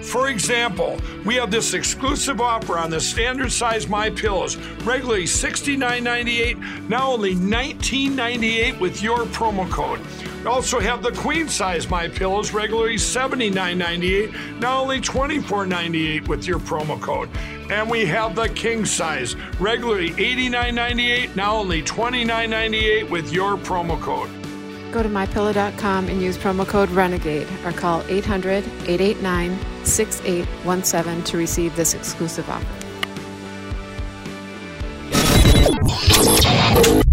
For example, we have this exclusive offer on the standard size MyPillows, regularly $69.98, now only $19.98 with your promo code. We also have the queen size MyPillows, regularly $79.98, now only $24.98 with your promo code. And we have the king size, regularly $89.98, now only $29.98 with your promo code. Go to MyPillow.com and use promo code RENEGADE or call 800-889-6817 to receive this exclusive offer.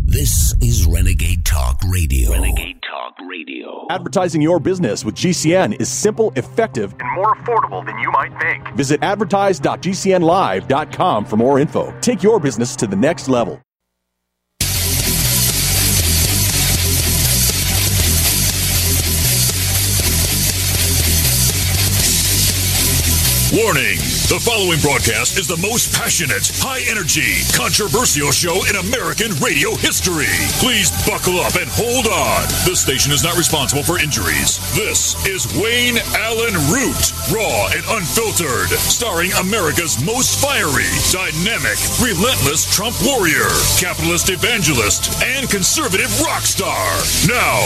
This is Renegade Talk Radio. Renegade Talk Radio. Advertising your business with GCN is simple, effective, and more affordable than you might think. Visit advertise.gcnlive.com for more info. Take your business to the next level. Warning, the following broadcast is the most passionate, high-energy, controversial show in American radio history. Please buckle up and hold on. This station is not responsible for injuries. This is Wayne Allyn Root, raw and unfiltered, starring America's most fiery, dynamic, relentless Trump warrior, capitalist evangelist, and conservative rock star. Now,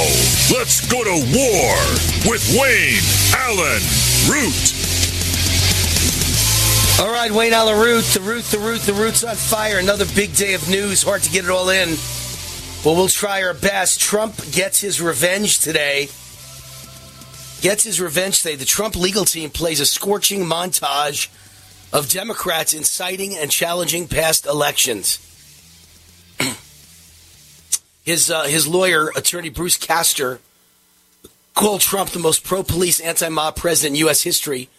let's go to war with Wayne Allyn Root. All right, Wayne Allyn Root, the root's on fire. Another big day of news. Hard to get it all in. Well, we'll try our best. Trump gets his revenge today. The Trump legal team plays a scorching montage of Democrats inciting and challenging past elections. His lawyer, attorney Bruce Castor, called Trump the most pro-police, anti-mob president in U.S. history,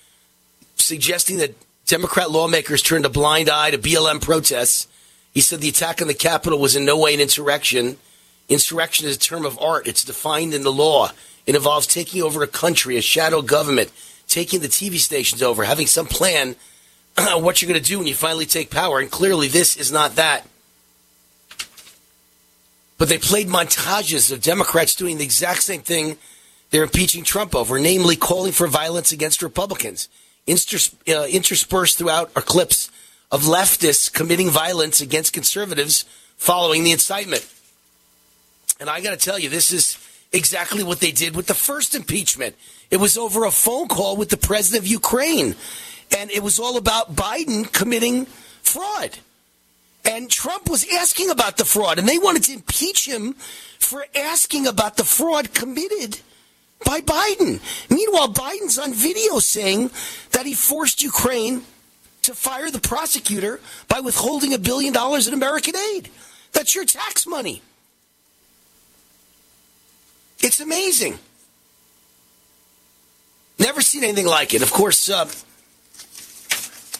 suggesting that Democrat lawmakers turned a blind eye to BLM protests. He said the attack on the Capitol was in no way an insurrection. Insurrection is a term of art. It's defined in the law. It involves taking over a country, a shadow government, taking the TV stations over, having some plan on what you're going to do when you finally take power. And clearly this is not that. But they played montages of Democrats doing the exact same thing they're impeaching Trump over, namely calling for violence against Republicans. Interspersed throughout are clips of leftists committing violence against conservatives following the incitement. And I got to tell you, this is exactly what they did with the first impeachment. It was over a phone call with the president of Ukraine. And it was all about Biden committing fraud. And Trump was asking about the fraud. And they wanted to impeach him for asking about the fraud committed by Biden. Meanwhile, Biden's on video saying that he forced Ukraine to fire the prosecutor by withholding $1 billion in American aid. That's your tax money. It's amazing. Never seen anything like it. Of course,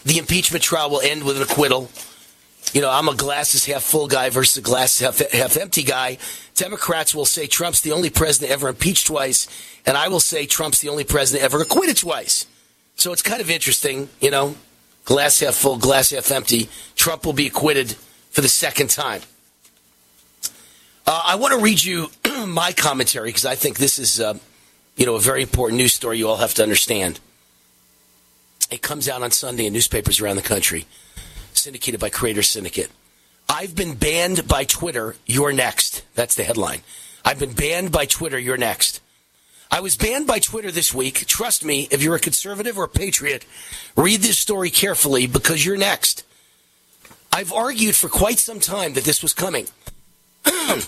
the impeachment trial will end with an acquittal. You know, I'm a glasses half full guy versus a glass half empty guy. Democrats will say Trump's the only president ever impeached twice, and I will say Trump's the only president ever acquitted twice. So it's kind of interesting, you know, glass half full, glass half empty. Trump will be acquitted for the second time. I want to read you my commentary because I think this is, you know, a very important news story you all have to understand. It comes out on Sunday in newspapers around the country, syndicated by Creators Syndicate. I've been banned by Twitter, you're next. That's the headline. I've been banned by Twitter, you're next. I was banned by Twitter this week. Trust me, if you're a conservative or a patriot, read this story carefully because you're next. I've argued for quite some time that this was coming. I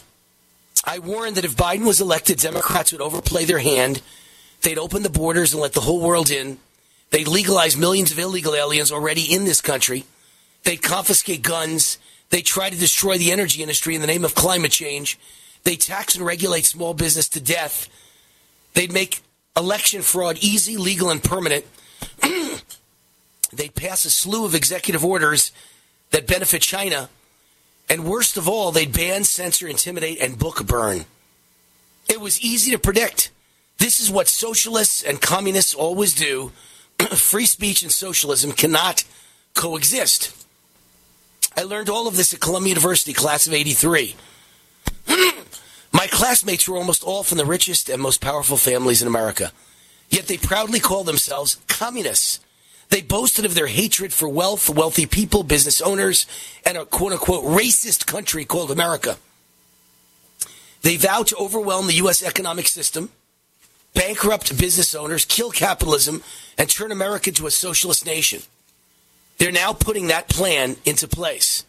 warned that if Biden was elected, Democrats would overplay their hand. They'd open the borders and let the whole world in. They'd legalize millions of illegal aliens already in this country. They'd confiscate guns. They try to destroy the energy industry in the name of climate change. They tax and regulate small business to death. They'd make election fraud easy, legal, and permanent. They'd pass a slew of executive orders that benefit China. And worst of all, they'd ban, censor, intimidate, and book burn. It was easy to predict. This is what socialists and communists always do. Free speech and socialism cannot coexist. I learned all of this at Columbia University, class of 83. My classmates were almost all from the richest and most powerful families in America. Yet they proudly called themselves communists. They boasted of their hatred for wealth, wealthy people, business owners, and a quote-unquote racist country called America. They vowed to overwhelm the U.S. economic system, bankrupt business owners, kill capitalism, and turn America into a socialist nation. They're now putting that plan into place.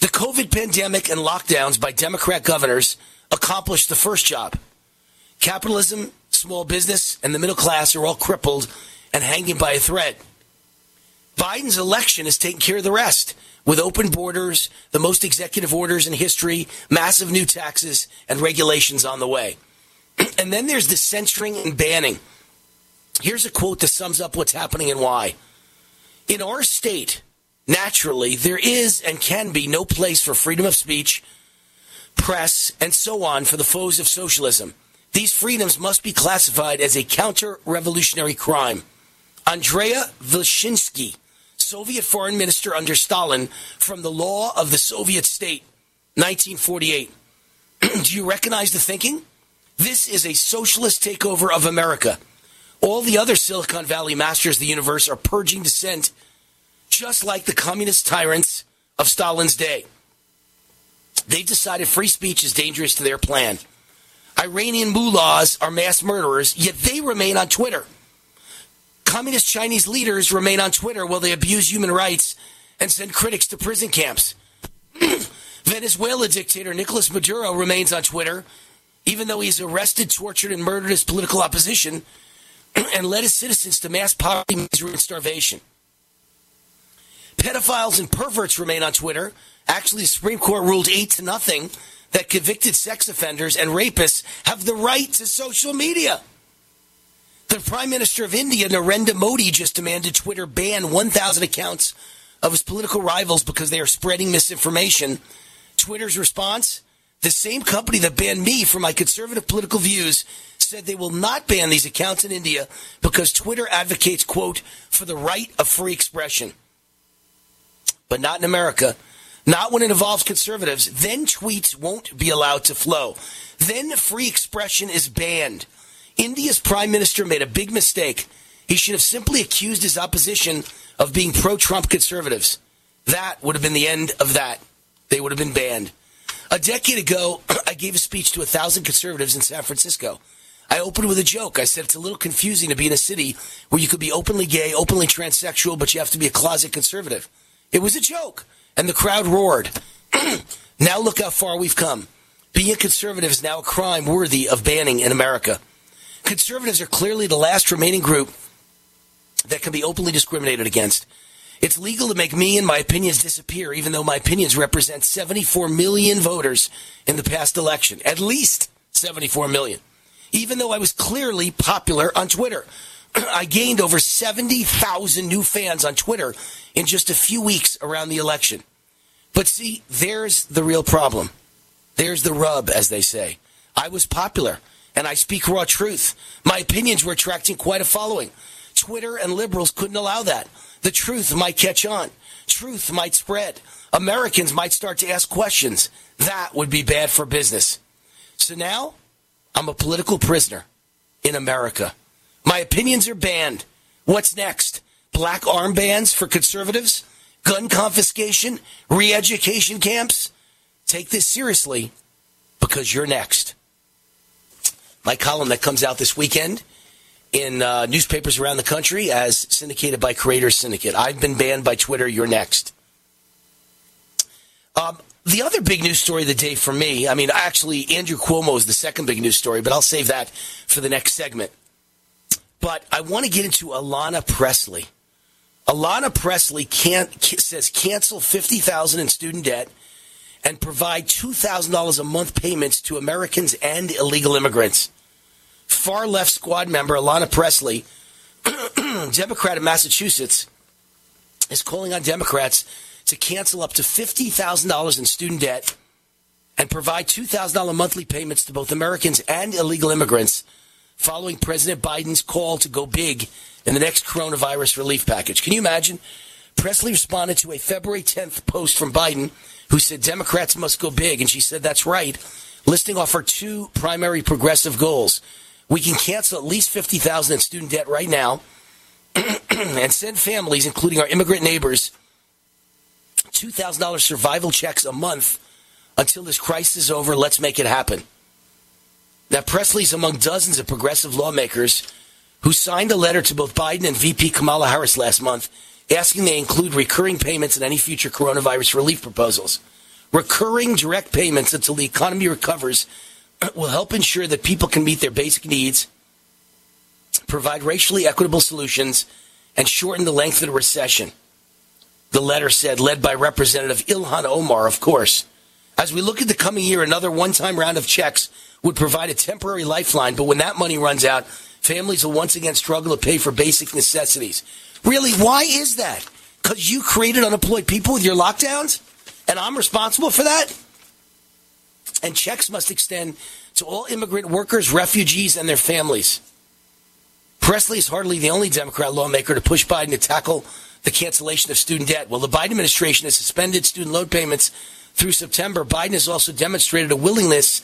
The COVID pandemic and lockdowns by Democrat governors accomplished the first job. Capitalism, small business, and the middle class are all crippled and hanging by a thread. Biden's election is taking care of the rest, with open borders, the most executive orders in history, massive new taxes, and regulations on the way. And then there's the censoring and banning. Here's a quote that sums up what's happening and why. In our state, naturally, there is and can be no place for freedom of speech, press, and so on for the foes of socialism. These freedoms must be classified as a counter-revolutionary crime. Andrea Vyshinsky, Soviet foreign minister under Stalin, from The Law of the Soviet State, 1948. Do you recognize the thinking? This is a socialist takeover of America. All the other Silicon Valley masters of the universe are purging dissent, just like the communist tyrants of Stalin's day. They've decided free speech is dangerous to their plan. Iranian mullahs are mass murderers, yet they remain on Twitter. Communist Chinese leaders remain on Twitter while they abuse human rights and send critics to prison camps. Venezuela dictator Nicolas Maduro remains on Twitter, even though he's arrested, tortured, and murdered his political opposition and led his citizens to mass poverty, misery, and starvation. Pedophiles and perverts remain on Twitter. Actually, the Supreme Court ruled 8-0 that convicted sex offenders and rapists have the right to social media. The Prime Minister of India, Narendra Modi, just demanded Twitter ban 1,000 accounts of his political rivals because they are spreading misinformation. Twitter's response? The same company that banned me for my conservative political views said they will not ban these accounts in India because Twitter advocates, quote, for the right of free expression. But not in America. Not when it involves conservatives. Then tweets won't be allowed to flow. Then free expression is banned. India's prime minister made a big mistake. He should have simply accused his opposition of being pro-Trump conservatives. That would have been the end of that. They would have been banned. A decade ago, I gave a speech to 1,000 conservatives in San Francisco. I opened with a joke. I said it's a little confusing to be in a city where you could be openly gay, openly transsexual, but you have to be a closet conservative. It was a joke, and the crowd roared. Now look how far we've come. Being a conservative is now a crime worthy of banning in America. Conservatives are clearly the last remaining group that can be openly discriminated against. It's legal to make me and my opinions disappear, even though my opinions represent 74 million voters in the past election. At least 74 million. Even though I was clearly popular on Twitter. I gained over 70,000 new fans on Twitter in just a few weeks around the election. But see, there's the real problem. There's the rub, as they say. I was popular. And I speak raw truth. My opinions were attracting quite a following. Twitter and liberals couldn't allow that. The truth might catch on. Truth might spread. Americans might start to ask questions. That would be bad for business. So now, I'm a political prisoner in America. My opinions are banned. What's next? Black armbands for conservatives? Gun confiscation? Re-education camps? Take this seriously, because you're next. My column that comes out this weekend in newspapers around the country as syndicated by Creators Syndicate. I've been banned by Twitter. You're next. The other big news story of the day for me, Andrew Cuomo is the second big news story, but I'll save that for the next segment. But I want to get into Ayanna Pressley. Ayanna Pressley says cancel $50,000 in student debt and provide $2,000 a month payments to Americans and illegal immigrants. Far-left squad member Ayanna Pressley, Democrat of Massachusetts, is calling on Democrats to cancel up to $50,000 in student debt and provide $2,000 monthly payments to both Americans and illegal immigrants following President Biden's call to go big in the next coronavirus relief package. Can you imagine? Pressley responded to a February 10th post from Biden who said Democrats must go big, and she said that's right, listing off her two primary progressive goals. We can cancel at least $50,000 in student debt right now and send families, including our immigrant neighbors, $2,000 survival checks a month until this crisis is over. Let's make it happen. Now, Pressley's among dozens of progressive lawmakers who signed a letter to both Biden and VP Kamala Harris last month asking they include recurring payments in any future coronavirus relief proposals. Recurring direct payments until the economy recovers will help ensure that people can meet their basic needs, provide racially equitable solutions, and shorten the length of the recession. The letter said, led by Representative Ilhan Omar, of course. As we look at the coming year, another one-time round of checks would provide a temporary lifeline, but when that money runs out, families will once again struggle to pay for basic necessities. Really, why is that? Because you created unemployed people with your lockdowns? And I'm responsible for that? And checks must extend to all immigrant workers, refugees, and their families. Pressley is hardly the only Democrat lawmaker to push Biden to tackle the cancellation of student debt. Well, the Biden administration has suspended student loan payments through September. Biden has also demonstrated a willingness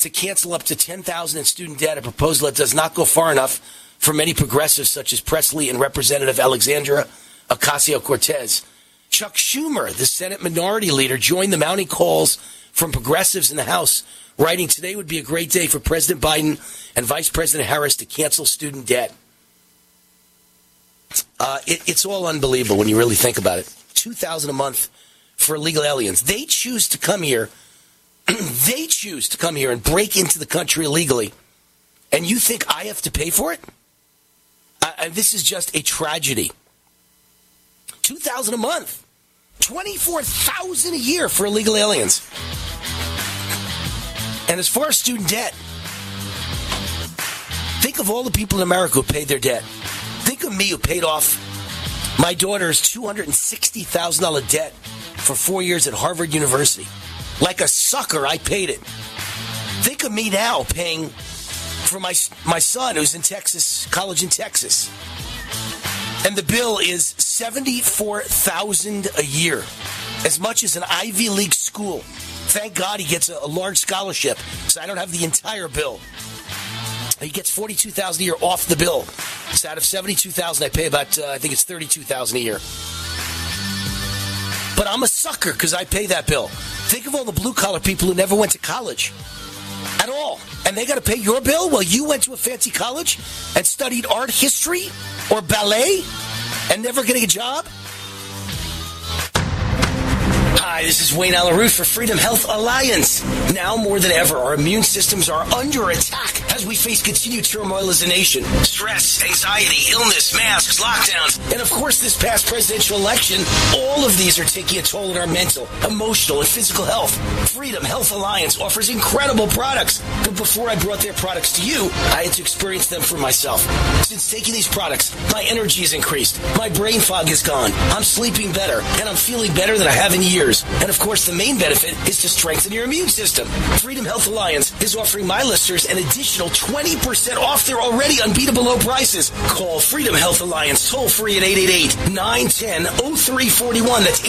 to cancel up to $10,000 in student debt, a proposal that does not go far enough for many progressives such as Pressley and Representative Alexandria Ocasio-Cortez. Chuck Schumer, the Senate minority leader, joined the mounting calls from progressives in the House, writing, today would be a great day for President Biden and Vice President Harris to cancel student debt. It's all unbelievable when you really think about it. $2,000 a month for illegal aliens. They choose to come here. They choose to come here and break into the country illegally. And you think I have to pay for it? This is just a tragedy. $2,000 a month. $24,000 a year for illegal aliens. And as far as student debt, think of all the people in America who paid their debt. Think of me who paid off my daughter's $260,000 debt for 4 years at Harvard University. Like a sucker, I paid it. Think of me now paying for my son who's in Texas, college in Texas. And the bill is $74,000 a year, as much as an Ivy League school. Thank God he gets a large scholarship, so I don't have the entire bill. He gets $42,000 a year off the bill. So out of $72,000, I pay about, I think it's $32,000 a year. But I'm a sucker because I pay that bill. Think of all the blue-collar people who never went to college at all. And they got to pay your bill? Well, you went to a fancy college and studied art history or ballet and never getting a job? Hi, this is Wayne Allyn Root for Freedom Health Alliance. Now more than ever, our immune systems are under attack as we face continued turmoil as a nation. Stress, anxiety, illness, masks, lockdowns, and of course this past presidential election, all of these are taking a toll on our mental, emotional, and physical health. Freedom Health Alliance offers incredible products, but before I brought their products to you, I had to experience them for myself. Since taking these products, my energy is increased, my brain fog is gone, I'm sleeping better, and I'm feeling better than I have in years. And of course, the main benefit is to strengthen your immune system. Freedom Health Alliance is offering my listeners an additional 20% off their already unbeatable low prices. Call Freedom Health Alliance toll-free at 888-910-0341. That's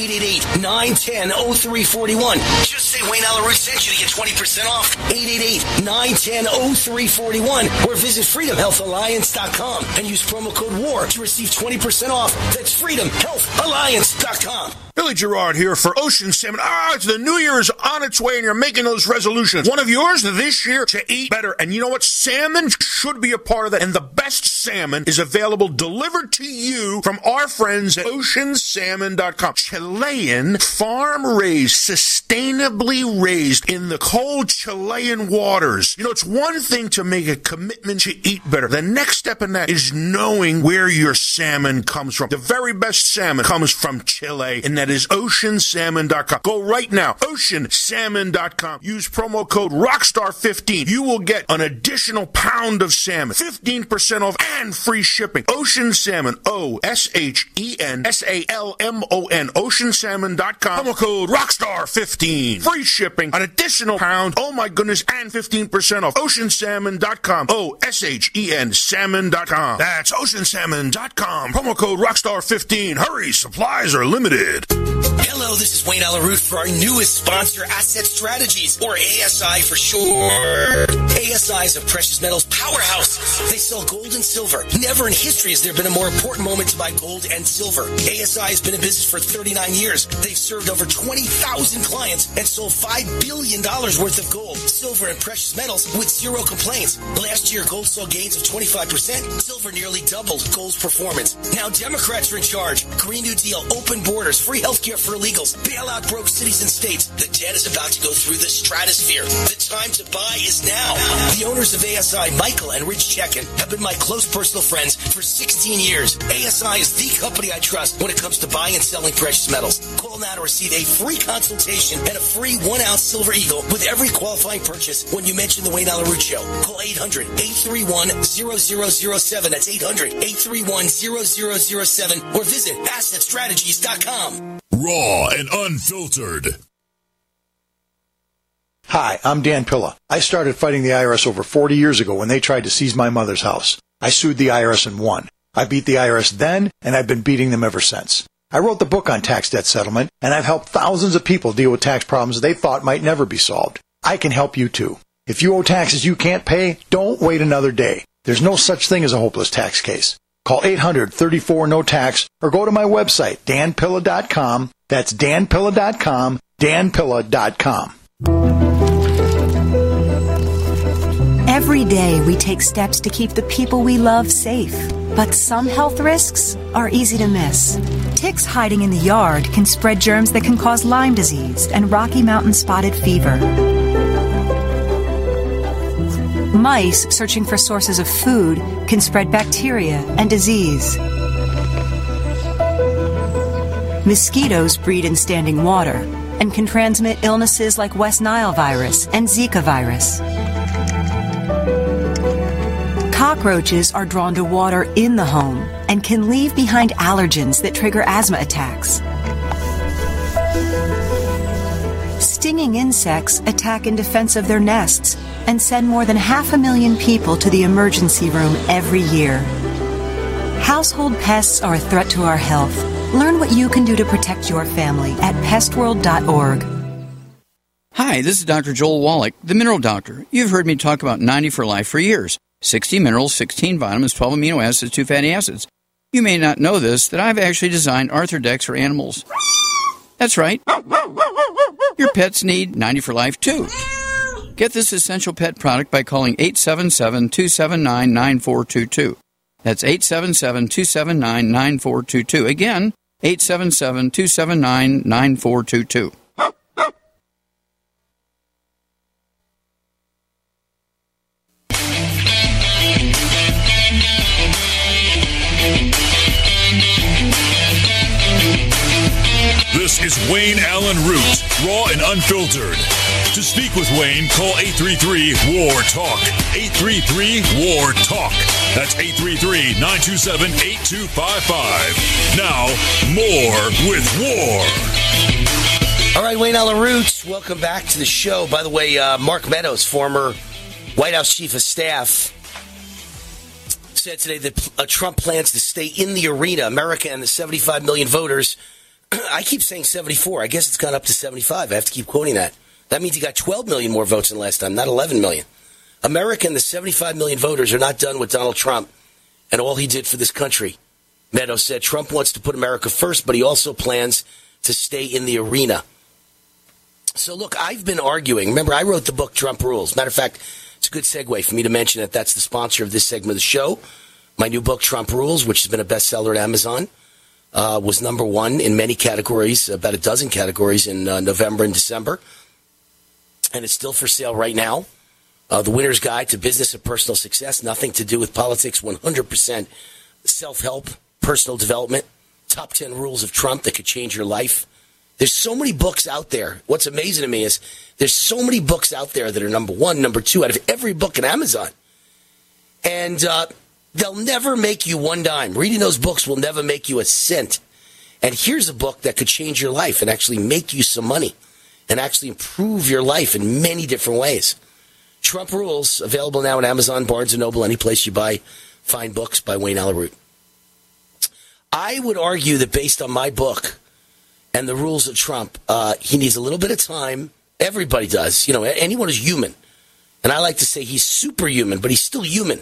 888-910-0341. Just say Wayne Allyn Root sent you to get 20% off. 888-910-0341. Or visit freedomhealthalliance.com and use promo code WAR to receive 20% off. That's freedomhealthalliance.com. Billy Gerard here for Ocean Salmon. The new year is on its way and you're making those resolutions. One of yours this year to eat better. And you know what? Salmon should be a part of that. And the best salmon is available delivered to you from our friends at OceanSalmon.com. Chilean, farm-raised, sustainably raised in the cold Chilean waters. You know, it's one thing to make a commitment to eat better. The next step in that is knowing where your salmon comes from. The very best salmon comes from Chile, and that That is oceansalmon.com. Go right now, oceansalmon.com. Use promo code ROCKSTAR15. You will get an additional pound of salmon, 15% off and free shipping. Ocean Salmon, OSHENSALMON, oceansalmon.com. Promo code ROCKSTAR15. Free shipping, an additional pound, oh my goodness, and 15% off. Oceansalmon.com, O-S-H-E-N, salmon.com. That's oceansalmon.com. Promo code ROCKSTAR15. Hurry, supplies are limited. Hello, this is Wayne Allyn Root for our newest sponsor, Asset Strategies, or ASI for sure. ASI is a precious metals powerhouse. They sell gold and silver. Never in history has there been a more important moment to buy gold and silver. ASI has been in business for 39 years. They've served over 20,000 clients and sold $5 billion worth of gold, silver, and precious metals with zero complaints. Last year, gold saw gains of 25%. Silver nearly doubled gold's performance. Now Democrats are in charge. Green New Deal, open borders, free healthcare for illegals, bailout broke cities and states. The debt is about to go through the stratosphere. The time to buy is now. The owners of ASI, Michael and Rich Checkin, have been my close personal friends for 16 years. ASI is the company I trust when it comes to buying and selling precious metals. Call now to receive a free consultation and a free 1 ounce Silver Eagle with every qualifying purchase when you mention the Wayne Allyn Root Show. Call 800-831-0007. That's 800-831-0007 or visit AssetStrategies.com. Raw and unfiltered. Hi, I'm Dan Pilla. I started fighting the IRS over 40 years ago when they tried to seize my mother's house. I sued the IRS and won. I beat the IRS then, and I've been beating them ever since. I wrote the book on tax debt settlement, and I've helped thousands of people deal with tax problems they thought might never be solved. I can help you too. If you owe taxes you can't pay, don't wait another day. There's no such thing as a hopeless tax case. Call 800-34-NO-TAX or go to my website, danpilla.com. That's danpilla.com, danpilla.com. Every day we take steps to keep the people we love safe, but some health risks are easy to miss. Ticks hiding in the yard can spread germs that can cause Lyme disease and Rocky Mountain spotted fever. Mice searching for sources of food can spread bacteria and disease. Mosquitoes breed in standing water and can transmit illnesses like West Nile virus and Zika virus. Cockroaches are drawn to water in the home and can leave behind allergens that trigger asthma attacks. Stinging insects attack in defense of their nests and send more than 500,000 people to the emergency room every year. Household pests are a threat to our health. Learn what you can do to protect your family at pestworld.org. Hi, this is Dr. Joel Wallach, the Mineral Doctor. You've heard me talk about 90 for Life for years. 60 minerals, 16 vitamins, 12 amino acids, 2 fatty acids. You may not know this, that I've actually designed Arthrodex for animals. That's right. Your pets need 90 for Life, too. Get this essential pet product by calling 877-279-9422. That's 877-279-9422. Again, 877-279-9422. This is Wayne Allyn Root, raw and unfiltered. To speak with Wayne, call 833-WAR-TALK. 833-WAR-TALK. That's 833-927-8255. Now, more with War. All right, Wayne Allyn Root, welcome back to the show. By the way, Mark Meadows, former White House Chief of Staff, said today that Trump plans to stay in the arena. America and the 75 million voters... I keep saying 74. I guess it's gone up to 75. I have to keep quoting that. That means he got 12 million more votes than last time, not 11 million. America and the 75 million voters are not done with Donald Trump and all he did for this country. Meadows said Trump wants to put America first, but he also plans to stay in the arena. So, look, I've been arguing. Remember, I wrote the book Trump Rules. Matter of fact, it's a good segue for me to mention that that's the sponsor of this segment of the show. My new book, Trump Rules, which has been a bestseller at Amazon. Was number one in many categories, about a dozen categories in November and December. And it's still for sale right now. The Winner's Guide to Business and Personal Success, nothing to do with politics, 100% self-help, personal development, top 10 rules of Trump that could change your life. There's so many books out there. What's amazing to me is there's so many books out there that are number one, number two out of every book in Amazon. And they'll never make you one dime. Reading those books will never make you a cent. And here's a book that could change your life and actually make you some money and actually improve your life in many different ways. Trump Rules, available now on Amazon, Barnes & Noble, any place you buy fine books by Wayne Allyn Root. I would argue that based on my book and the rules of Trump, he needs a little bit of time. Everybody does. You know, anyone is human. And I like to say he's superhuman, but he's still human.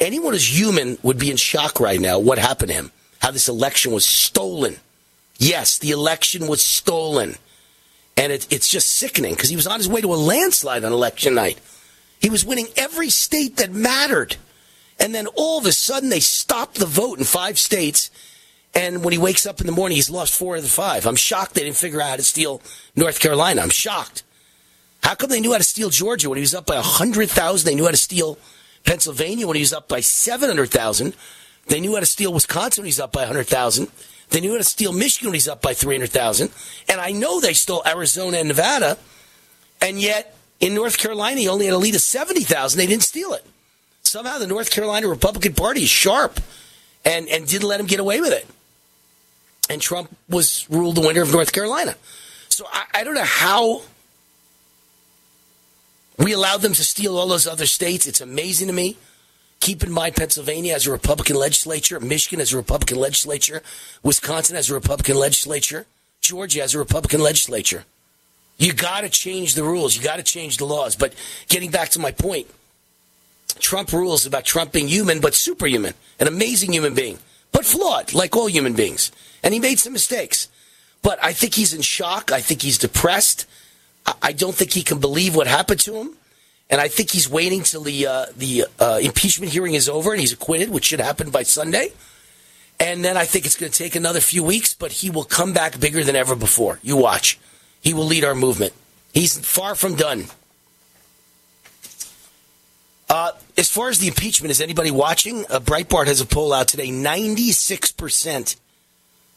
Anyone who's human would be in shock right now what happened to him, how this election was stolen. Yes, the election was stolen. And it's just sickening because he was on his way to a landslide on election night. He was winning every state that mattered. And then all of a sudden they stopped the vote in 5 states. And when he wakes up in the morning, he's lost 4 of the 5. I'm shocked they didn't figure out how to steal North Carolina. I'm shocked. How come they knew how to steal Georgia when he was up by 100,000? They knew how to steal Pennsylvania when he was up by 700,000. They knew how to steal Wisconsin when he's up by 100,000. They knew how to steal Michigan when he's up by 300,000. And I know they stole Arizona and Nevada. And yet, in North Carolina, he only had a lead of 70,000. They didn't steal it. Somehow the North Carolina Republican Party is sharp and didn't let him get away with it. And Trump was ruled the winner of North Carolina. So I don't know how we allowed them to steal all those other states. It's amazing to me. Keep in mind, Pennsylvania has a Republican legislature. Michigan has a Republican legislature. Wisconsin has a Republican legislature. Georgia has a Republican legislature. You got to change the rules. You got to change the laws. But getting back to my point, Trump Rules about Trump being human, but superhuman, an amazing human being, but flawed, like all human beings. And he made some mistakes. But I think he's in shock. I think he's depressed. I don't think he can believe what happened to him, and I think he's waiting till the impeachment hearing is over and he's acquitted, which should happen by Sunday. And then I think it's going to take another few weeks, but he will come back bigger than ever before. You watch. He will lead our movement. He's far from done. As far as the impeachment, is anybody watching? Breitbart has a poll out today. 96%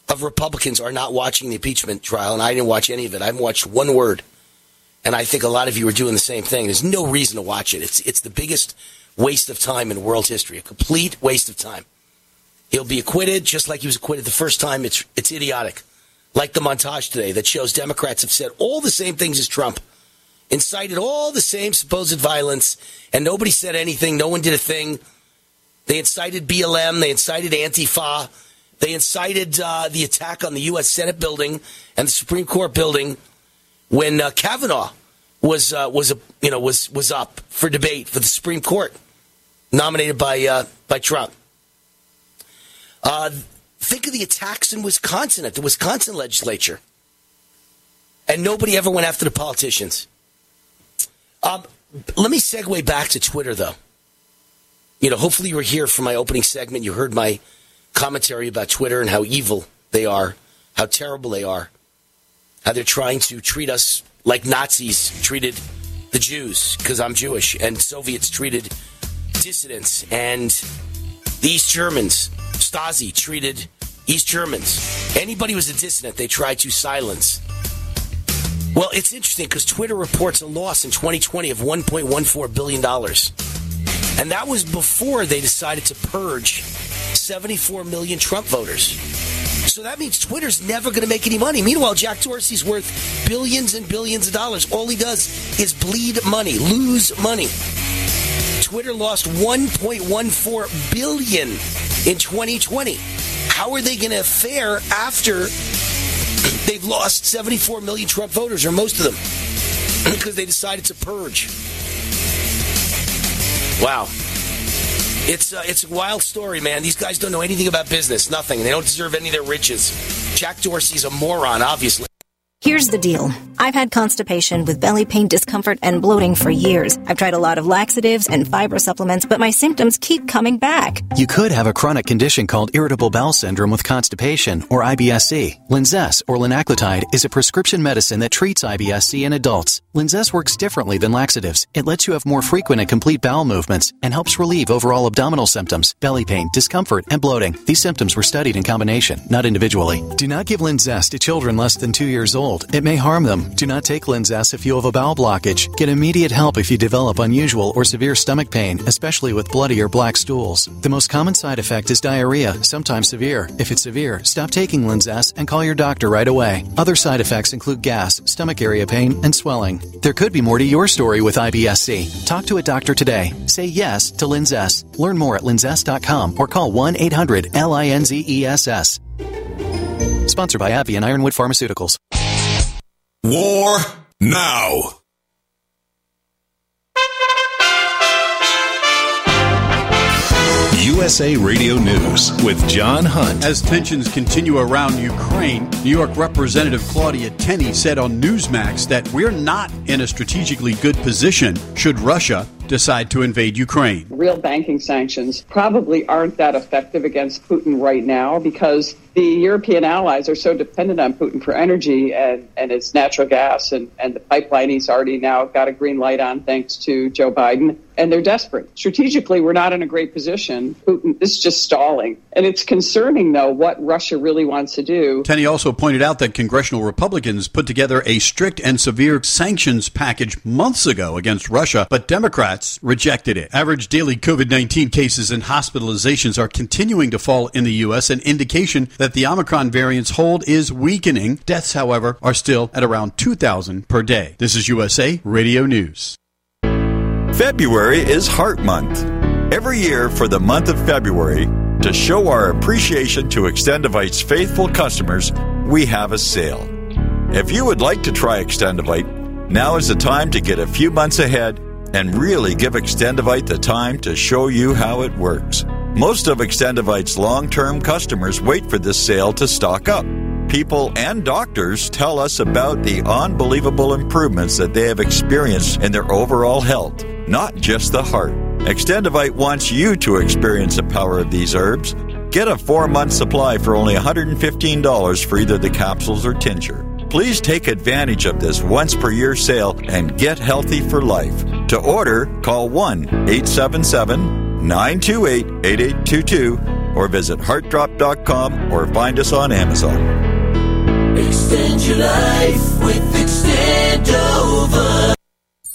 of Republicans are not watching the impeachment trial, and I didn't watch any of it. I haven't watched one word. And I think a lot of you are doing the same thing. There's no reason to watch it. It's the biggest waste of time in world history, a complete waste of time. He'll be acquitted just like he was acquitted the first time. It's idiotic, like the montage today that shows Democrats have said all the same things as Trump, incited all the same supposed violence, and nobody said anything. No one did a thing. They incited BLM. They incited Antifa. They incited the attack on the U.S. Senate building and the Supreme Court building when Kavanaugh was up for debate for the Supreme Court, nominated by Trump. Think of the attacks in Wisconsin at the Wisconsin legislature, and nobody ever went after the politicians. Let me segue back to Twitter, though. You know, hopefully you were here for my opening segment. You heard my commentary about Twitter and how evil they are, how terrible they are, how they're trying to treat us like Nazis treated the Jews, because I'm Jewish, and Soviets treated dissidents, and the East Germans, Stasi treated East Germans. Anybody who was a dissident, they tried to silence. Well, it's interesting, because Twitter reports a loss in 2020 of $1.14 billion. And that was before they decided to purge 74 million Trump voters. So that means Twitter's never going to make any money. Meanwhile, Jack Dorsey's worth billions and billions of dollars. All he does is bleed money, lose money. Twitter lost $1.14 billion in 2020. How are they going to fare after they've lost 74 million Trump voters, or most of them, because they decided to purge? Wow. It's a wild story, man. These guys don't know anything about business, nothing. They don't deserve any of their riches. Jack Dorsey's a moron, obviously. Here's the deal. I've had constipation with belly pain, discomfort, and bloating for years. I've tried a lot of laxatives and fiber supplements, but my symptoms keep coming back. You could have a chronic condition called irritable bowel syndrome with constipation, or IBS-C. Linzess, or linaclotide, is a prescription medicine that treats IBS-C in adults. Linzess works differently than laxatives. It lets you have more frequent and complete bowel movements and helps relieve overall abdominal symptoms, belly pain, discomfort, and bloating. These symptoms were studied in combination, not individually. Do not give Linzess to children less than 2 years old. It may harm them. Do not take Linzess if you have a bowel blockage. Get immediate help if you develop unusual or severe stomach pain, especially with bloody or black stools. The most common side effect is diarrhea, sometimes severe. If it's severe, stop taking Linzess and call your doctor right away. Other side effects include gas, stomach area pain, and swelling. There could be more to your story with IBS-C. Talk to a doctor today. Say yes to Linzess. Learn more at linzess.com or call 1-800-LINZESS. Sponsored by AbbVie and Ironwood Pharmaceuticals. War now. USA Radio News with John Hunt. As tensions continue around Ukraine, New York Representative Claudia Tenney said on Newsmax that we're not in a strategically good position should Russia decide to invade Ukraine. Real banking sanctions probably aren't that effective against Putin right now because the European allies are so dependent on Putin for energy and its natural gas and the pipeline he's already now got a green light on thanks to Joe Biden, and they're desperate. Strategically, we're not in a great position. Putin is just stalling. And it's concerning, though, what Russia really wants to do. Tenney also pointed out that congressional Republicans put together a strict and severe sanctions package months ago against Russia, but Democrats rejected it. Average daily COVID-19 cases and hospitalizations are continuing to fall in the U.S., an indication that the Omicron variant's hold is weakening. Deaths, however, are still at around 2,000 per day. This is USA Radio News. February is Heart Month. Every year for the month of February, to show our appreciation to Extendivite's faithful customers, we have a sale. If you would like to try Extendivite, now is the time to get a few months ahead and really give Extendivite the time to show you how it works. Most of Extendivite's long-term customers wait for this sale to stock up. People and doctors tell us about the unbelievable improvements that they have experienced in their overall health, not just the heart. Extendivite wants you to experience the power of these herbs. Get a 4-month supply for only $115 for either the capsules or tincture. Please take advantage of this once-per-year sale and get healthy for life. To order, call 1-877-928-8822 or visit heartdrop.com or find us on Amazon. Extend your life with Extendova.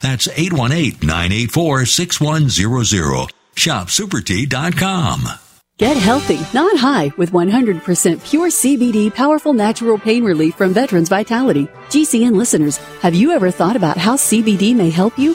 That's 818-984-6100. ShopSuperTea.com. Get healthy, not high, with 100% pure CBD, powerful natural pain relief from Veterans Vitality. GCN listeners, have you ever thought about how CBD may help you?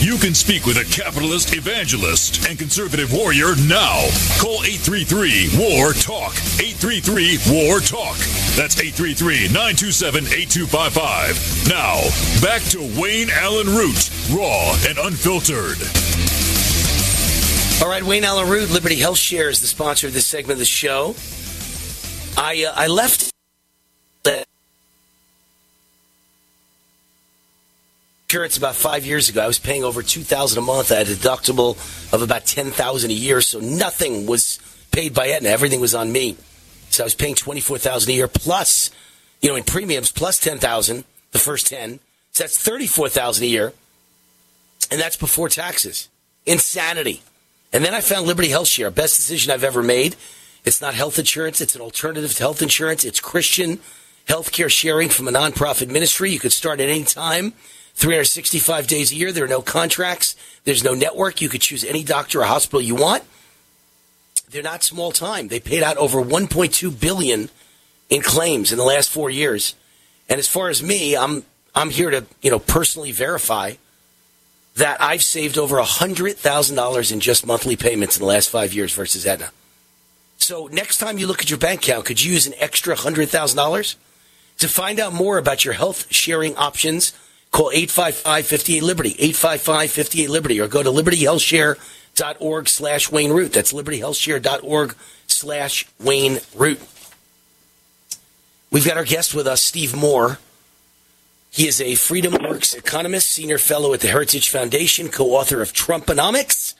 You can speak with a capitalist evangelist and conservative warrior now. Call 833-WAR-TALK. 833-WAR-TALK. That's 833-927-8255. Now, back to Wayne Allyn Root, raw and unfiltered. All right, Wayne Allyn Root, Liberty Health Share is the sponsor of this segment of the show. I left insurance about 5 years ago. I was paying over $2,000 a month. I had a deductible of about $10,000 a year, so nothing was paid by Aetna. Everything was on me. So I was paying $24,000 a year plus, in premiums, plus $10,000, the first 10. So that's $34,000 a year, and that's before taxes. Insanity. And then I found Liberty Health Share, best decision I've ever made. It's not health insurance. It's an alternative to health insurance. It's Christian healthcare sharing from a nonprofit ministry. You could start at any time. 365 days a year. There are no contracts. There's no network. You could choose any doctor or hospital you want. They're not small time. They paid out over $1.2 billion in claims in the last 4 years. And as far as me, I'm here to, personally verify that I've saved over $100,000 in just monthly payments in the last 5 years versus Aetna. So next time you look at your bank account, could you use an extra $100,000? To find out more about your health sharing options, call 855-58-LIBERTY, 855-58-LIBERTY, or go to libertyhealthshare.org/Wayne Root. That's libertyhealthshare.org/Wayne Root. We've got our guest with us, Steve Moore. He is a Freedom Works economist, senior fellow at the Heritage Foundation, co-author of Trumponomics,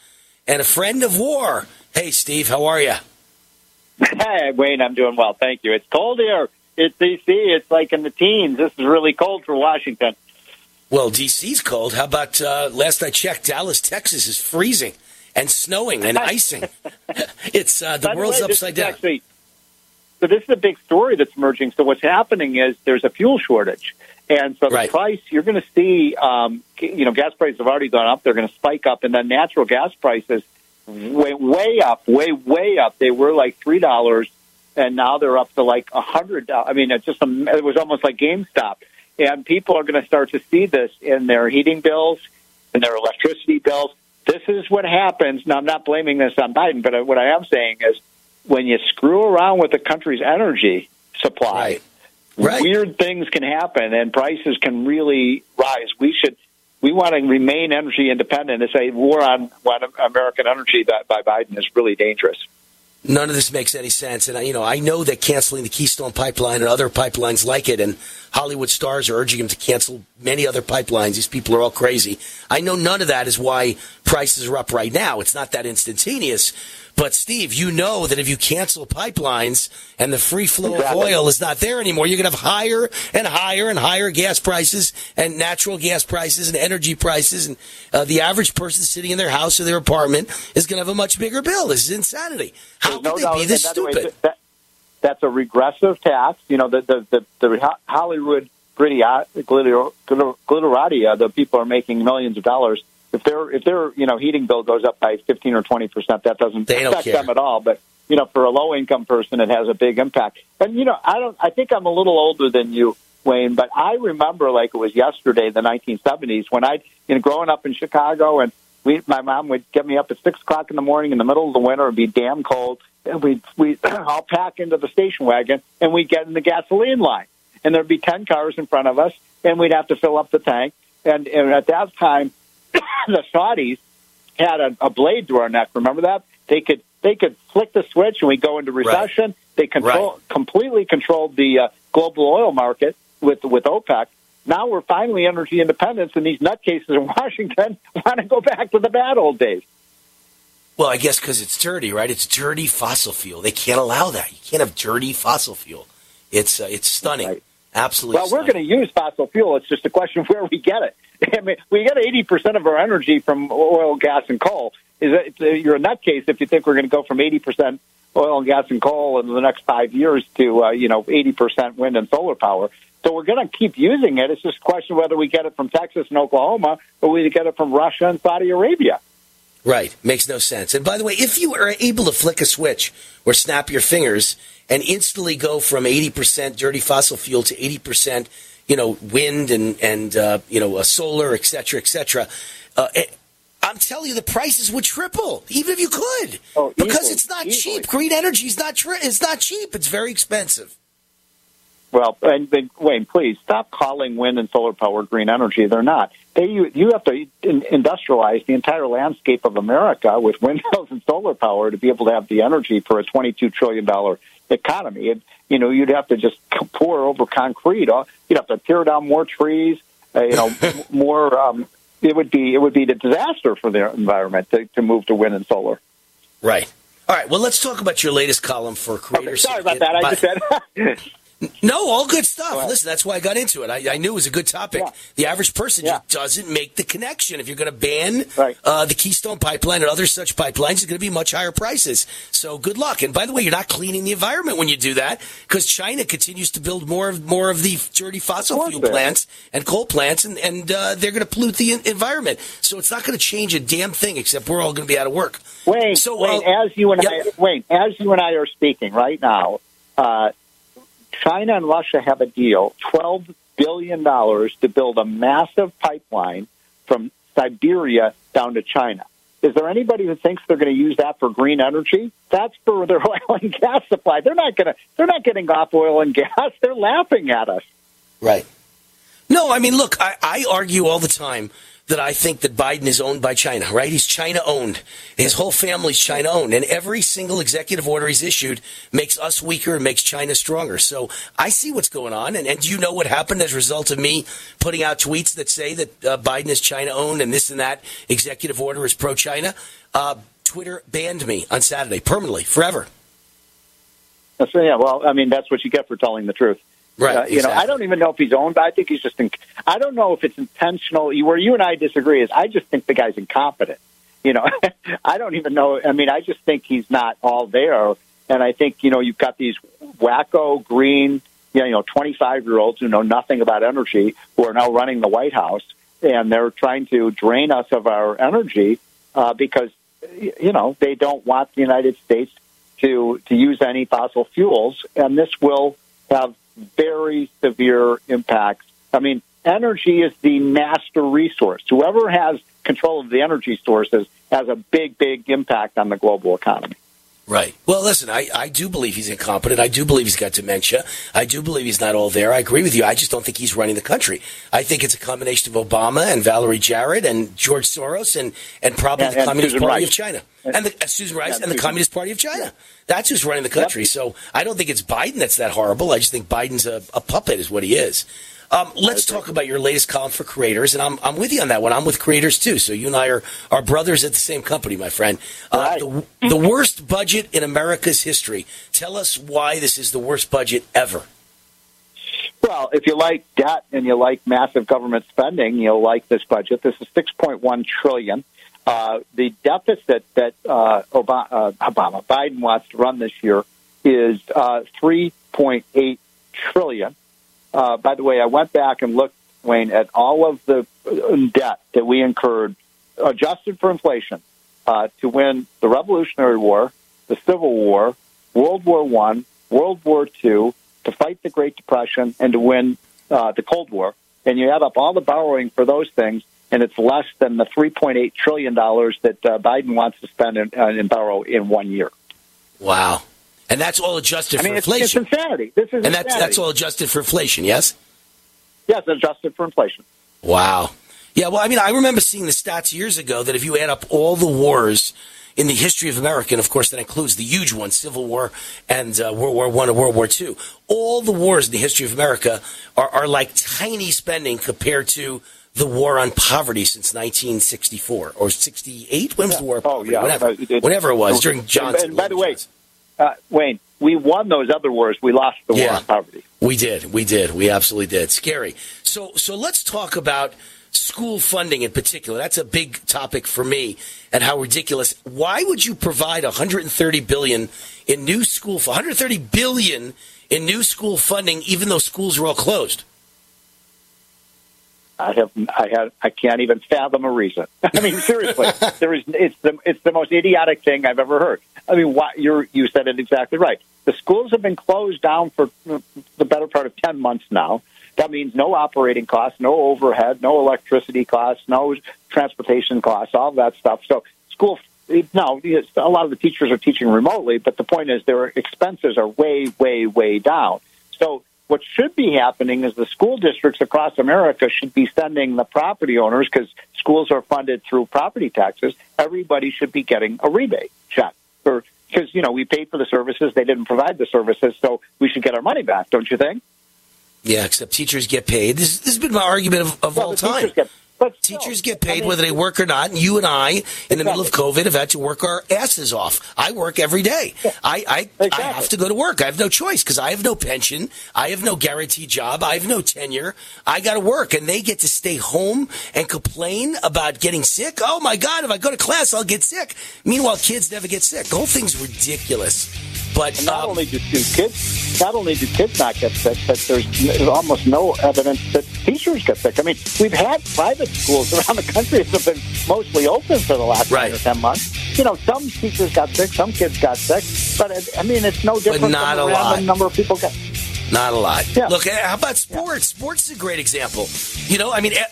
and a friend of war. Hey, Steve, how are you? Hi, Wayne. I'm doing well. Thank you. It's cold here. It's D.C. It's like in the teens. This is really cold for Washington. Well, D.C.'s cold. How about, last I checked, Dallas, Texas is freezing and snowing and icing. It's the world's upside down. So this is a big story that's emerging. So what's happening is there's a fuel shortage. And so the price, you're going to see, gas prices have already gone up. They're going to spike up. And then natural gas prices went way up. They were like $3, and now they're up to like $100. I mean, it was almost like GameStop. And people are going to start to see this in their heating bills, in their electricity bills. This is what happens. Now, I'm not blaming this on Biden, but what I am saying is when you screw around with the country's energy supply, weird things can happen and prices can really rise. We want to remain energy independent. It's a war on American energy by Biden is really dangerous. None of this makes any sense. And, I know that canceling the Keystone Pipeline and other pipelines like it, and Hollywood stars are urging him to cancel many other pipelines. These people are all crazy. I know none of that is why prices are up right now. It's not that instantaneous. But, Steve, that if you cancel pipelines and the free flow of oil is not there anymore, you're going to have higher and higher and higher gas prices and natural gas prices and energy prices. And the average person sitting in their house or their apartment is going to have a much bigger bill. This is insanity. How could they be this stupid? That's a regressive tax. The Hollywood glitterati, the people are making millions of dollars. If their heating bill goes up by 15 or 20%, that doesn't affect them at all. But for a low income person, it has a big impact. And I think I'm a little older than you, Wayne, but I remember like it was yesterday, the 1970s, when I growing up in Chicago and My mom would get me up at 6 o'clock in the morning in the middle of the winter. It would be damn cold. And we'd all pack into the station wagon, and we'd get in the gasoline line. And there'd be 10 cars in front of us, and we'd have to fill up the tank. And at that time, the Saudis had a blade through our neck. Remember that? They could flick the switch, and we'd go into recession. Right. They completely controlled the global oil market with OPEC. Now we're finally energy independence, and these nutcases in Washington want to go back to the bad old days. Well, I guess because it's dirty, right? It's dirty fossil fuel. They can't allow that. You can't have dirty fossil fuel. It's stunning. Right. Absolutely stunning. Well, we're going to use fossil fuel. It's just a question of where we get it. I mean, we get 80% of our energy from oil, gas, and coal. You're a nutcase if you think we're going to go from 80% oil and gas and coal in the next 5 years to 80% wind and solar power. So we're going to keep using it. It's just a question of whether we get it from Texas and Oklahoma or we get it from Russia and Saudi Arabia. Right. Makes no sense. And by the way, if you are able to flick a switch or snap your fingers and instantly go from 80% dirty fossil fuel to 80%, wind and solar, et cetera, I'm telling you, the prices would triple, even if you could, because it's not cheap. Green energy is not cheap. It's very expensive. Well, and Wayne, please stop calling wind and solar power green energy. They're not. You have to industrialize the entire landscape of America with windmills and solar power to be able to have the energy for a $22 trillion economy. And, you'd have to just pour over concrete. You'd have to tear down more trees, more. It would be the disaster for the environment to move to wind and solar. Right. All right. Well, let's talk about your latest column for Creators. Okay, sorry about that. I just said. No, all good stuff. Well, listen, that's why I got into it. I knew it was a good topic. Yeah. The average person just doesn't make the connection. If you're going to ban the Keystone Pipeline and other such pipelines, it's going to be much higher prices. So good luck. And by the way, you're not cleaning the environment when you do that because China continues to build more of the dirty fossil fuel plants and coal plants, and they're going to pollute the environment. So it's not going to change a damn thing, except we're all going to be out of work. As you and I are speaking right now, China and Russia have a deal, $12 billion, to build a massive pipeline from Siberia down to China. Is there anybody who thinks they're going to use that for green energy? That's for their oil and gas supply. They're not getting off oil and gas. They're laughing at us. Right. No, I mean, look, I argue all the time that I think that Biden is owned by China, right? He's China-owned. His whole family's China-owned. And every single executive order he's issued makes us weaker and makes China stronger. So I see what's going on. And do you know what happened as a result of me putting out tweets that say that Biden is China-owned and this and that executive order is pro-China? Twitter banned me on Saturday, permanently, forever. So, that's what you get for telling the truth. Right. Exactly. I don't even know if he's owned. I think he's just. I don't know if it's intentional. Where you and I disagree is, I just think the guy's incompetent. I don't even know. I mean, I just think he's not all there. And I think you've got these wacko green, 25-year-olds who know nothing about energy who are now running the White House, and they're trying to drain us of our energy because they don't want the United States to use any fossil fuels, and this will have very severe impacts. I mean, energy is the master resource. Whoever has control of the energy sources has a big, big impact on the global economy. Right. Well, listen, I do believe he's incompetent. I do believe he's got dementia. I do believe he's not all there. I agree with you. I just don't think he's running the country. I think it's a combination of Obama and Valerie Jarrett and George Soros and probably the Communist Party of China. And Susan Rice and the Communist Party of China. That's who's running the country. Yep. So I don't think it's Biden that's that horrible. I just think Biden's a puppet is what he is. Let's talk about your latest column for Creators, and I'm with you on that one. I'm with Creators, too, so you and I are brothers at the same company, my friend. The worst budget in America's history. Tell us why this is the worst budget ever. Well, if you like debt and you like massive government spending, you'll like this budget. This is $6.1 trillion. The deficit that Biden wants to run this year is $3.8 trillion. By the way, I went back and looked, Wayne, at all of the debt that we incurred, adjusted for inflation, to win the Revolutionary War, the Civil War, World War I, World War II, to fight the Great Depression, and to win the Cold War. And you add up all the borrowing for those things, and it's less than the $3.8 trillion that Biden wants to spend and borrow in 1 year. Wow. And that's all adjusted for inflation. It's insanity. This is and insanity. That's all adjusted for inflation, yes? Yes, adjusted for inflation. Wow. Yeah, well, I remember seeing the stats years ago that if you add up all the wars in the history of America, and of course that includes the huge ones, Civil War and World War I and World War II, all the wars in the history of America are like tiny spending compared to the war on poverty since 1964 or 68. When was the war on poverty? Yeah. Whatever it was during Johnson. And by the way, Wayne, we won those other wars. We lost the war on poverty. We did. We absolutely did. Scary. So let's talk about school funding in particular. That's a big topic for me and how ridiculous. Why would you provide $130 billion in new school funding even though schools are all closed? I can't even fathom a reason. Seriously, it's the most idiotic thing I've ever heard. You said it exactly right. The schools have been closed down for the better part of 10 months now. That means no operating costs, no overhead, no electricity costs, no transportation costs, all that stuff. So a lot of the teachers are teaching remotely, but the point is their expenses are way, way, way down. So what should be happening is the school districts across America should be sending the property owners, because schools are funded through property taxes. Everybody should be getting a rebate check because, we paid for the services. They didn't provide the services. So we should get our money back, don't you think? Yeah, except teachers get paid. This has been my argument of all time. Teachers get paid whether they work or not. And you and I, in the middle of COVID, have had to work our asses off. I work every day. Yeah, I have to go to work. I have no choice because I have no pension. I have no guaranteed job. I have no tenure. I got to work. And they get to stay home and complain about getting sick. Oh, my God, if I go to class, I'll get sick. Meanwhile, kids never get sick. The whole thing's ridiculous. But not only do kids not get sick, but there's almost no evidence that teachers get sick. We've had private schools around the country that have been mostly open for the last 10 or 10 months. Some teachers got sick, some kids got sick, but it's no different. But not from a random number of people got. Not a lot. Yeah. Look, how about sports? Yeah. Sports is a great example.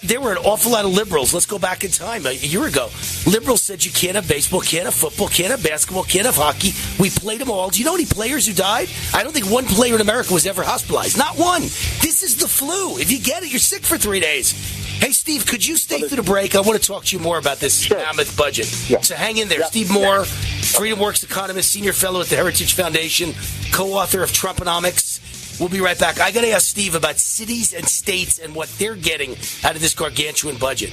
There were an awful lot of liberals. Let's go back in time. A year ago, liberals said you can't have baseball, can't have football, can't have basketball, can't have hockey. We played them all. Do you know any players who died? I don't think one player in America was ever hospitalized. Not one. This is the flu. If you get it, you're sick for 3 days. Hey, Steve, could you stay through the break? I want to talk to you more about this mammoth budget. Yeah. So hang in there. Yeah. Steve Moore, FreedomWorks economist, senior fellow at the Heritage Foundation, co-author of Trumponomics. We'll be right back. I got to ask Steve about cities and states and what they're getting out of this gargantuan budget.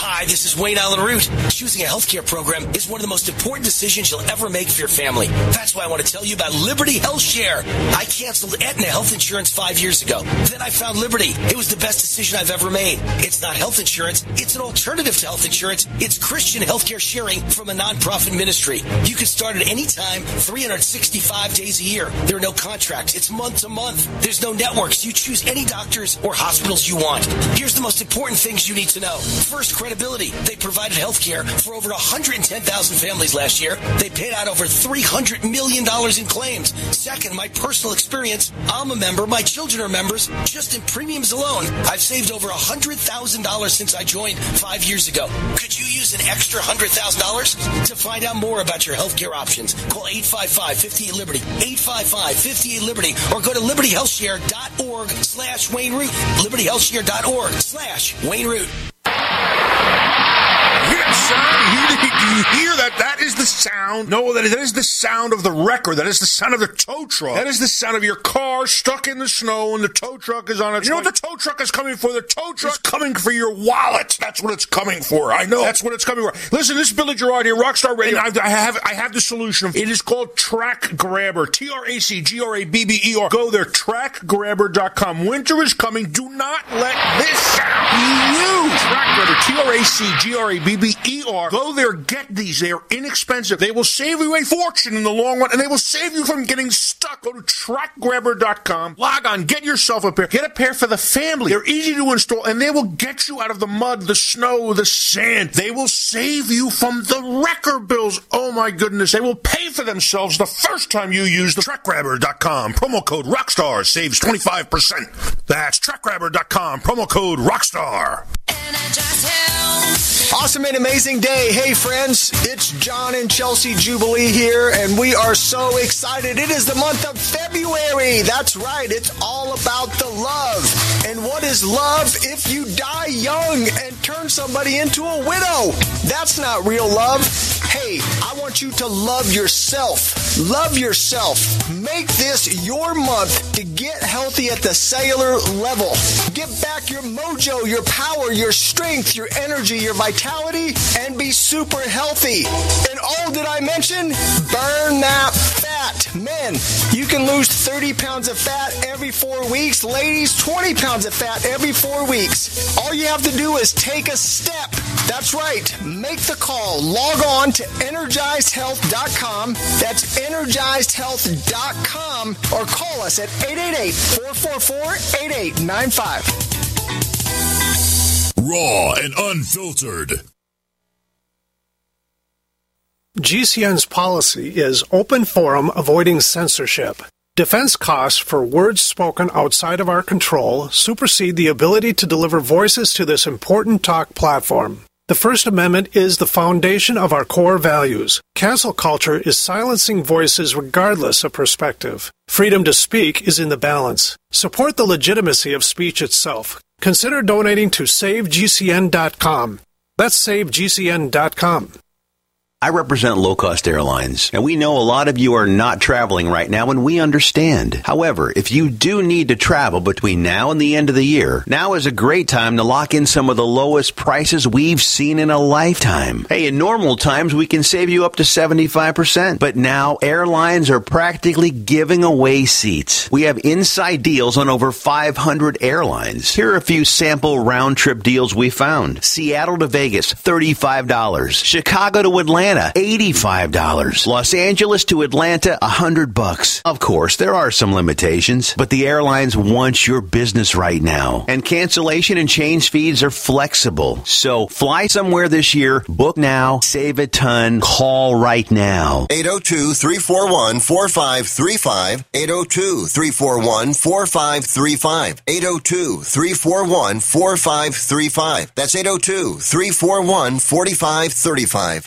Hi, this is Wayne Allyn Root. Choosing a healthcare program is one of the most important decisions you'll ever make for your family. That's why I want to tell you about Liberty Health Share. I canceled Aetna health insurance 5 years ago. Then I found Liberty. It was the best decision I've ever made. It's not health insurance. It's an alternative to health insurance. It's Christian healthcare sharing from a nonprofit ministry. You can start at any time, 365 days a year. There are no contracts. It's month to month. There's no networks. You choose any doctors or hospitals you want. Here's the most important things you need to know. First, credibility. They provided health care for over 110,000 families last year. They paid out over $300 million in claims. Second, my personal experience. I'm a member. My children are members. Just in premiums alone, I've saved over $100,000 since I joined 5 years ago. Could you use an extra $100,000? To find out more about your health care options, call 855-58-LIBERTY, 855-58-LIBERTY, or go to libertyhealthshare.org/Wayne Root, libertyhealthshare.org/Wayne Root. Yes, do you hear that? That is the sound. No, that is the sound of the wrecker. That is the sound of the tow truck. That is the sound of your car stuck in the snow and the tow truck is on its way. You know what the tow truck is coming for? The tow truck is coming for your wallet. That's what it's coming for. I know. That's what it's coming for. Listen, this is Billy Gerard here, Rockstar Radio. And I have the solution. It is called Track Grabber. TRACGRABBER. Go there, trackgrabber.com. Winter is coming. Do not let this sound be you. Track Grabber. TRAC, GRABB, ER. Go there, get these. They are inexpensive. They will save you a fortune in the long run, and they will save you from getting stuck. Go to trackgrabber.com. Log on. Get yourself a pair. Get a pair for the family. They're easy to install, and they will get you out of the mud, the snow, the sand. They will save you from the wrecker bills. Oh, my goodness. They will pay for themselves the first time you use the trackgrabber.com. Promo code ROCKSTAR saves 25%. That's trackgrabber.com. Promo code ROCKSTAR. Awesome and amazing day. Hey, friends, it's John and Chelsea Jubilee here, and we are so excited. It is the month of February. That's right. It's all about the love. And what is love if you die young and turn somebody into a widow? That's not real love. Hey, I want you to love yourself. Love yourself. Make this your month to get healthy at the cellular level. Get back your mojo, your power, your strength, your energy, your vitality, and be super healthy. And oh, did I mention? Burn that fat. Men, you can lose 30 pounds of fat every 4 weeks. Ladies, 20 pounds of fat every 4 weeks. All you have to do is take a step. That's right. Make the call. Log on to EnergizedHealth.com. That's EnergizedHealth.com. Or call us at 888-444-8895. Raw and unfiltered. GCN's policy is open forum, avoiding censorship. Defense costs for words spoken outside of our control supersede the ability to deliver voices to this important talk platform. The First Amendment is the foundation of our core values. Cancel culture is silencing voices regardless of perspective. Freedom to speak is in the balance. Support the legitimacy of speech itself. Consider donating to SaveGCN.com. That's SaveGCN.com. I represent low-cost airlines, and we know a lot of you are not traveling right now, and we understand. However, if you do need to travel between now and the end of the year, now is a great time to lock in some of the lowest prices we've seen in a lifetime. Hey, in normal times, we can save you up to 75%, but now airlines are practically giving away seats. We have inside deals on over 500 airlines. Here are a few sample round-trip deals we found. Seattle to Vegas, $35. Chicago to Atlanta, $85. Los Angeles to Atlanta, $100. Of course, there are some limitations, but the airlines want your business right now. And cancellation and change fees are flexible. So fly somewhere this year, book now, save a ton, call right now. 802-341-4535. 802-341-4535. 802-341-4535. That's 802-341-4535.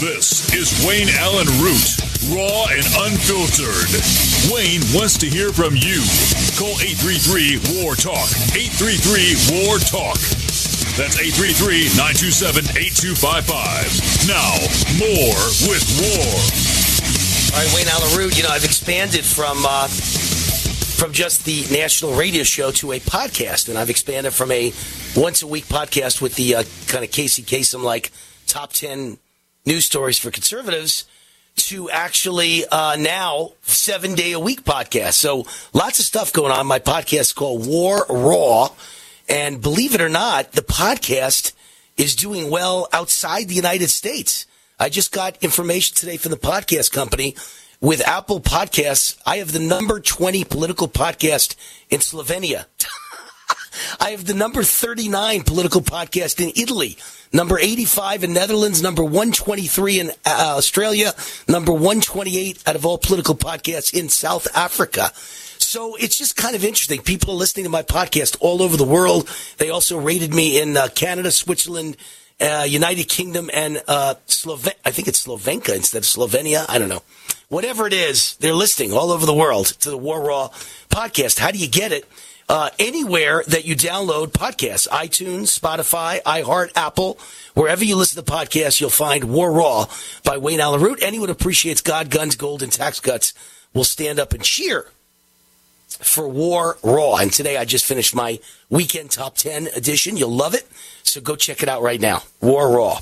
This is Wayne Allyn Root, raw and unfiltered. Wayne wants to hear from you. Call 833-WAR-TALK, 833-WAR-TALK. That's 833-927-8255. Now, more with War. All right, Wayne Allyn Root, you know, I've expanded from just the national radio show to a podcast, and I've expanded from a once-a-week podcast with the kind of Casey Kasem-like top 10 news stories for conservatives to actually now 7-day-a-week podcast. So lots of stuff going on. My podcast is called War Raw. And believe it or not, the podcast is doing well outside the United States. I just got information today from the podcast company. With Apple Podcasts, I have the number 20 political podcast in Slovenia. I have the number 39 political podcast in Italy, number 85 in Netherlands, number 123 in Australia, number 128 out of all political podcasts in South Africa. So it's just kind of interesting. People are listening to my podcast all over the world. They also rated me in Canada, Switzerland, United Kingdom, and I think it's Slovenka instead of Slovenia. I don't know. whatever it is they're listing all over the world to the War Raw podcast. How do you get it? Anywhere that you download podcasts, iTunes, Spotify, iHeart, Apple, wherever you listen to podcasts, you'll find War Raw by Wayne Allyn Root. Anyone who appreciates God, guns, gold, and tax cuts will stand up and cheer for War Raw. And today I just finished my weekend top 10 edition. You'll love it. So go check it out right now. War Raw.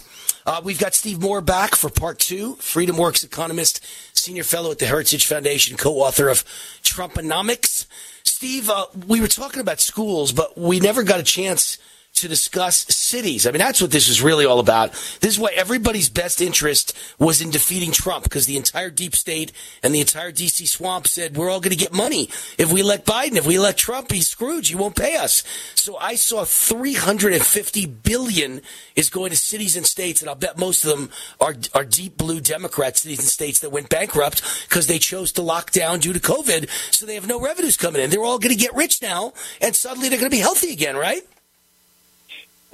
We've got Steve Moore back for part two, FreedomWorks economist, senior fellow at the Heritage Foundation, co-author of Trumponomics. Steve, we were talking about schools, but we never got a chance to discuss cities. I mean, that's what this is really all about. This is why everybody's best interest was in defeating Trump, because the entire deep state and the entire D.C. swamp said, we're all going to get money. If we elect Biden, if we elect Trump, he's Scrooge. He won't pay us. So I saw $350 billion is going to cities and states, and I'll bet most of them are deep blue Democrat cities and states that went bankrupt because they chose to lock down due to COVID, so they have no revenues coming in. They're all going to get rich now, and suddenly they're going to be healthy again, right?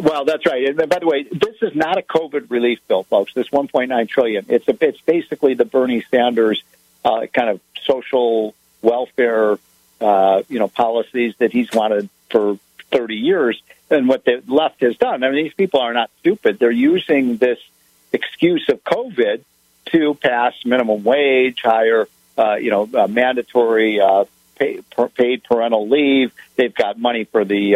Well, that's right. And by the way, this is not a COVID relief bill, folks. This $1.9 trillion. It's basically the Bernie Sanders kind of social welfare, policies that he's wanted for 30 years. And what the left has done. I mean, these people are not stupid. They're using this excuse of COVID to pass minimum wage, higher, mandatory paid parental leave. They've got money for the,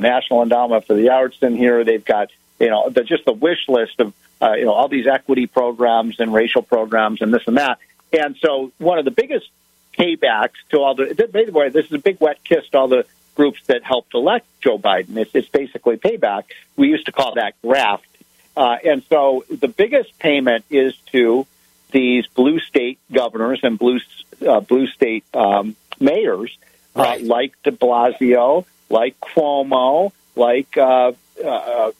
National Endowment for the Arts in here. They've got, just the wish list of, all these equity programs and racial programs and this and that. And so one of the biggest paybacks to all the, by the way, this is a big wet kiss to all the groups that helped elect Joe Biden. It's basically payback. We used to call that graft. And so the biggest payment is to these blue state governors and blue state mayors, right. Like de Blasio, like Cuomo, like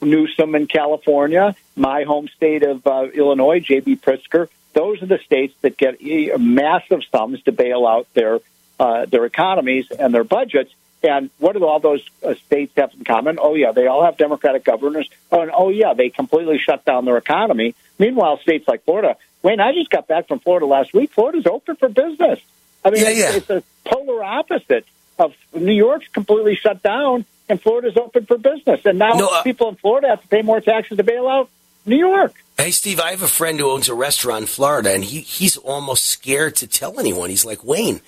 Newsom in California, my home state of Illinois, J.B. Pritzker. Those are the states that get massive sums to bail out their economies and their budgets. And what do all those states have in common? Oh, yeah, they all have Democratic governors. Oh, and oh, yeah, they completely shut down their economy. Meanwhile, states like Florida, Wayne, I just got back from Florida last week. Florida's open for business. I mean, It's a polar opposite of New York's completely shut down and Florida's open for business. And now people in Florida have to pay more taxes to bail out New York. Hey, Steve, I have a friend who owns a restaurant in Florida, and he's almost scared to tell anyone. He's like, Wayne,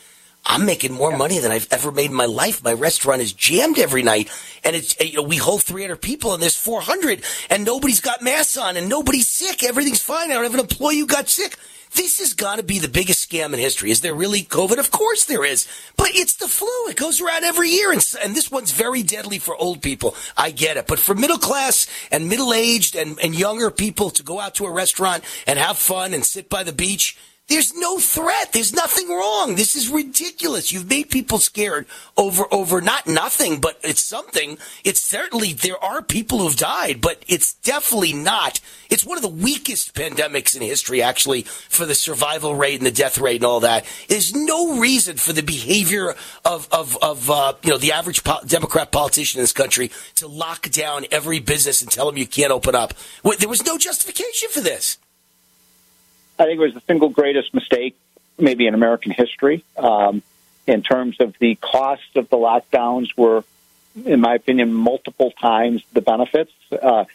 I'm making more money than I've ever made in my life. My restaurant is jammed every night, and it's we hold 300 people, and there's 400, and nobody's got masks on, and nobody's sick. Everything's fine. I don't have an employee who got sick. This has got to be the biggest scam in history. Is there really COVID? Of course there is. But it's the flu. It goes around every year. And this one's very deadly for old people. I get it. But for middle class and middle-aged and younger people to go out to a restaurant and have fun and sit by the beach, there's no threat. There's nothing wrong. This is ridiculous. You've made people scared over not nothing, but it's something. It's certainly, there are people who've died, but it's definitely not. It's one of the weakest pandemics in history, actually, for the survival rate and the death rate and all that. There's no reason for the behavior of the average Democrat politician in this country to lock down every business and tell them you can't open up. There was no justification for this. I think it was the single greatest mistake maybe in American history in terms of the costs of the lockdowns were, in my opinion, multiple times the benefits. So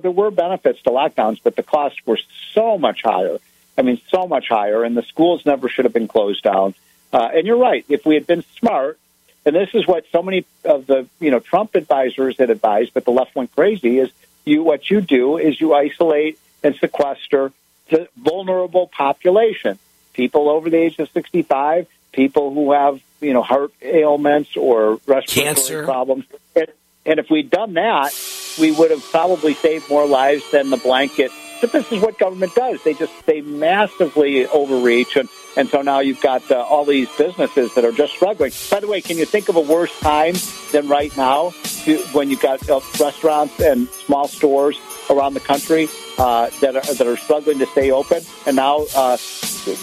there were benefits to lockdowns, but the costs were so much higher. I mean, so much higher, and the schools never should have been closed down. And you're right. If we had been smart, and this is what so many of the Trump advisors had advised, but the left went crazy, is what you do is you isolate and sequester the vulnerable population, people over the age of 65, people who have, heart ailments or respiratory cancer problems. And if we'd done that, we would have probably saved more lives than the blanket. But this is what government does. They massively overreach. And so now you've got all these businesses that are just struggling. By the way, can you think of a worse time than right now when you've got restaurants and small stores around the country that are struggling to stay open? And now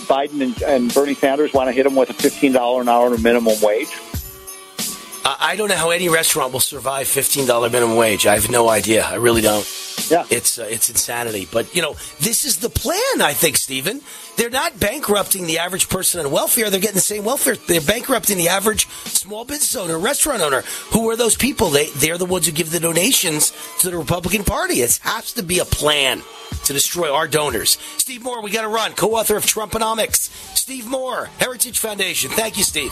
Biden and Bernie Sanders want to hit them with a $15 an hour minimum wage. I don't know how any restaurant will survive $15 minimum wage. I have no idea. I really don't. Yeah. It's insanity. But, you know, this is the plan, I think, Stephen. They're not bankrupting the average person on welfare. They're getting the same welfare. They're bankrupting the average small business owner, restaurant owner. Who are those people? They're the ones who give the donations to the Republican Party. It has to be a plan to destroy our donors. Steve Moore, we got to run. Co-author of Trumponomics. Steve Moore, Heritage Foundation. Thank you, Steve.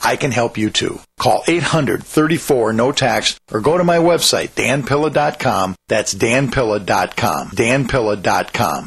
I can help you too. Call 800-34-NO-TAX or go to my website, danpilla.com. That's danpilla.com. danpilla.com.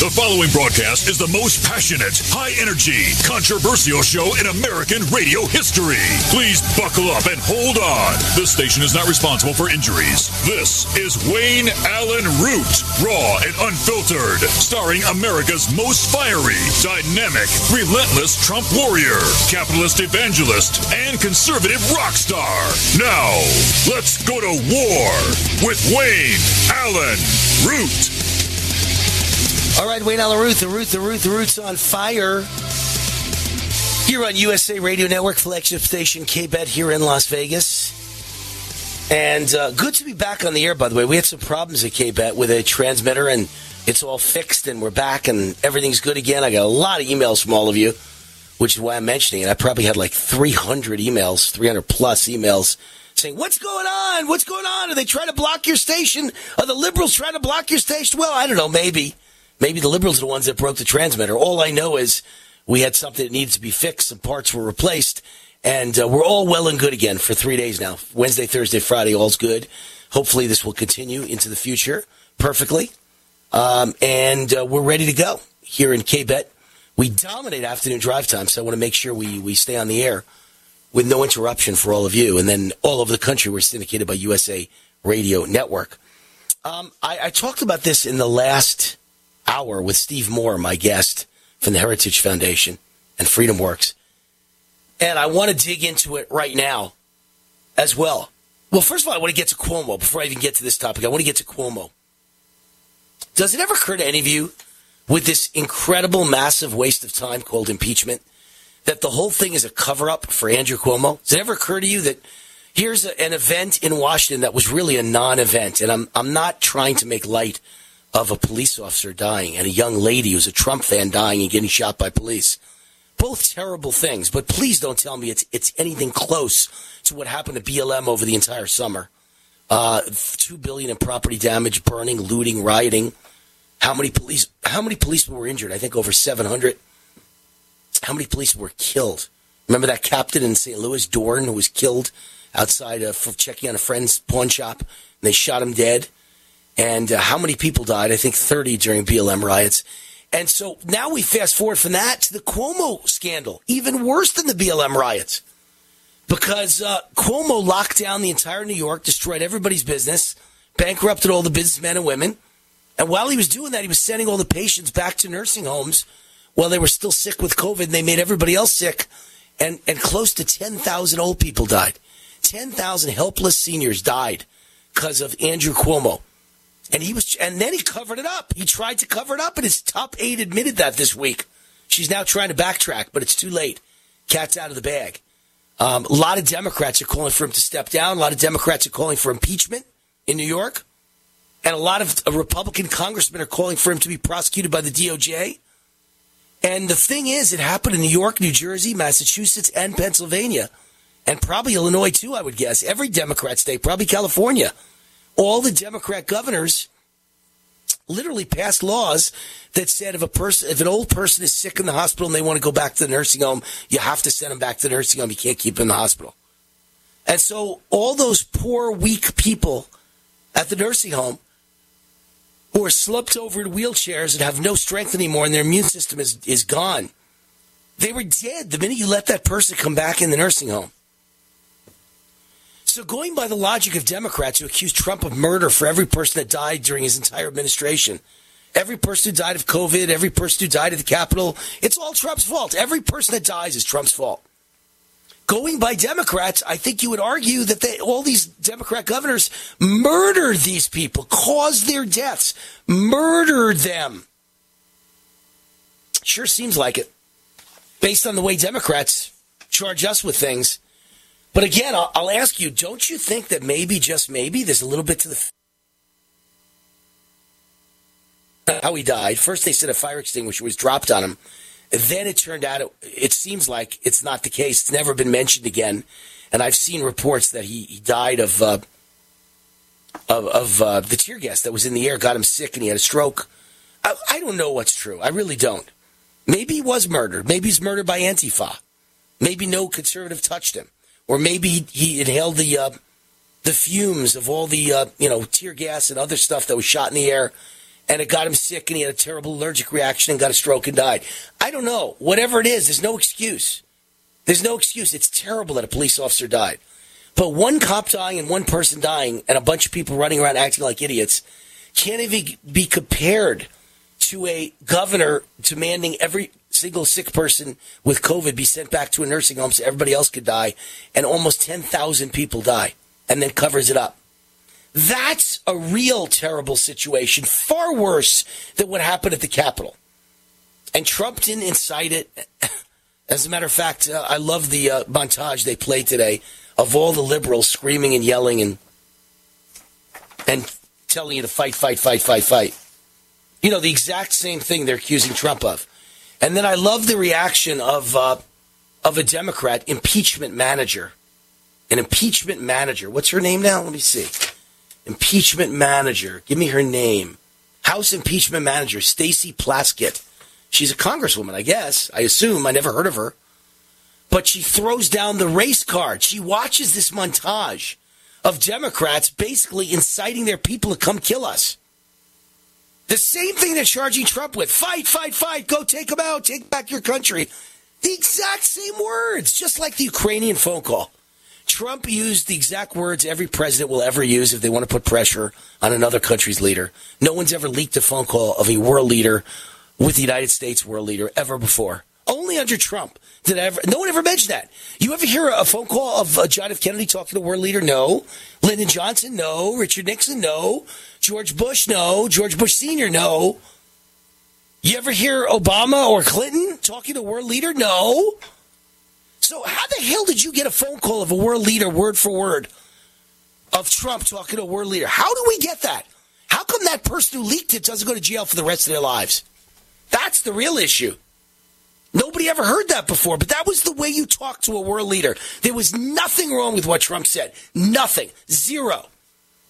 The following broadcast is the most passionate, high-energy, controversial show in American radio history. Please buckle up and hold on. This station is not responsible for injuries. This is Wayne Allyn Root, raw and unfiltered, starring America's most fiery, dynamic, relentless Trump warrior, capitalist evangelist, and conservative rock star. Now, let's go to war with Wayne Allyn Root. All right, Wayne Allyn Root, the Root's on fire. Here on USA Radio Network, flagship station KBET here in Las Vegas. And good to be back on the air, by the way. We had some problems at KBET with a transmitter, and it's all fixed, and we're back, and everything's good again. I got a lot of emails from all of you, which is why I'm mentioning it. I probably had like 300 emails, 300-plus emails, saying, what's going on? What's going on? Are they trying to block your station? Are the liberals trying to block your station? Well, I don't know, maybe. Maybe the liberals are the ones that broke the transmitter. All I know is we had something that needed to be fixed. Some parts were replaced. And we're all well and good again for 3 days now. Wednesday, Thursday, Friday, all's good. Hopefully this will continue into the future perfectly. And we're ready to go here in KBET. We dominate afternoon drive time, so I want to make sure we stay on the air with no interruption for all of you. And then all over the country, we're syndicated by USA Radio Network. I talked about this in the last hour with Steve Moore, my guest from the Heritage Foundation and Freedom Works. And I want to dig into it right now as well. Well, first of all, I want to get to Cuomo. Before I even get to this topic, I want to get to Cuomo. Does it ever occur to any of you, with this incredible, massive waste of time called impeachment, that the whole thing is a cover-up for Andrew Cuomo? Does it ever occur to you that here's an event in Washington that was really a non-event, and I'm not trying to make light of a police officer dying and a young lady who's a Trump fan dying and getting shot by police. Both terrible things, but please don't tell me it's anything close to what happened to BLM over the entire summer. $2 billion in property damage, burning, looting, rioting. How many policemen were injured? I think over 700. How many policemen were killed? Remember that captain in St. Louis, Dorn, who was killed outside for checking on a friend's pawn shop, and they shot him dead? And how many people died? I think 30 during BLM riots. And so now we fast forward from that to the Cuomo scandal, even worse than the BLM riots. Because Cuomo locked down the entire New York, destroyed everybody's business, bankrupted all the businessmen and women. And while he was doing that, he was sending all the patients back to nursing homes while they were still sick with COVID. And they made everybody else sick. And close to 10,000 old people died. 10,000 helpless seniors died because of Andrew Cuomo. And then he covered it up. He tried to cover it up, and his top aide admitted that this week. She's now trying to backtrack, but it's too late. Cat's out of the bag. A lot of Democrats are calling for him to step down. A lot of Democrats are calling for impeachment in New York. And a lot of Republican congressmen are calling for him to be prosecuted by the DOJ. And the thing is, it happened in New York, New Jersey, Massachusetts, and Pennsylvania. And probably Illinois, too, I would guess. Every Democrat state, probably California. All the Democrat governors literally passed laws that said if an old person is sick in the hospital and they want to go back to the nursing home, you have to send them back to the nursing home. You can't keep them in the hospital. And so all those poor, weak people at the nursing home who are slumped over in wheelchairs and have no strength anymore and their immune system is gone, they were dead the minute you let that person come back in the nursing home. So going by the logic of Democrats who accuse Trump of murder for every person that died during his entire administration, every person who died of COVID, every person who died at the Capitol, it's all Trump's fault. Every person that dies is Trump's fault. Going by Democrats, I think you would argue that all these Democrat governors murdered these people, caused their deaths, murdered them. Sure seems like it, based on the way Democrats charge us with things. But again, I'll ask you, don't you think that maybe, just maybe, there's a little bit to the how he died? First they said a fire extinguisher was dropped on him. Then it turned out, it seems like it's not the case. It's never been mentioned again. And I've seen reports that he died of the tear gas that was in the air, got him sick, and he had a stroke. I don't know what's true. I really don't. Maybe he was murdered. Maybe he's murdered by Antifa. Maybe no conservative touched him. Or maybe he inhaled the fumes of all the tear gas and other stuff that was shot in the air, and it got him sick, and he had a terrible allergic reaction and got a stroke and died. I don't know. Whatever it is, there's no excuse. There's no excuse. It's terrible that a police officer died. But one cop dying and one person dying and a bunch of people running around acting like idiots can't even be compared to a governor demanding every single sick person with COVID be sent back to a nursing home so everybody else could die, and almost 10,000 people die, and then covers it up. That's a real terrible situation, far worse than what happened at the Capitol. And Trump didn't incite it. As a matter of fact, I love the montage they played today of all the liberals screaming and yelling and telling you to fight, fight, fight, fight, fight. You know, the exact same thing they're accusing Trump of. And then I love the reaction of a Democrat impeachment manager. An impeachment manager. What's her name now? Let me see. Impeachment manager. Give me her name. House impeachment manager, Stacey Plaskett. She's a congresswoman, I guess. I assume. I never heard of her. But she throws down the race card. She watches this montage of Democrats basically inciting their people to come kill us. The same thing they're charging Trump with. Fight, fight, fight. Go take them out. Take back your country. The exact same words, just like the Ukrainian phone call. Trump used the exact words every president will ever use if they want to put pressure on another country's leader. No one's ever leaked a phone call of a world leader with the United States world leader ever before. Only under Trump did no one ever mentioned that. You ever hear a phone call of John F. Kennedy talking to world leader? No. Lyndon Johnson? No. Richard Nixon? No. George Bush? No. George Bush Sr.? No. You ever hear Obama or Clinton talking to world leader? No. So how the hell did you get a phone call of a world leader, word for word, of Trump talking to a world leader? How do we get that? How come that person who leaked it doesn't go to jail for the rest of their lives? That's the real issue. Nobody ever heard that before, but that was the way you talked to a world leader. There was nothing wrong with what Trump said. Nothing. Zero.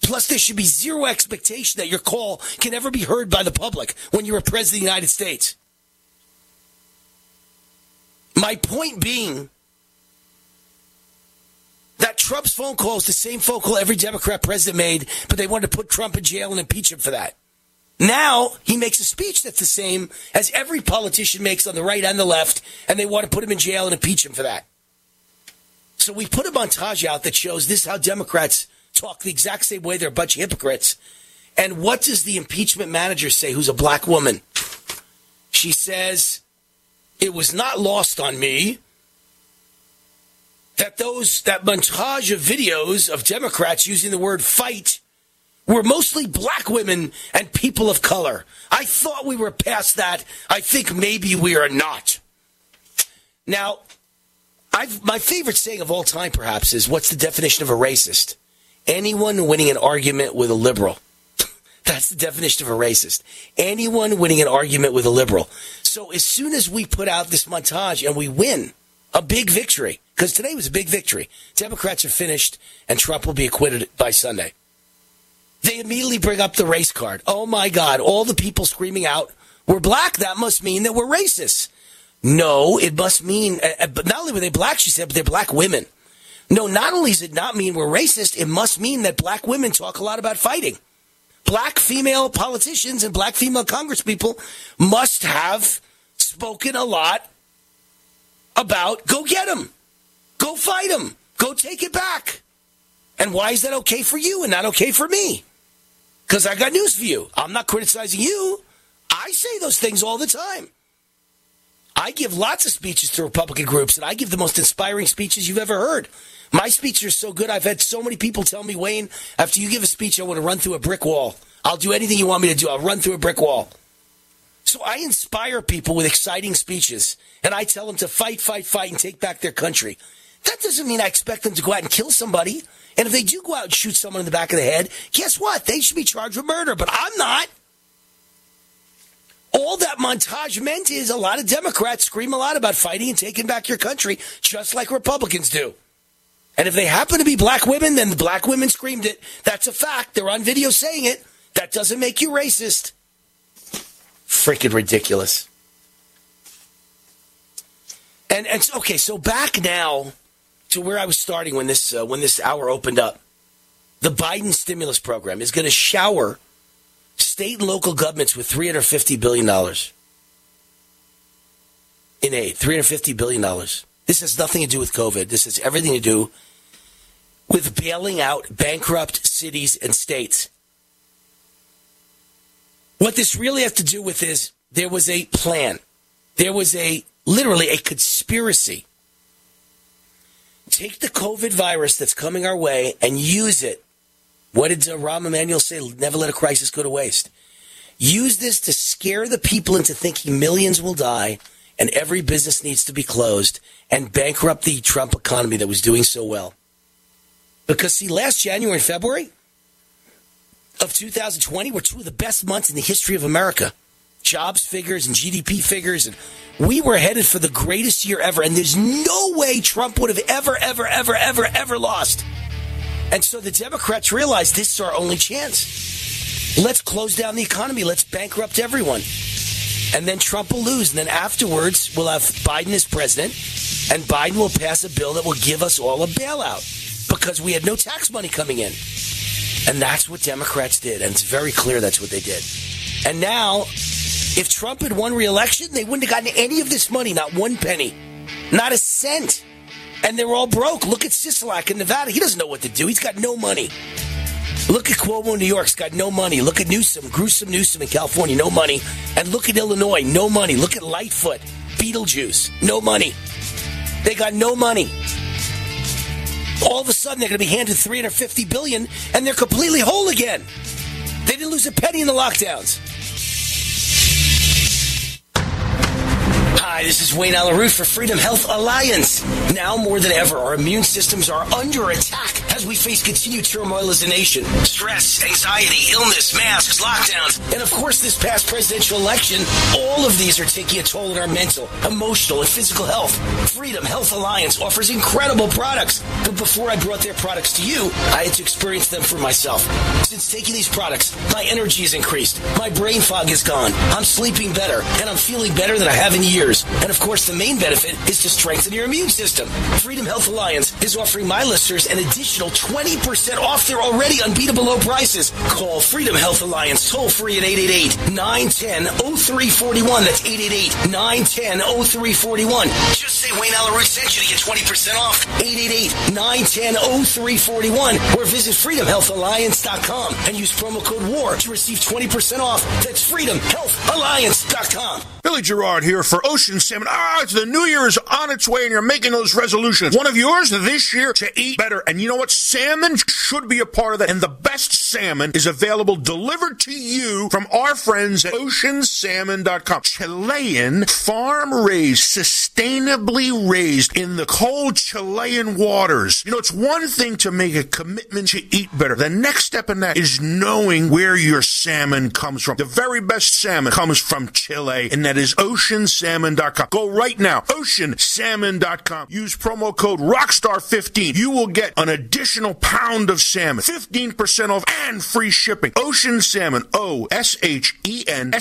Plus, there should be zero expectation that your call can ever be heard by the public when you're a president of the United States. My point being that Trump's phone call is the same phone call every Democrat president made, but they wanted to put Trump in jail and impeach him for that. Now, he makes a speech that's the same as every politician makes on the right and the left, and they want to put him in jail and impeach him for that. So we put a montage out that shows this is how Democrats talk the exact same way. They're a bunch of hypocrites. And what does the impeachment manager say, who's a black woman? She says, it was not lost on me that that montage of videos of Democrats using the word fight were mostly black women and people of color. I thought we were past that. I think maybe we are not. Now, My favorite saying of all time, perhaps, is what's the definition of a racist? Anyone winning an argument with a liberal. That's the definition of a racist. Anyone winning an argument with a liberal. So as soon as we put out this montage and we win a big victory, because today was a big victory, Democrats are finished and Trump will be acquitted by Sunday. They immediately bring up the race card. Oh, my God, all the people screaming out, we're black, that must mean that we're racist. No, it must mean, but not only were they black, she said, but they're black women. No, not only does it not mean we're racist, it must mean that black women talk a lot about fighting. Black female politicians and black female congresspeople must have spoken a lot about go get them, go fight them, go take it back. And why is that okay for you and not okay for me? Because I got news for you. I'm not criticizing you. I say those things all the time. I give lots of speeches to Republican groups, and I give the most inspiring speeches you've ever heard. My speeches are so good, I've had so many people tell me, Wayne, after you give a speech, I want to run through a brick wall. I'll do anything you want me to do. I'll run through a brick wall. So I inspire people with exciting speeches, and I tell them to fight, fight, fight, and take back their country. That doesn't mean I expect them to go out and kill somebody. And if they do go out and shoot someone in the back of the head, guess what? They should be charged with murder, but I'm not. All that montage meant is a lot of Democrats scream a lot about fighting and taking back your country, just like Republicans do. And if they happen to be black women, then the black women screamed it. That's a fact. They're on video saying it. That doesn't make you racist. Freaking ridiculous. And okay, so back now to where I was starting when this hour opened up. The Biden stimulus program is going to shower state and local governments with $350 billion in aid, $350 billion. This has nothing to do with COVID. This has everything to do with bailing out bankrupt cities and states. What this really has to do with is there was a plan. There was a literally a conspiracy. Take the COVID virus that's coming our way and use it. What did Rahm Emanuel say? Never let a crisis go to waste. Use this to scare the people into thinking millions will die and every business needs to be closed and bankrupt the Trump economy that was doing so well. Because, see, last January and February of 2020 were two of the best months in the history of America. Jobs figures and GDP figures. And we were headed for the greatest year ever. And there's no way Trump would have ever lost. And so the Democrats realized this is our only chance. Let's close down the economy. Let's bankrupt everyone. And then Trump will lose. And then afterwards, we'll have Biden as president. And Biden will pass a bill that will give us all a bailout because we had no tax money coming in. And that's what Democrats did. And it's very clear that's what they did. And now, if Trump had won re-election, they wouldn't have gotten any of this money. Not one penny. Not a cent. And they're all broke. Look at Sisolak in Nevada. He doesn't know what to do. He's got no money. Look at Cuomo in New York. He's got no money. Look at Newsom, gruesome Newsom in California. No money. And look at Illinois. No money. Look at Lightfoot, Beetlejuice. No money. They got no money. All of a sudden, they're going to be handed $350 billion, and they're completely whole again. They didn't lose a penny in the lockdowns. Hi, this is Wayne Allyn Root for Freedom Health Alliance. Now more than ever, our immune systems are under attack as we face continued turmoil as a nation. Stress, anxiety, illness, masks, lockdowns, and of course this past presidential election, all of these are taking a toll on our mental, emotional, and physical health. Freedom Health Alliance offers incredible products, but before I brought their products to you, I had to experience them for myself. Since taking these products, my energy has increased, my brain fog is gone, I'm sleeping better, and I'm feeling better than I have in years. And, of course, the main benefit is to strengthen your immune system. Freedom Health Alliance is offering my listeners an additional 20% off their already unbeatable low prices. Call Freedom Health Alliance toll-free at 888-910-0341. That's 888-910-0341. Just say Wayne Allyn Root sent you to get 20% off. 888-910-0341. Or visit FreedomHealthAlliance.com and use promo code WAR to receive 20% off. That's FreedomHealthAlliance.com. Billy Gerard here for Ocean Salmon. The new year is on its way and you're making those resolutions. One of yours this year to eat better. And you know what? Salmon should be a part of that. And the best salmon is available delivered to you from our friends at Ocean Salmon. salmon.com. Chilean, farm-raised, sustainably raised in the cold Chilean waters. You know, it's one thing to make a commitment to eat better. The next step in that is knowing where your salmon comes from. The very best salmon comes from Chile, and that is oceansalmon.com. Go right now, oceansalmon.com. Use promo code ROCKSTAR15. You will get an additional pound of salmon, 15% off, and free shipping. Ocean Salmon, OceanSalmon,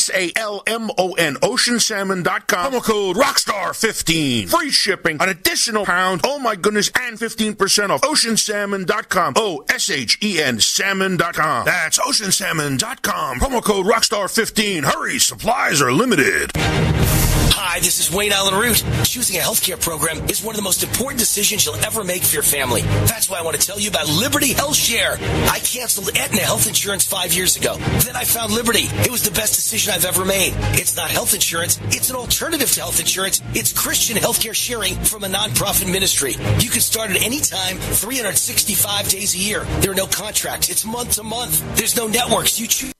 oceansalmon.com. Promo code ROCKSTAR15. Free shipping, an additional pound, oh my goodness, and 15% off. Oceansalmon.com, OceanSalmon.com. That's oceansalmon.com. Promo code ROCKSTAR15. Hurry, supplies are limited. Hi, this is Wayne Allyn Root. Choosing a healthcare program is one of the most important decisions you'll ever make for your family. That's why I want to tell you about Liberty Health Share. I canceled Aetna health insurance 5 years ago. Then I found Liberty. It was the best decision I've ever made. It's not health insurance. It's an alternative to health insurance. It's Christian healthcare sharing from a nonprofit ministry. You can start at any time, 365 days a year. There are no contracts. It's month to month. There's no networks. You choose.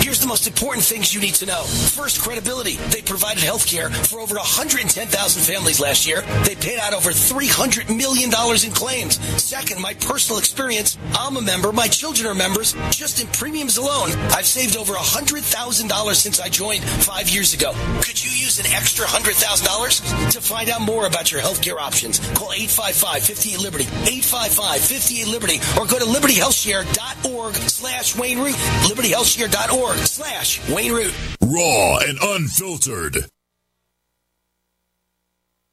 Here's the most important things you need to know. First, credibility. They provided health care for over 110,000 families last year. They paid out over $300 million in claims. Second, my personal experience. I'm a member. My children are members. Just in premiums alone, I've saved over $100,000 since I joined 5 years ago. Could you use an extra $100,000? To find out more about your health care options, call 855-58-LIBERTY, 855-58-LIBERTY, or go to libertyhealthshare.org/Wayne Root, libertyhealthshare.org/Wayne Root. Raw and unfiltered.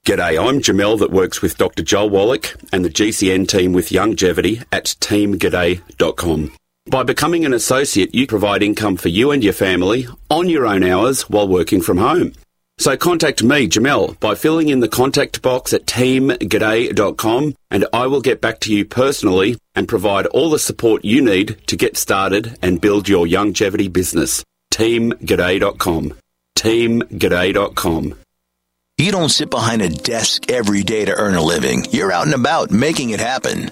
G'day, I'm Jamel that works with Dr. Joel Wallach and the GCN team with Youngevity at teamg'day.com. By becoming an associate, you provide income for you and your family on your own hours while working from home. So contact me, Jamel, by filling in the contact box at teamg'day.com, and I will get back to you personally and provide all the support you need to get started and build your longevity business. Teamg'day.com. Teamg'day.com. You don't sit behind a desk every day to earn a living. You're out and about making it happen.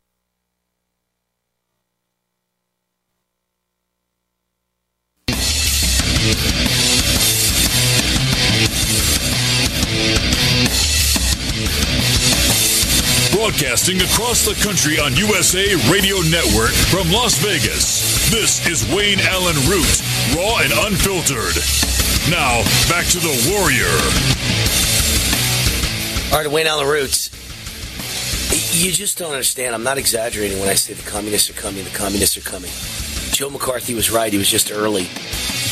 Broadcasting across the country on USA Radio Network from Las Vegas, this is Wayne Allyn Root, raw and unfiltered. Now, back to the Warrior. All right, Wayne Allyn Root. You just don't understand. I'm not exaggerating when I say the communists are coming. The communists are coming. Joe McCarthy was right. He was just early.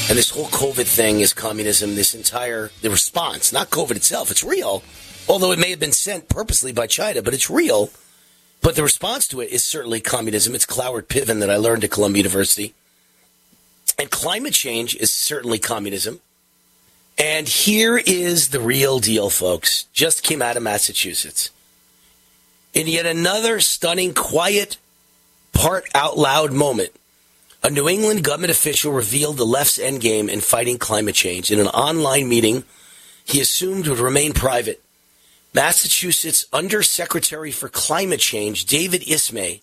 And this whole COVID thing is communism. This entire the response, not COVID itself. It's real. Although it may have been sent purposely by China, but it's real. But the response to it is certainly communism. It's Cloward Piven that I learned at Columbia University. And climate change is certainly communism. And here is the real deal, folks. Just came out of Massachusetts. In yet another stunning, quiet, part-out-loud moment, a New England government official revealed the left's endgame in fighting climate change in an online meeting he assumed would remain private. Massachusetts Undersecretary for Climate Change, David Ismay,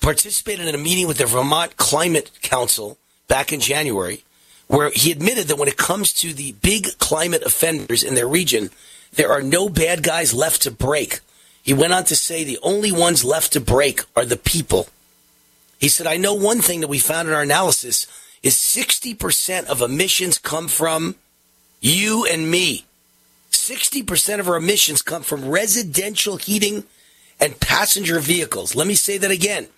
participated in a meeting with the Vermont Climate Council back in January, where he admitted that when it comes to the big climate offenders in their region, there are no bad guys left to break. He went on to say the only ones left to break are the people. He said, I know one thing that we found in our analysis is 60% of emissions come from you and me. 60% of our emissions come from residential heating and passenger vehicles. Let me say that again.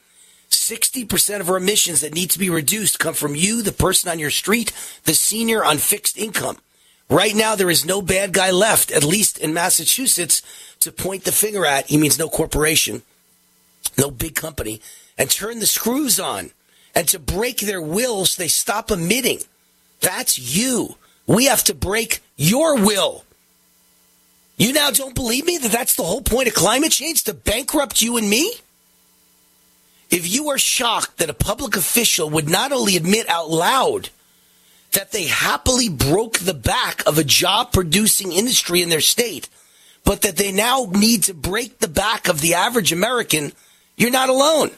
60% of our emissions that need to be reduced come from you, the person on your street, the senior on fixed income. Right now, there is no bad guy left, at least in Massachusetts, to point the finger at. He means no corporation, no big company, and turn the screws on and to break their will so they stop emitting. That's you. We have to break your will. You now don't believe me that that's the whole point of climate change, to bankrupt you and me? If you are shocked that a public official would not only admit out loud that they happily broke the back of a job-producing industry in their state, but that they now need to break the back of the average American, you're not alone.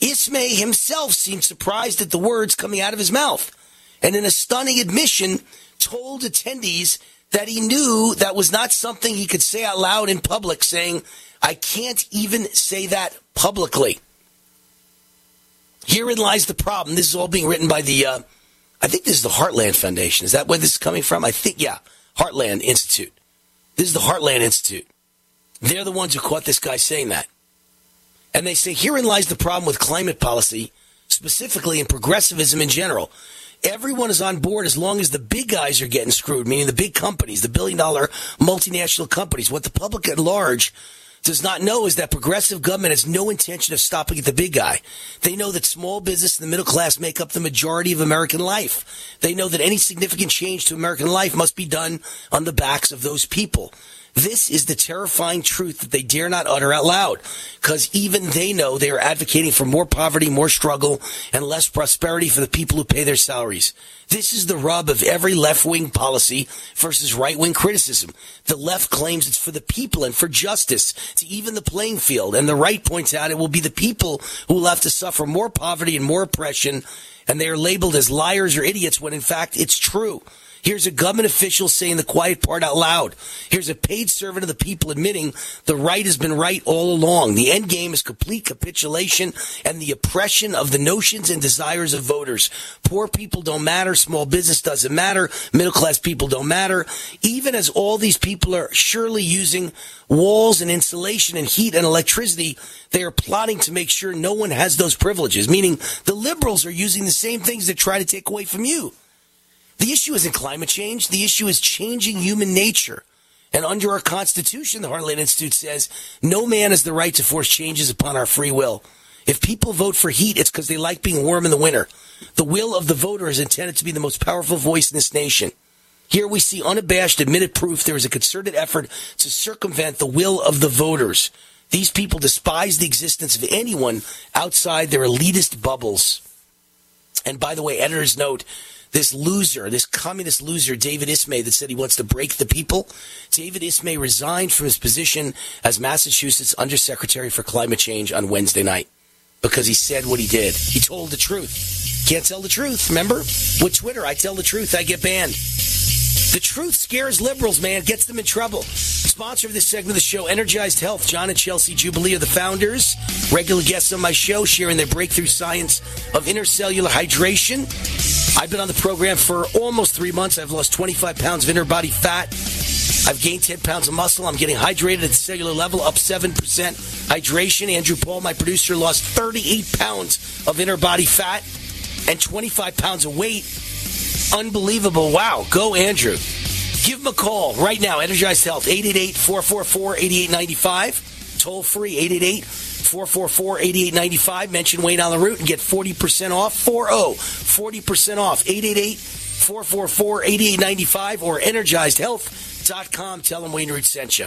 Ismay himself seemed surprised at the words coming out of his mouth, and in a stunning admission, told attendees that he knew that was not something he could say out loud in public, saying, I can't even say that publicly. Herein lies the problem. This is all being written by the, I think this is the Heartland Foundation. Is that where this is coming from? I think, yeah, Heartland Institute. This is the Heartland Institute. They're the ones who caught this guy saying that. And they say, herein lies the problem with climate policy, specifically in progressivism in general. Everyone is on board as long as the big guys are getting screwed, meaning the big companies, the billion-dollar multinational companies. What the public at large does not know is that progressive government has no intention of stopping at the big guy. They know that small business and the middle class make up the majority of American life. They know that any significant change to American life must be done on the backs of those people. This is the terrifying truth that they dare not utter out loud, because even they know they are advocating for more poverty, more struggle, and less prosperity for the people who pay their salaries. This is the rub of every left-wing policy versus right-wing criticism. The left claims it's for the people and for justice, to even the playing field, and the right points out it will be the people who will have to suffer more poverty and more oppression, and they are labeled as liars or idiots when in fact it's true. Here's a government official saying the quiet part out loud. Here's a paid servant of the people admitting the right has been right all along. The end game is complete capitulation and the oppression of the notions and desires of voters. Poor people don't matter. Small business doesn't matter. Middle class people don't matter. Even as all these people are surely using walls and insulation and heat and electricity, they are plotting to make sure no one has those privileges, meaning the liberals are using the same things they try to take away from you. The issue isn't climate change. The issue is changing human nature. And under our Constitution, the Heartland Institute says, no man has the right to force changes upon our free will. If people vote for heat, it's because they like being warm in the winter. The will of the voter is intended to be the most powerful voice in this nation. Here we see unabashed, admitted proof there is a concerted effort to circumvent the will of the voters. These people despise the existence of anyone outside their elitist bubbles. And by the way, editor's note, this loser, this communist loser, David Ismay, that said he wants to break the people, David Ismay resigned from his position as Massachusetts Undersecretary for Climate Change on Wednesday night because he said what he did. He told the truth. Can't tell the truth, remember? With Twitter, I tell the truth, I get banned. The truth scares liberals, man, gets them in trouble. Sponsor of this segment of the show, Energized Health, John and Chelsea Jubilee are the founders. Regular guests on my show sharing their breakthrough science of intercellular hydration. I've been on the program for almost 3 months. I've lost 25 pounds of interbody fat. I've gained 10 pounds of muscle. I'm getting hydrated at the cellular level, up 7% hydration. Andrew Paul, my producer, lost 38 pounds of interbody fat and 25 pounds of weight. Unbelievable. Wow. Go, Andrew. Give him a call right now. Energized Health, 888-444-8895. Toll free, 888-444-8895. Mention Wayne Allyn Root and get 40% off. 40% off. 888-444-8895 or energizedhealth.com. Tell them Wayne Root sent you.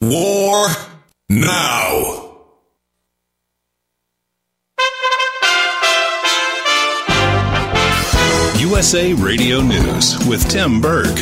War now! USA Radio News with Tim Berg.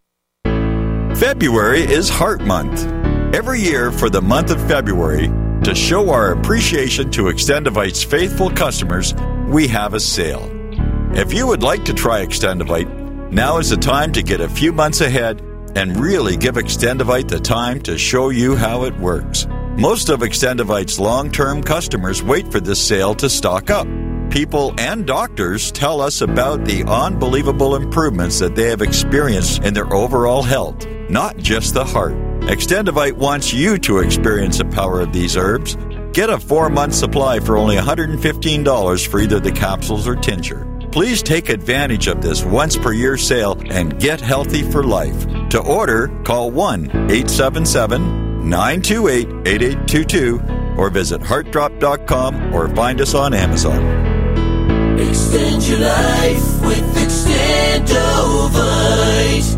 February is Heart Month. Every year for the month of February, to show our appreciation to Extendivite's faithful customers, we have a sale. If you would like to try Extendivite, now is the time to get a few months ahead and really give Extendivite the time to show you how it works. Most of Extendivite's long-term customers wait for this sale to stock up. People and doctors tell us about the unbelievable improvements that they have experienced in their overall health, not just the heart. Extendivite wants you to experience the power of these herbs. Get a 4-month supply for only $115 for either the capsules or tincture. Please take advantage of this once-per-year sale and get healthy for life. To order, call 1-877-928-8822 or visit heartdrop.com or find us on Amazon. Extend your life with Extendovite.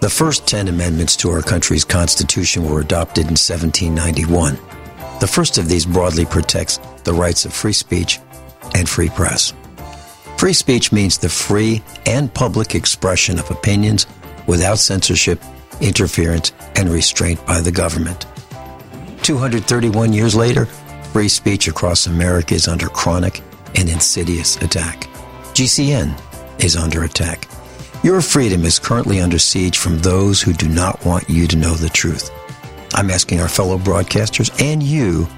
The first 10 amendments to our country's Constitution were adopted in 1791. The first of these broadly protects the rights of free speech and free press. Free speech means the free and public expression of opinions without censorship, interference, and restraint by the government. 231 years later, free speech across America is under chronic and insidious attack. GCN is under attack. Your freedom is currently under siege from those who do not want you to know the truth. I'm asking our fellow broadcasters and you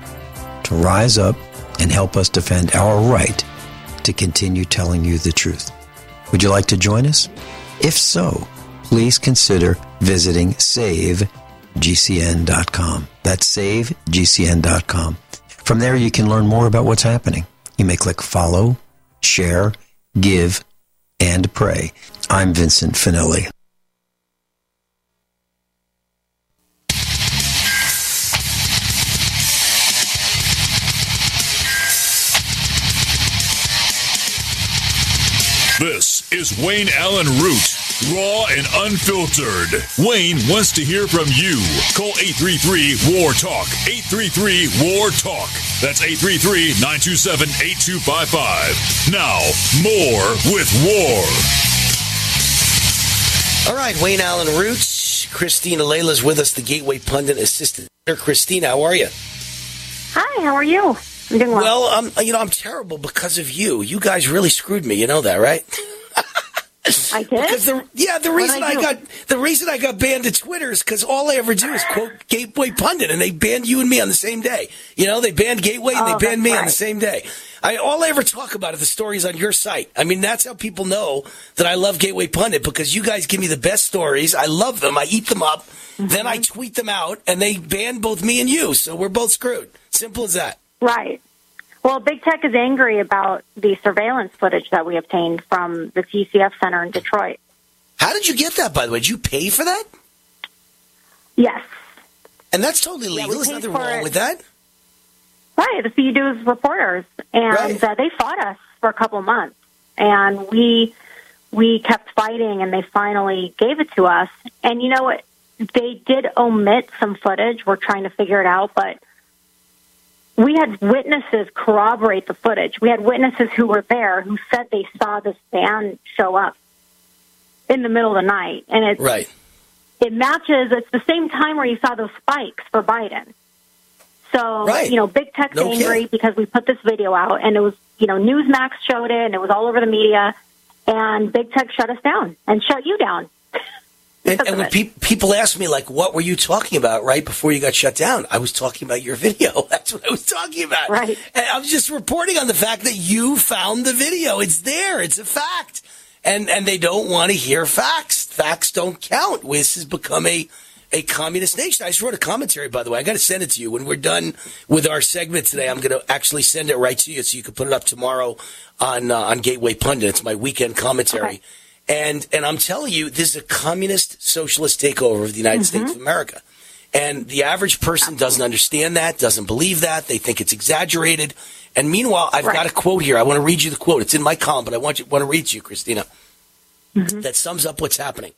to rise up and help us defend our right to continue telling you the truth. Would you like to join us? If so, please consider visiting SaveGCN.com. That's SaveGCN.com. From there, you can learn more about what's happening. You may click follow, share, give, and pray. I'm Vincent Finelli. This is Wayne Allyn Root, raw and unfiltered. Wayne wants to hear from you. Call 833-WAR-TALK, 833-WAR-TALK. That's 833-927-8255. Now, more with War. All right, Wayne Allyn Root. Christina Laila is with us, the Gateway Pundit assistant. Christina, how are you? Hi, how are you? I'm doing well. Well, I'm terrible because of you. You guys really screwed me. You know that, right? I did. Because the reason I got banned to Twitter is because all I ever do is quote Gateway Pundit, and they banned you and me on the same day. You know, they banned Gateway and they banned me on the same day. All I ever talk about are the stories on your site. I mean, that's how people know that I love Gateway Pundit, because you guys give me the best stories. I love them. I eat them up. Mm-hmm. Then I tweet them out, and they banned both me and you. So we're both screwed. Simple as that. Right. Well, big tech is angry about the surveillance footage that we obtained from the TCF Center in Detroit. How did you get that, by the way? Did you pay for that? Yes. And that's totally legal. There's nothing wrong with that. Right. The CU is reporters, and they fought us for a couple months, and we kept fighting, and they finally gave it to us. And you know what? They did omit some footage. We're trying to figure it out, but we had witnesses corroborate the footage. We had witnesses who were there who said they saw this van show up in the middle of the night. And it matches. It's the same time where you saw those spikes for Biden. So, you know, big tech's angry because we put this video out, and it was, you know, Newsmax showed it, and it was all over the media, and big tech shut us down and shut you down. And when people ask me, like, what were you talking about right before you got shut down? I was talking about your video. That's what I was talking about. Right. And I was just reporting on the fact that you found the video. It's there. It's a fact. And they don't want to hear facts. Facts don't count. This has become a communist nation. I just wrote a commentary, by the way. I got to send it to you. When we're done with our segment today, I'm going to actually send it right to you so you can put it up tomorrow on Gateway Pundit. It's my weekend commentary. Okay. And I'm telling you, this is a communist socialist takeover of the United States of America. And the average person doesn't understand that, doesn't believe that. They think it's exaggerated. And meanwhile, I've got a quote here. I want to read you the quote. It's in my column, but I want to read to you, Christina, that sums up what's happening.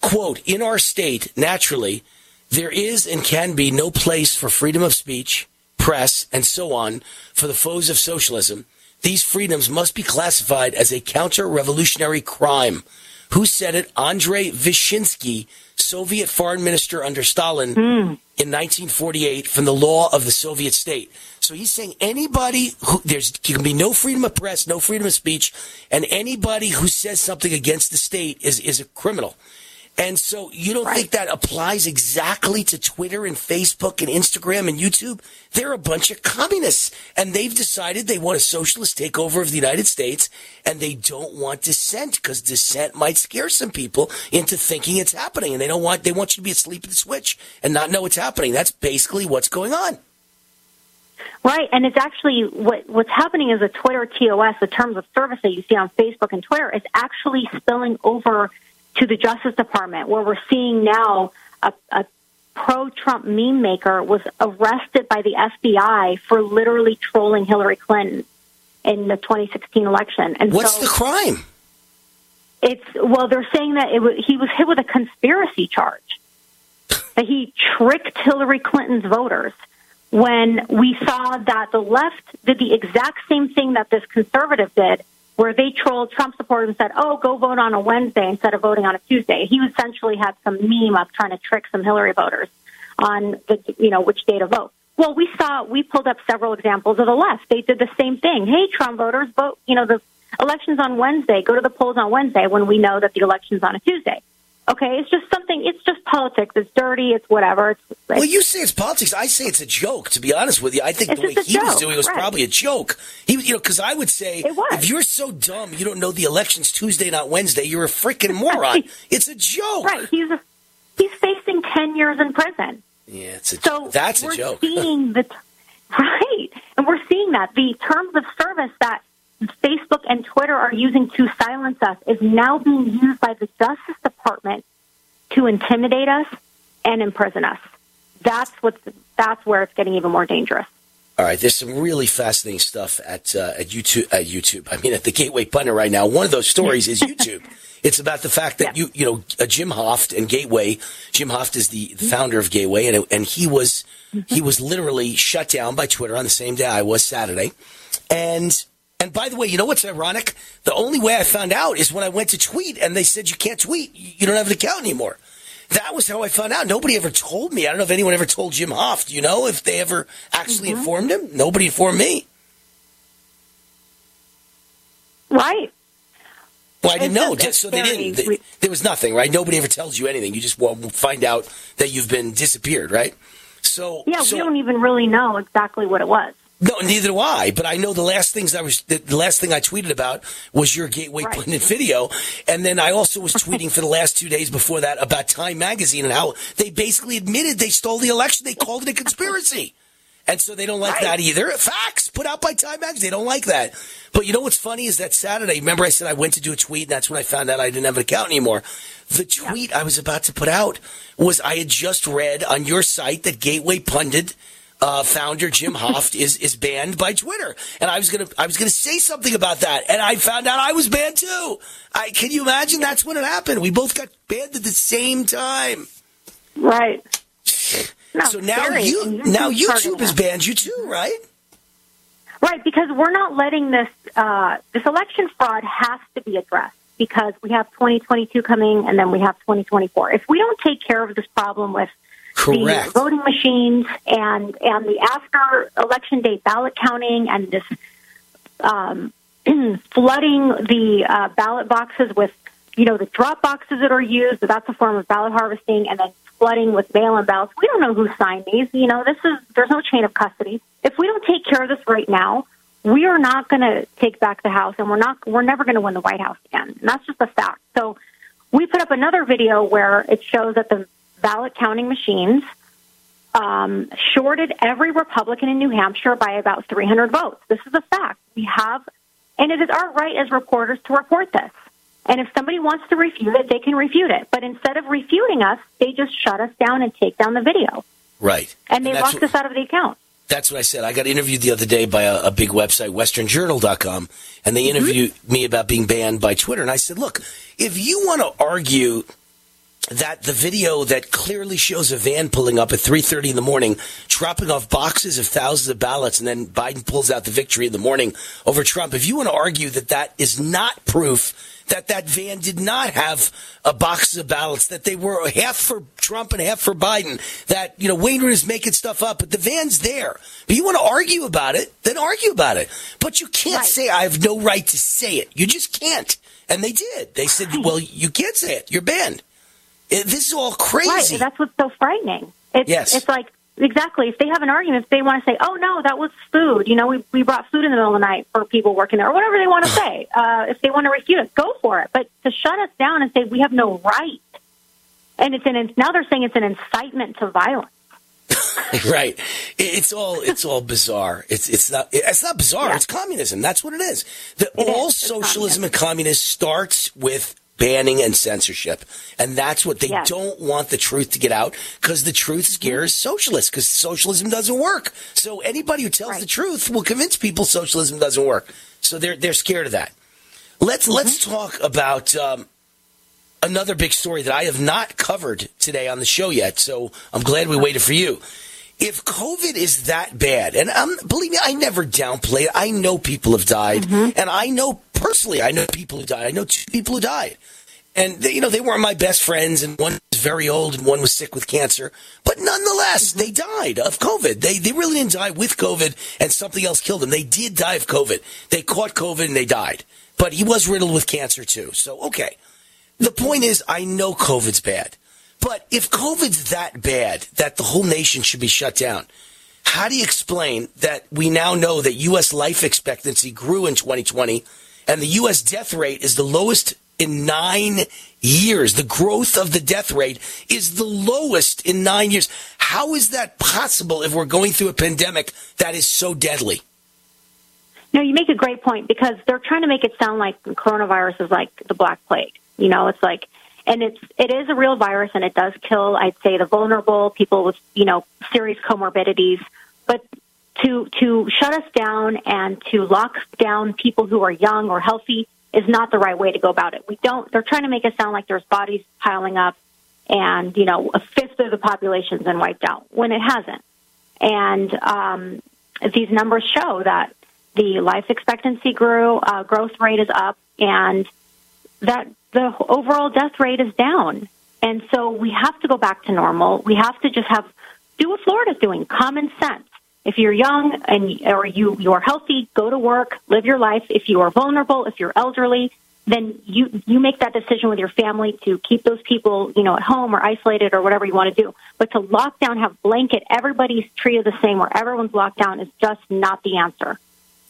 Quote, "In our state, naturally, there is and can be no place for freedom of speech, press, and so on for the foes of socialism. These freedoms must be classified as a counter-revolutionary crime." Who said it? Andrea Vyshinsky, Soviet foreign minister under Stalin in 1948, from the law of the Soviet state. So he's saying anybody who, there's can be no freedom of press, no freedom of speech, and anybody who says something against the state is a criminal. And so you don't think that applies exactly to Twitter and Facebook and Instagram and YouTube? They're a bunch of communists, and they've decided they want a socialist takeover of the United States, and they don't want dissent because dissent might scare some people into thinking it's happening, and they want you to be asleep at the switch and not know it's happening. That's basically what's going on. Right, and it's actually what's happening is a Twitter TOS, the terms of service that you see on Facebook and Twitter, is actually spilling over to the Justice Department, where we're seeing now a pro-Trump meme maker was arrested by the FBI for literally trolling Hillary Clinton in the 2016 election. And what's the crime? Well, they're saying that he was hit with a conspiracy charge, that he tricked Hillary Clinton's voters. When we saw that the left did the exact same thing that this conservative did, where they trolled Trump supporters and said, oh, go vote on a Wednesday instead of voting on a Tuesday. He essentially had some meme up trying to trick some Hillary voters on which day to vote. Well, we pulled up several examples of the left. They did the same thing. Hey, Trump voters, vote, the election's on Wednesday. Go to the polls on Wednesday when we know that the election's on a Tuesday. Okay, it's just something, it's just politics. It's dirty, it's whatever. Well, you say it's politics. I say it's a joke, to be honest with you. I think the way he was doing it was probably a joke. Because I would say, if you're so dumb you don't know the election's Tuesday, not Wednesday, you're a freaking moron. It's a joke. Right, he's facing 10 years in prison. Yeah, that's a joke. And we're seeing that. The terms of service that Facebook and Twitter are using to silence us is now being used by the Justice Department to intimidate us and imprison us. That's where it's getting even more dangerous. All right, there's some really fascinating stuff at the Gateway Pundit right now. One of those stories is YouTube. It's about the fact that Jim Hoft and Gateway. Jim Hoft is the founder of Gateway, and he was literally shut down by Twitter on the same day I was Saturday, And by the way, you know what's ironic? The only way I found out is when I went to tweet and they said, you can't tweet. You don't have an account anymore. That was how I found out. Nobody ever told me. I don't know if anyone ever told Jim Hoft, if they ever actually informed him. Nobody informed me. Right. Well, I didn't know. So they didn't. There was nothing, right? Nobody ever tells you anything. You just find out that you've been disappeared, right? So we don't even really know exactly what it was. No, neither do I. But I know the last thing I tweeted about was your Gateway Pundit video, and then I also was tweeting for the last 2 days before that about Time Magazine and how they basically admitted they stole the election. They called it a conspiracy, and so they don't like that either. Facts put out by Time Magazine, they don't like that. But you know what's funny is that Saturday, remember I said I went to do a tweet, and that's when I found out I didn't have an account anymore. The tweet I was about to put out was I had just read on your site that Gateway Pundit. Founder Jim Hoft is banned by Twitter, and I was gonna say something about that, and I found out I was banned too. Can you imagine? That's when it happened. We both got banned at the same time. Right. No, so now YouTube is banned you too, right? Right, because we're not letting this election fraud has to be addressed because we have 2022 coming, and then we have 2024. If we don't take care of this problem with the voting machines and the after election day ballot counting and this flooding the ballot boxes with the drop boxes that are used. So that's a form of ballot harvesting, and then flooding with mail-in ballots. We don't know who signed these. There's no chain of custody. If we don't take care of this right now, we are not going to take back the House, and we're never going to win the White House again. And that's just a fact. So we put up another video where it shows that the ballot counting machines shorted every Republican in New Hampshire by about 300 votes. This is a fact. And it is our right as reporters to report this. And if somebody wants to refute it, they can refute it. But instead of refuting us, they just shut us down and take down the video. Right. And they locked us out of the account. That's what I said. I got interviewed the other day by a big website, westernjournal.com, and they interviewed me about being banned by Twitter. And I said, look, if you want to argue that the video that clearly shows a van pulling up at 3:30 in the morning, dropping off boxes of thousands of ballots, and then Biden pulls out the victory in the morning over Trump. If you want to argue that that is not proof that van did not have a box of ballots, that they were half for Trump and half for Biden, that, Wainwright is making stuff up, but the van's there. But you want to argue about it, then argue about it. But you can't say, I have no right to say it. You just can't. And they did. They said, well, you can't say it. You're banned. This is all crazy. Right, and that's what's so frightening. It's like, exactly, if they have an argument, if they want to say, oh, no, that was food. You know, we brought food in the middle of the night for people working there, or whatever they want to say. If they want to refute it, go for it. But to shut us down and say we have no right, and now they're saying it's an incitement to violence. Right. It's all bizarre. It's not bizarre. Yeah. It's communism. That's what it is. Socialism and communism starts with banning and censorship. And that's what they don't want the truth to get out, because the truth scares socialists, because socialism doesn't work. So anybody who tells the truth will convince people socialism doesn't work. So they're scared of that. Let's talk about another big story that I have not covered today on the show yet. So I'm glad we waited for you. If COVID is that bad, and believe me, I never downplay it. I know people have died, and I know personally, I know people who died. I know two people who died. And, they weren't my best friends, and one was very old and one was sick with cancer. But nonetheless, they died of COVID. They really didn't die with COVID, and something else killed them. They did die of COVID. They caught COVID and they died. But he was riddled with cancer too. So, okay. The point is, I know COVID's bad. But if COVID's that bad that the whole nation should be shut down, how do you explain that we now know that U.S. life expectancy grew in 2020, and the U.S. death rate is the lowest in 9 years? The growth of the death rate is the lowest in 9 years. How is that possible if we're going through a pandemic that is so deadly? No, you make a great point, because they're trying to make it sound like coronavirus is like the Black Plague. You know, it's like, and it is a real virus, and it does kill, I'd say, the vulnerable, people with, serious comorbidities. But to shut us down and to lock down people who are young or healthy is not the right way to go about it. They're trying to make it sound like there's bodies piling up and, a fifth of the population's been wiped out, when it hasn't. And these numbers show that the life expectancy grew, growth rate is up, and that the overall death rate is down. And so we have to go back to normal. We have to just do what Florida's doing, common sense. If you're young or you're healthy, go to work, live your life. If you are vulnerable, if you're elderly, then you make that decision with your family to keep those people, at home or isolated or whatever you want to do. But to lock down, have blanket, everybody's treated the same, where everyone's locked down, is just not the answer.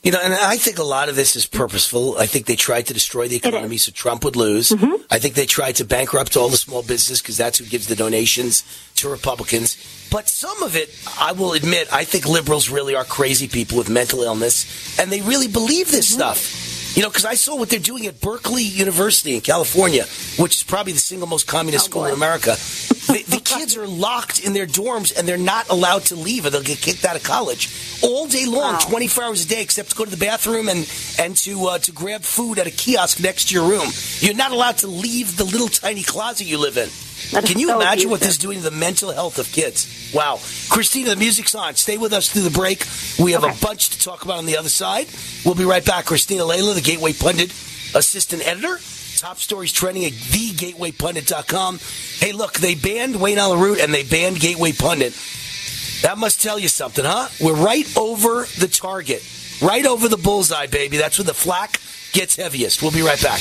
And I think a lot of this is purposeful. I think they tried to destroy the economy so Trump would lose. I think they tried to bankrupt all the small business, because that's who gives the donations to Republicans. But some of it, I will admit, I think liberals really are crazy people with mental illness, and they really believe this stuff. Because I saw what they're doing at Berkeley University in California, which is probably the single most communist school in America. The kids are locked in their dorms, and they're not allowed to leave, or they'll get kicked out of college all day long, 24 hours a day, except to go to the bathroom and to grab food at a kiosk next to your room. You're not allowed to leave the little tiny closet you live in. Can you imagine what this is doing to the mental health of kids? Wow. Christina, the music's on. Stay with us through the break. We have a bunch to talk about on the other side. We'll be right back. Christina Laila, the Gateway Pundit assistant editor. Top stories trending at thegatewaypundit.com. Hey, look, they banned Wayne Allyn Root and they banned Gateway Pundit. That must tell you something, huh? We're right over the target, right over the bullseye, baby. That's where the flack gets heaviest. We'll be right back.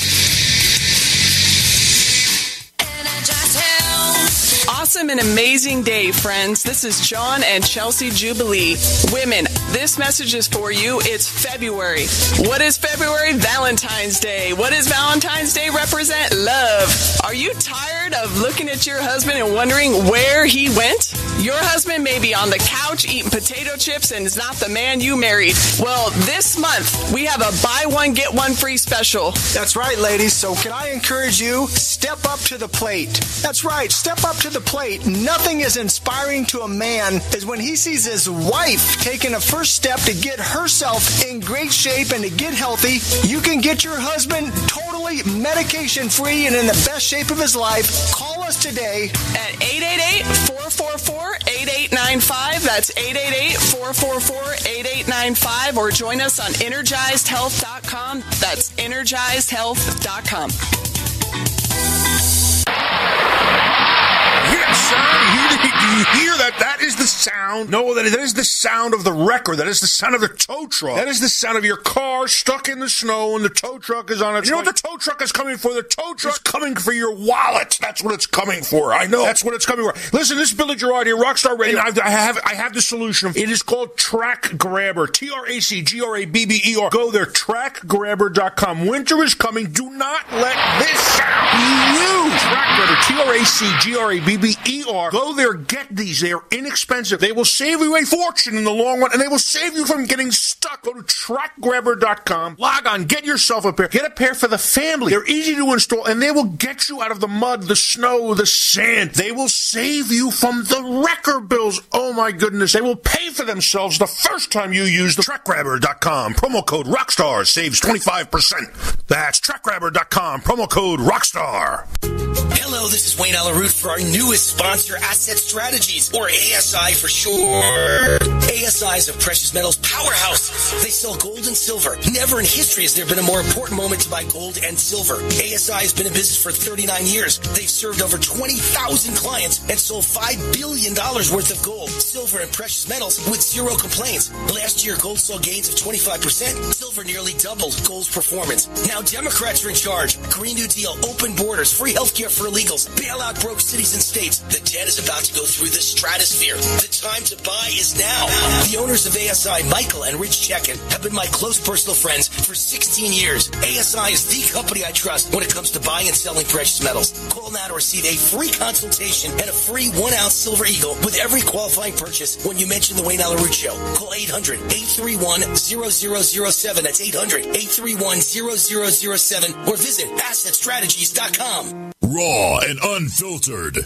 Awesome and amazing day, friends. This is John and Chelsea Jubilee. Women, this message is for you. It's February. What is February? Valentine's Day. What does Valentine's Day represent? Love. Are you tired of looking at your husband and wondering where he went? Your husband may be on the couch eating potato chips and is not the man you married. Well, this month, we have a buy one, get one free special. That's right, ladies. So can I encourage you? Step up to the plate. That's right. Step up to the plate. Nothing is inspiring to a man as when he sees his wife taking a first step to get herself in great shape and to get healthy. You can get your husband totally medication free and in the best shape of his life. Call us today at 888-444-8895. That's 888-444-8895, or join us on energizedhealth.com. That's energizedhealth.com. hit, son. Do you hear that? That is the sound. No, that is the sound of the wrecker. That is the sound of the tow truck. That is the sound of your car stuck in the snow and the tow truck is on it. You know what the tow truck is coming for? The tow truck is coming for your wallet. That's what it's coming for. I know. That's what it's coming for. Listen, this is Billy Gerard here, Rockstar Radio. And I have the solution. It is called Track Grabber. TracGrabber. Go there. Trackgrabber.com. Winter is coming. Do not let this sound be you. Track Grabber. TracGrabber. Go there. Get these. They are inexpensive. They will save you a fortune in the long run, and they will save you from getting stuck. Go to trackgrabber.com. Log on. Get yourself a pair. Get a pair for the family. They're easy to install, and they will get you out of the mud, the snow, the sand. They will save you from the wrecker bills. Oh, my goodness. They will pay for themselves the first time you use the trackgrabber.com. Promo code Rockstar saves 25%. That's trackgrabber.com. Promo code Rockstar. Hello, this is Wayne Allyn Root for our newest sponsor, Asset Strategies, or ASI for short. ASI is a precious metals powerhouse. They sell gold and silver. Never in history has there been a more important moment to buy gold and silver. ASI has been in business for 39 years. They've served over 20,000 clients and sold $5 billion worth of gold, silver, and precious metals with zero complaints. Last year, gold saw gains of 25%. Silver nearly doubled gold's performance. Now Democrats are in charge. Green New Deal, open borders, free healthcare for illegals, bailout broke cities and states. The debt is about to go through the stratosphere. The time to buy is now. The owners of ASI, Michael and Rich Checkin, have been my close personal friends for 16 years. ASI is the company I trust when it comes to buying and selling precious metals. Call now to receive a free consultation and a free 1 ounce Silver Eagle with every qualifying purchase when you mention the Wayne Allyn Root Show. Call 800-831-0007. That's 800-831-0007 or visit AssetStrategies.com. Raw and unfiltered.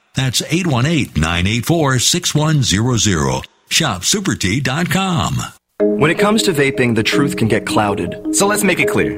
That's 818-984-6100. ShopSuperTea.com. When it comes to vaping, the truth can get clouded. So let's make it clear.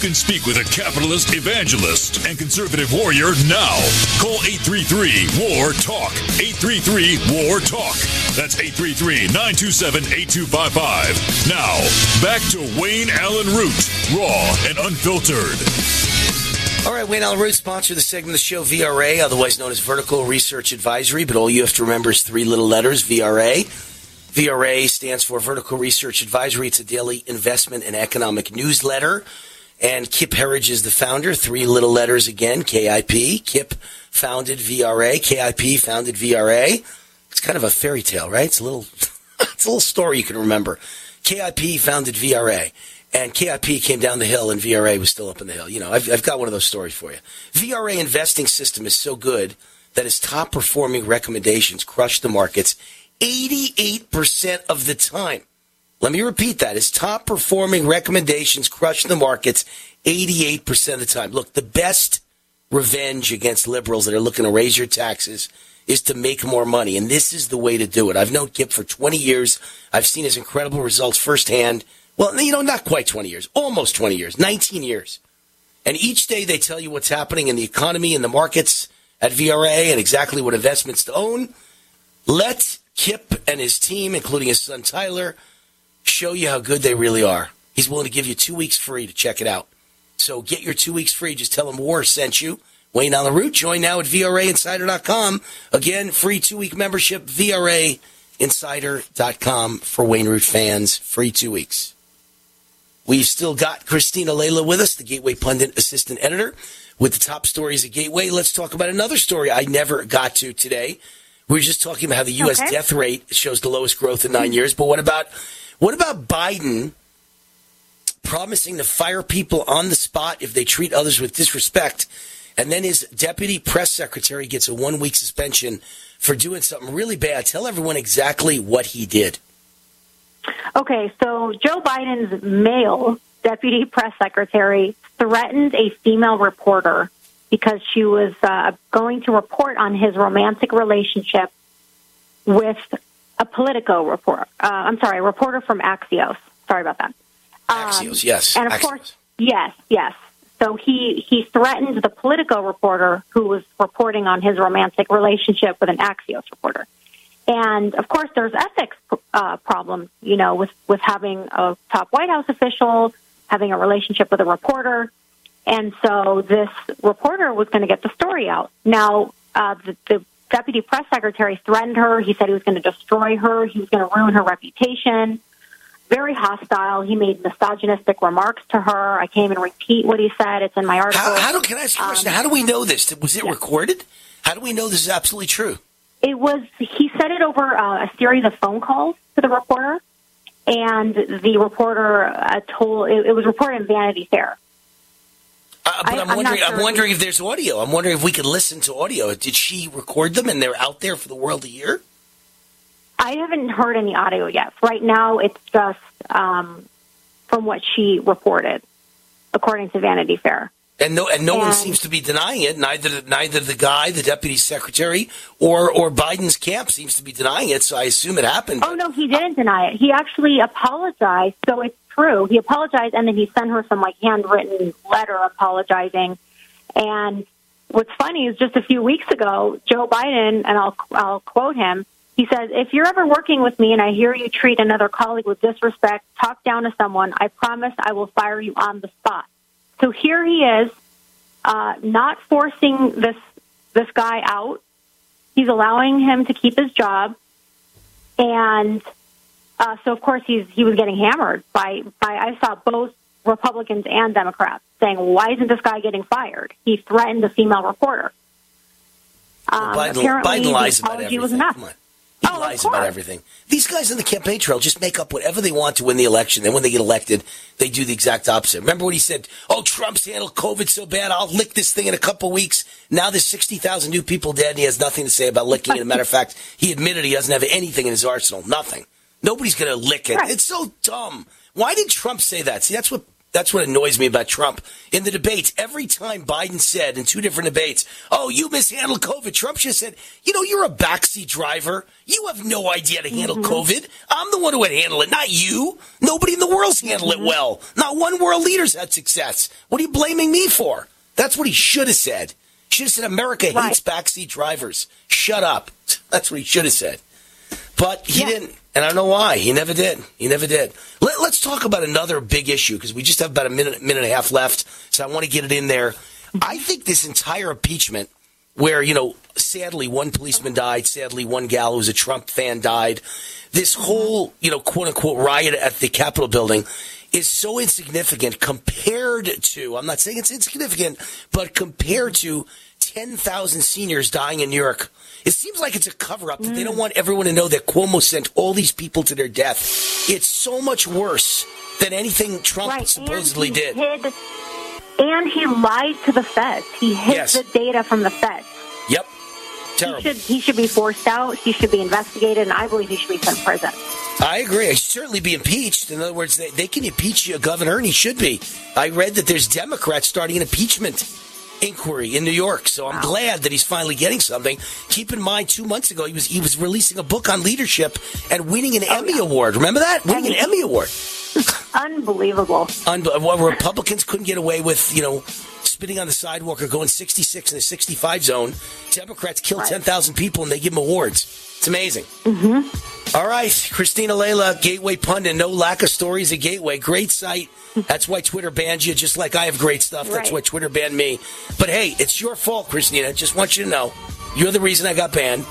Can speak with a capitalist evangelist and conservative warrior now. Call 833-WAR-TALK. 833-WAR-TALK. That's 833-927-8255. Now, back to Wayne Allyn Root, raw and unfiltered. All right, Wayne Allyn Root, sponsor of the segment of the show, VRA, otherwise known as Vertical Research Advisory, but all you have to remember is three little letters, VRA. VRA stands for Vertical Research Advisory. It's a daily investment and economic newsletter. And Kip Herridge is the founder. Three little letters again, KIP. Kip founded VRA. KIP founded VRA. It's kind of a fairy tale, right? It's a little story you can remember. KIP founded VRA. And KIP came down the hill, and VRA was still up in the hill. You know, I've got one of those stories for you. VRA investing system is so good that its top-performing recommendations crush the markets 88% of the time. Let me repeat that. Its top-performing recommendations crush the markets 88% of the time. Look, the best revenge against liberals that are looking to raise your taxes is to make more money, and this is the way to do it. I've known Kip for 20 years. I've seen his incredible results firsthand. Well, you know, not quite 20 years, almost 20 years, 19 years. And each day they tell you what's happening in the economy and the markets at VRA and exactly what investments to own. Let Kip and his team, including his son Tyler, show you how good they really are. He's willing to give you 2 weeks free to check it out. So get your 2 weeks free. Just tell him War sent you. Wayne Allyn Root, join now at VRAinsider.com. Again, free 2 week membership, VRAinsider.com for Wayne Root fans. Free 2 weeks. We've still got Christina Laila with us, the Gateway Pundit assistant editor, with the top stories at Gateway. Let's talk about another story I never got to today. We were just talking about how the U.S. death rate shows the lowest growth in 9 years. But what about Biden promising to fire people on the spot if they treat others with disrespect? And then his deputy press secretary gets a 1 week suspension for doing something really bad. Tell everyone exactly what he did. Okay, so Joe Biden's male deputy press secretary threatened a female reporter because she was going to report on his romantic relationship with a Politico reporter. A reporter from Axios. Sorry about that. Axios, yes. And of Axios. Course, yes. So he threatened the Politico reporter who was reporting on his romantic relationship with an Axios reporter. And, of course, there's ethics problems, you know, with having a top White House official, having a relationship with a reporter. And so this reporter was going to get the story out. Now, the deputy press secretary threatened her. He said he was going to destroy her. He was going to ruin her reputation. Very hostile. He made misogynistic remarks to her. I can't even repeat what he said. It's in my article. Can I ask you a question? How do we know this? Was it recorded? How do we know this is absolutely true? It was, he said it over a series of phone calls to the reporter, and the reporter it was reported in Vanity Fair. But I'm wondering if there's audio. I'm wondering if we could listen to audio. Did she record them and they're out there for the world to hear? I haven't heard any audio yet. Right now it's just from what she reported, according to Vanity Fair. And no one seems to be denying it. Neither the guy, the deputy secretary, or Biden's camp seems to be denying it. So I assume it happened. Oh no, he didn't deny it. He actually apologized. So it's true. He apologized, and then he sent her some handwritten letter apologizing. And what's funny is just a few weeks ago, Joe Biden, and I'll quote him. He says, "If you're ever working with me and I hear you treat another colleague with disrespect, talk down to someone, I promise I will fire you on the spot." So here he is, not forcing this guy out. He's allowing him to keep his job, and so of course he was getting hammered by I saw both Republicans and Democrats saying, "Why isn't this guy getting fired? He threatened a female reporter." Biden lies about everything. Was enough. Come on. He lies about everything. These guys on the campaign trail just make up whatever they want to win the election. Then when they get elected, they do the exact opposite. Remember when he said, "Oh, Trump's handled COVID so bad, I'll lick this thing in a couple weeks." Now there's 60,000 new people dead, and he has nothing to say about licking it. As a matter of fact, he admitted he doesn't have anything in his arsenal. Nothing. Nobody's going to lick it. Right. It's so dumb. Why did Trump say that? See, that's what annoys me about Trump. In the debates, every time Biden said in two different debates, "Oh, you mishandled COVID," Trump just said, "You know, you're a backseat driver. You have no idea to handle COVID. I'm the one who would handle it, not you. Nobody in the world's handled it well. Not one world leader's had success. What are you blaming me for?" That's what he should have said. Should have said, "America hates backseat drivers. Shut up." That's what he should have said. But he didn't. And I don't know why. He never did. Let's talk about another big issue because we just have about a minute and a half left, so I want to get it in there. I think this entire impeachment where, you know, sadly one policeman died, sadly one gal who was a Trump fan died, this whole, you know, quote-unquote riot at the Capitol building is so insignificant compared to – I'm not saying it's insignificant, but compared to – 10,000 seniors dying in New York. It seems like it's a cover-up. That they don't want everyone to know that Cuomo sent all these people to their death. It's so much worse than anything Trump supposedly did. And he lied to the feds. He hid the data from the feds. Yep. Terrible. He should be forced out. He should be investigated, and I believe he should be sent to prison. I agree. He should certainly be impeached. In other words, they can impeach a governor, and he should be. I read that there's Democrats starting an impeachment inquiry in New York, so I'm glad that he's finally getting something. Keep in mind, 2 months ago, he was releasing a book on leadership and winning an Emmy Award. Remember that? Winning an Emmy Award. Unbelievable. Well, Republicans couldn't get away with, spitting on the sidewalk or going 66 in the 65 zone. Democrats kill 10,000 people and they give them awards. It's amazing. Mm-hmm. All right, Christina Laila, Gateway Pundit. No lack of stories at Gateway. Great site. That's why Twitter banned you, just like I have great stuff. That's why Twitter banned me. But hey, it's your fault, Christina. Just want you to know. You're the reason I got banned.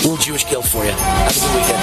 Little Jewish guilt for you. Have a good weekend.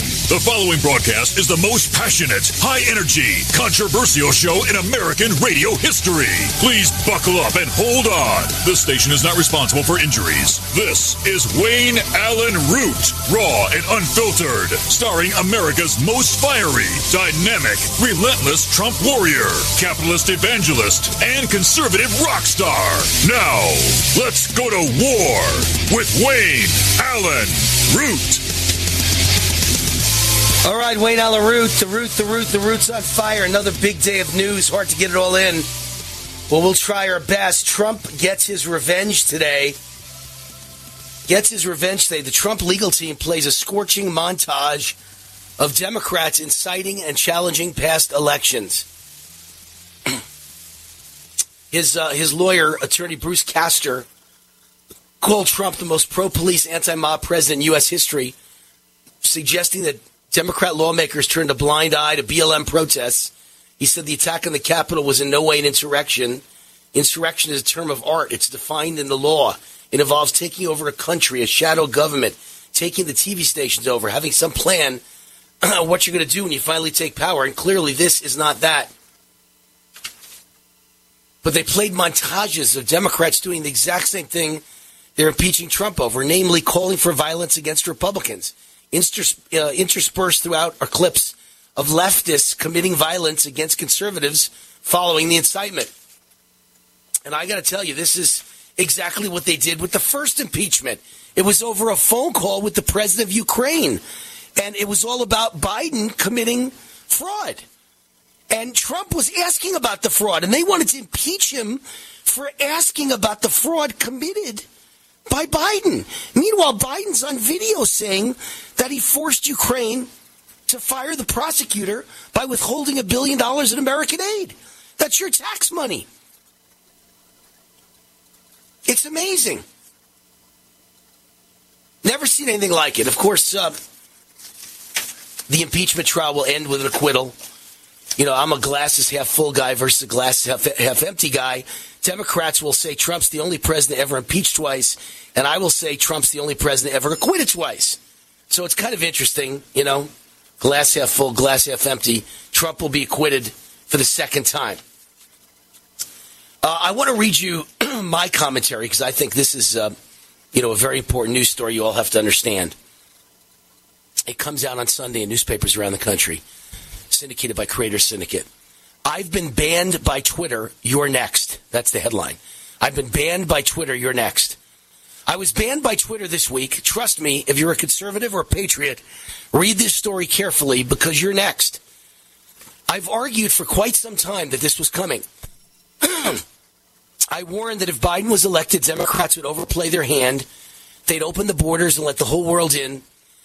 The following broadcast is the most passionate, high-energy, controversial show in American radio history. Please buckle up and hold on. This station is not responsible for injuries. This is Wayne Allyn Root, raw and unfiltered, starring America's most fiery, dynamic, relentless Trump warrior, capitalist evangelist, and conservative rock star. Now, let's go to war with Wayne Allyn Root. All right, Wayne Allyn Root, the root's on fire. Another big day of news. Hard to get it all in. Well, we'll try our best. Trump gets his revenge today. The Trump legal team plays a scorching montage of Democrats inciting and challenging past elections. His lawyer, attorney Bruce Castor, called Trump the most pro-police, anti-mob president in U.S. history, suggesting that Democrat lawmakers turned a blind eye to BLM protests. He said the attack on the Capitol was in no way an insurrection. Insurrection is a term of art. It's defined in the law. It involves taking over a country, a shadow government, taking the TV stations over, having some plan on what you're going to do when you finally take power. And clearly this is not that. But they played montages of Democrats doing the exact same thing they're impeaching Trump over, namely calling for violence against Republicans. Interspersed throughout are clips of leftists committing violence against conservatives following the incitement. And I got to tell you, this is exactly what they did with the first impeachment. It was over a phone call with the president of Ukraine. And it was all about Biden committing fraud. And Trump was asking about the fraud. And they wanted to impeach him for asking about the fraud committed by Biden. Meanwhile, Biden's on video saying that he forced Ukraine to fire the prosecutor by withholding $1 billion in American aid. That's your tax money. It's amazing. Never seen anything like it. Of course, the impeachment trial will end with an acquittal. I'm a glasses half full guy versus a glasses half empty guy. Democrats will say Trump's the only president ever impeached twice, and I will say Trump's the only president ever acquitted twice. So it's kind of interesting, glass half full, glass half empty. Trump will be acquitted for the second time. I want to read you my commentary because I think this is, a very important news story you all have to understand. It comes out on Sunday in newspapers around the country, syndicated by Creators Syndicate. I've been banned by Twitter, you're next. That's the headline. I've been banned by Twitter, you're next. I was banned by Twitter this week. Trust me, if you're a conservative or a patriot, read this story carefully because you're next. I've argued for quite some time that this was coming. I warned that if Biden was elected, Democrats would overplay their hand. They'd open the borders and let the whole world in.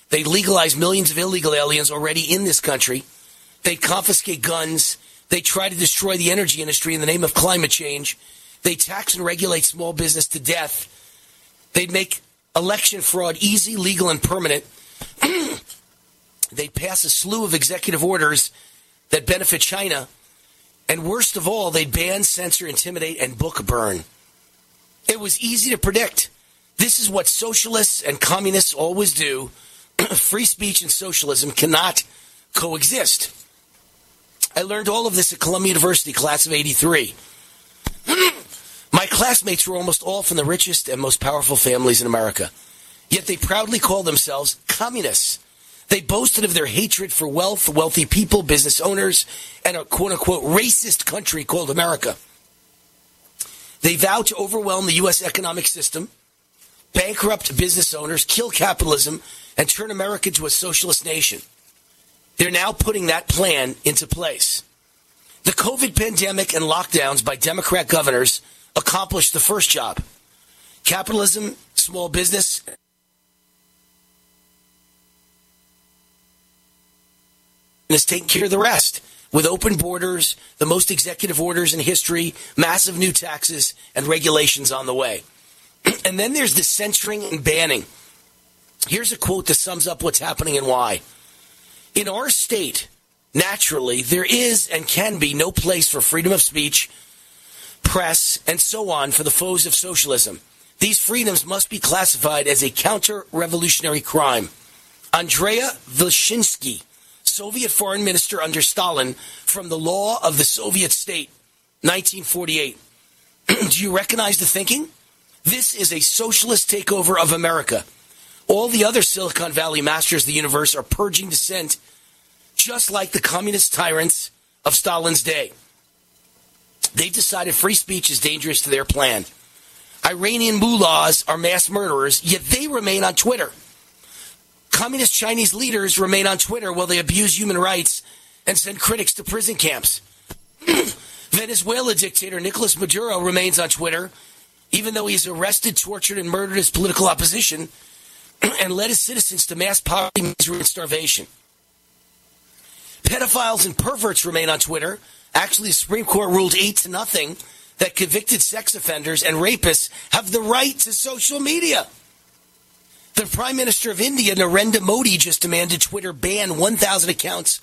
They'd legalize millions of illegal aliens already in this country. They'd confiscate guns. They'd try to destroy the energy industry in the name of climate change. They'd tax and regulate small business to death. They'd make election fraud easy, legal, and permanent. They'd pass a slew of executive orders that benefit China. And worst of all, they'd ban, censor, intimidate, and book burn. It was easy to predict. This is what socialists and communists always do. Free speech and socialism cannot coexist. I learned all of this at Columbia University, class of 83. My classmates were almost all from the richest and most powerful families in America. Yet they proudly called themselves communists. They boasted of their hatred for wealth, wealthy people, business owners, and a quote-unquote racist country called America. They vowed to overwhelm the U.S. economic system, bankrupt business owners, kill capitalism, and turn America into a socialist nation. They're now putting that plan into place. The COVID pandemic and lockdowns by Democrat governors accomplished the first job. Capitalism, small business, and is taking care of the rest with open borders, the most executive orders in history, massive new taxes, and regulations on the way. And then there's the censoring and banning. Here's a quote that sums up what's happening and why. In our state, naturally, there is and can be no place for freedom of speech, press, and so on for the foes of socialism. These freedoms must be classified as a counter-revolutionary crime. Andrea Vyshinsky, Soviet foreign minister under Stalin, from The Law of the Soviet State, 1948. Do you recognize the thinking? This is a socialist takeover of America. All the other Silicon Valley masters of the universe are purging dissent, just like the communist tyrants of Stalin's day. They've decided free speech is dangerous to their plan. Iranian mullahs are mass murderers, yet they remain on Twitter. Communist Chinese leaders remain on Twitter while they abuse human rights and send critics to prison camps. Venezuela dictator Nicolas Maduro remains on Twitter, even though he's arrested, tortured, and murdered his political opposition and led his citizens to mass poverty, misery, and starvation. Pedophiles and perverts remain on Twitter. Actually, the Supreme Court ruled 8-0 that convicted sex offenders and rapists have the right to social media. The Prime Minister of India, Narendra Modi, just demanded Twitter ban 1,000 accounts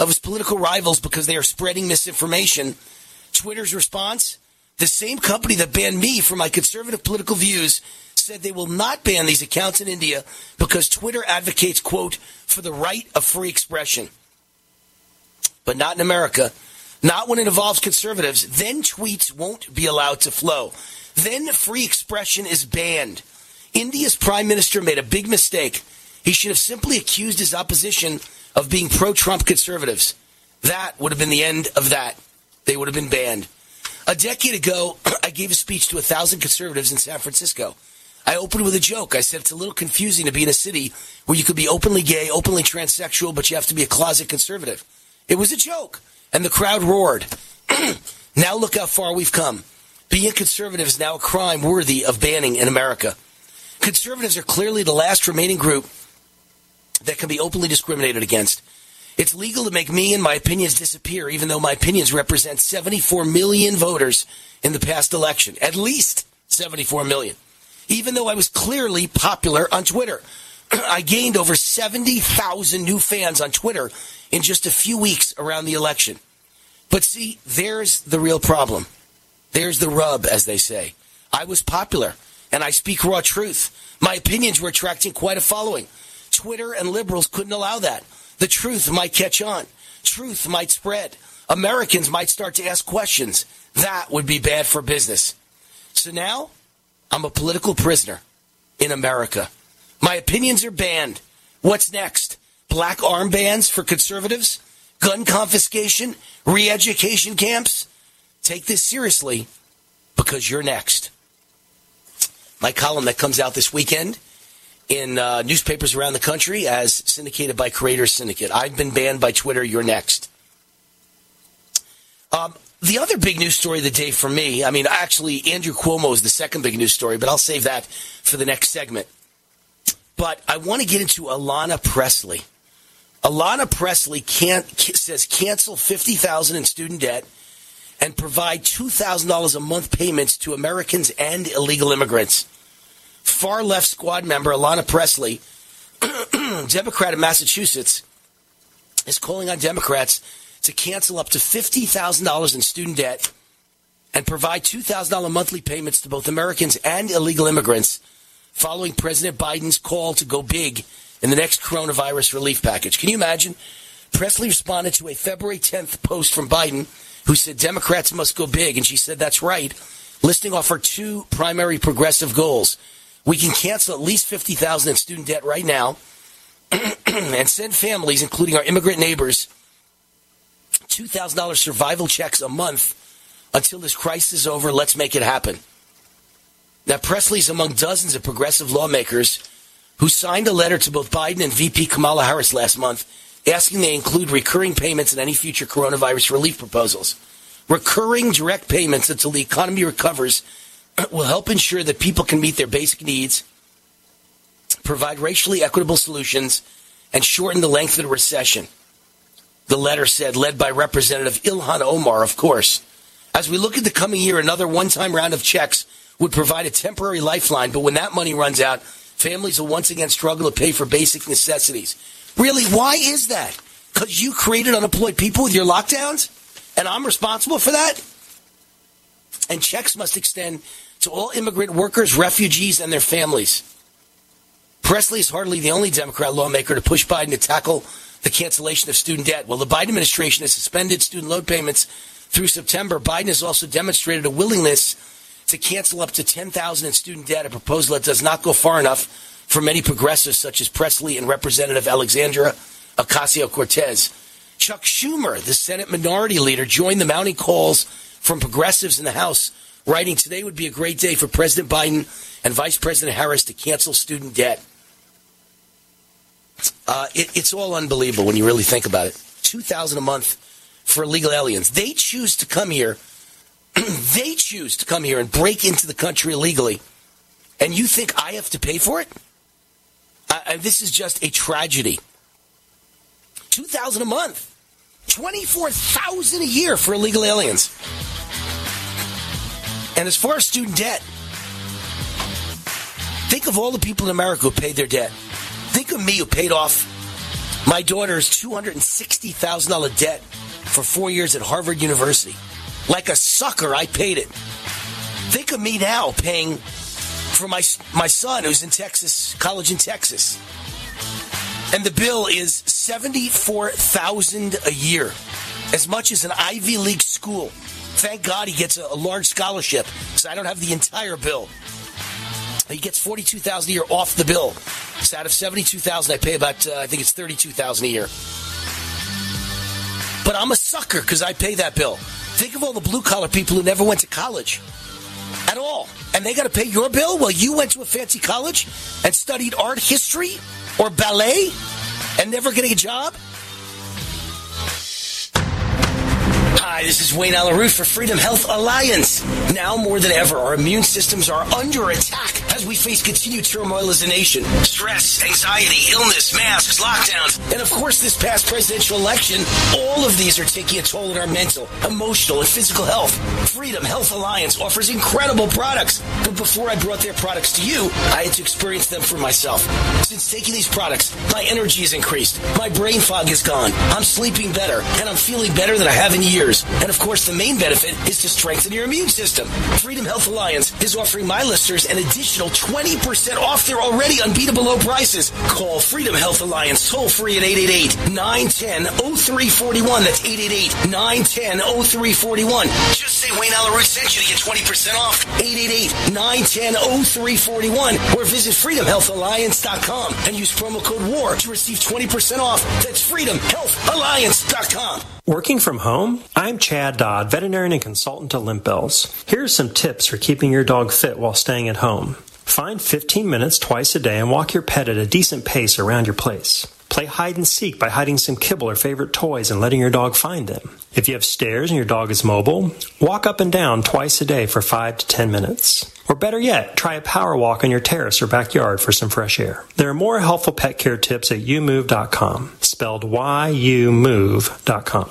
of his political rivals because they are spreading misinformation. Twitter's response? The same company that banned me for my conservative political views said they will not ban these accounts in India because Twitter advocates, quote, for the right of free expression. But not in America. Not when it involves conservatives. Then tweets won't be allowed to flow. Then free expression is banned. India's prime minister made a big mistake. He should have simply accused his opposition of being pro-Trump conservatives. That would have been the end of that. They would have been banned. A decade ago, I gave a speech to 1,000 conservatives in San Francisco. I opened with a joke. I said it's a little confusing to be in a city where you could be openly gay, openly transsexual, but you have to be a closet conservative. It was a joke, and the crowd roared. Now look how far we've come. Being conservative is now a crime worthy of banning in America. Conservatives are clearly the last remaining group that can be openly discriminated against. It's legal to make me and my opinions disappear, even though my opinions represent 74 million voters in the past election. At least 74 million. Even though I was clearly popular on Twitter. I gained over 70,000 new fans on Twitter in just a few weeks around the election. But see, there's the real problem. There's the rub, as they say. I was popular, and I speak raw truth. My opinions were attracting quite a following. Twitter and liberals couldn't allow that. The truth might catch on. Truth might spread. Americans might start to ask questions. That would be bad for business. So now, I'm a political prisoner in America. My opinions are banned. What's next? Black armbands for conservatives? Gun confiscation? Re-education camps? Take this seriously, because you're next. My column that comes out this weekend in newspapers around the country as syndicated by Creators Syndicate. I've been banned by Twitter. You're next. The other big news story of the day for me, Andrew Cuomo is the second big news story, but I'll save that for the next segment. But I want to get into Ayanna Pressley. Ayanna Pressley says cancel $50,000 in student debt and provide $2,000 a month payments to Americans and illegal immigrants. Far-left squad member Ayanna Pressley, Democrat of Massachusetts, is calling on Democrats to cancel up to $50,000 in student debt and provide $2,000 monthly payments to both Americans and illegal immigrants following President Biden's call to go big in the next coronavirus relief package. Can you imagine? Pressley responded to a February 10th post from Biden who said Democrats must go big, and she said that's right, listing off her two primary progressive goals. We can cancel at least $50,000 in student debt right now and send families, including our immigrant neighbors, $2,000 survival checks a month until this crisis is over. Let's make it happen. Now, Pressley's among dozens of progressive lawmakers who signed a letter to both Biden and VP Kamala Harris last month asking they include recurring payments in any future coronavirus relief proposals. Recurring direct payments until the economy recovers will help ensure that people can meet their basic needs, provide racially equitable solutions, and shorten the length of the recession. The letter said, led by Representative Ilhan Omar, of course. As we look at the coming year, another one-time round of checks would provide a temporary lifeline, but when that money runs out, families will once again struggle to pay for basic necessities. Really, why is that? Because you created unemployed people with your lockdowns? And I'm responsible for that? And checks must extend to all immigrant workers, refugees, and their families. Pressley is hardly the only Democrat lawmaker to push Biden to tackle the cancellation of student debt. While the Biden administration has suspended student loan payments through September, Biden has also demonstrated a willingness to cancel up to $10,000 in student debt, a proposal that does not go far enough for many progressives such as Pressley and Representative Alexandria Ocasio-Cortez. Chuck Schumer, the Senate minority leader, joined the mounting calls from progressives in the House, writing, today would be a great day for President Biden and Vice President Harris to cancel student debt. It's all unbelievable when you really think about it. $2,000 a month for illegal aliens. They choose to come here. They choose to come here and break into the country illegally. And you think I have to pay for it? This is just a tragedy. $2,000 a month. $24,000 a year for illegal aliens. And as far as student debt, think of all the people in America who paid their debt. Think of me who paid off my daughter's $260,000 debt for 4 years at Harvard University. Like a sucker, I paid it. Think of me now paying for my son who's in Texas, college in Texas. And the bill is $74,000 a year, as much as an Ivy League school. Thank God he gets a large scholarship, so I don't have the entire bill. He gets $42,000 a year off the bill. So out of $72,000, I pay about, $32,000 a year. But I'm a sucker because I pay that bill. Think of all the blue-collar people who never went to college at all. And they got to pay your bill? Well, you went to a fancy college and studied art history or ballet and never getting a job? Hi, this is Wayne Allyn Root for Freedom Health Alliance. Now more than ever, our immune systems are under attack as we face continued turmoil as a nation. Stress, anxiety, illness, masks, lockdowns, and of course this past presidential election, all of these are taking a toll on our mental, emotional, and physical health. Freedom Health Alliance offers incredible products, but before I brought their products to you, I had to experience them for myself. Since taking these products, my energy is increased, my brain fog is gone, I'm sleeping better, and I'm feeling better than I have in years. And of course, the main benefit is to strengthen your immune system. Freedom Health Alliance is offering my listeners an additional until 20% off their already unbeatable low prices. Call Freedom Health Alliance toll free at 888-910-0341. That's 888-910-0341. Just say Wayne Allyn Root sent you to get 20% off. 888-910-0341. Or visit freedomhealthalliance.com and use promo code WAR to receive 20% off. That's freedomhealthalliance.com. Working from home? I'm Chad Dodd, veterinarian and consultant to Limp Bells. Here are some tips for keeping your dog fit while staying at home. Find 15 minutes twice a day and walk your pet at a decent pace around your place. Play hide and seek by hiding some kibble or favorite toys and letting your dog find them. If you have stairs and your dog is mobile, walk up and down twice a day for 5 to 10 minutes. Or better yet, try a power walk on your terrace or backyard for some fresh air. There are more helpful pet care tips at youmove.com, spelled Y-U-Move.com.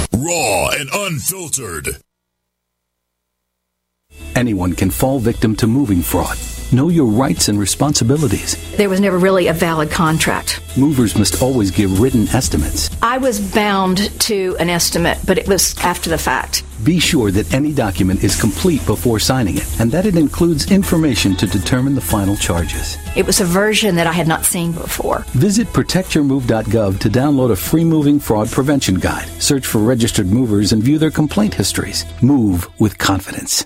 Raw and unfiltered. Anyone can fall victim to moving fraud. Know your rights and responsibilities. There was never really a valid contract. Movers must always give written estimates. I was bound to an estimate, but it was after the fact. Be sure that any document is complete before signing it, and that it includes information to determine the final charges. It was a version that I had not seen before. Visit protectyourmove.gov to download a free moving fraud prevention guide. Search for registered movers and view their complaint histories. Move with confidence.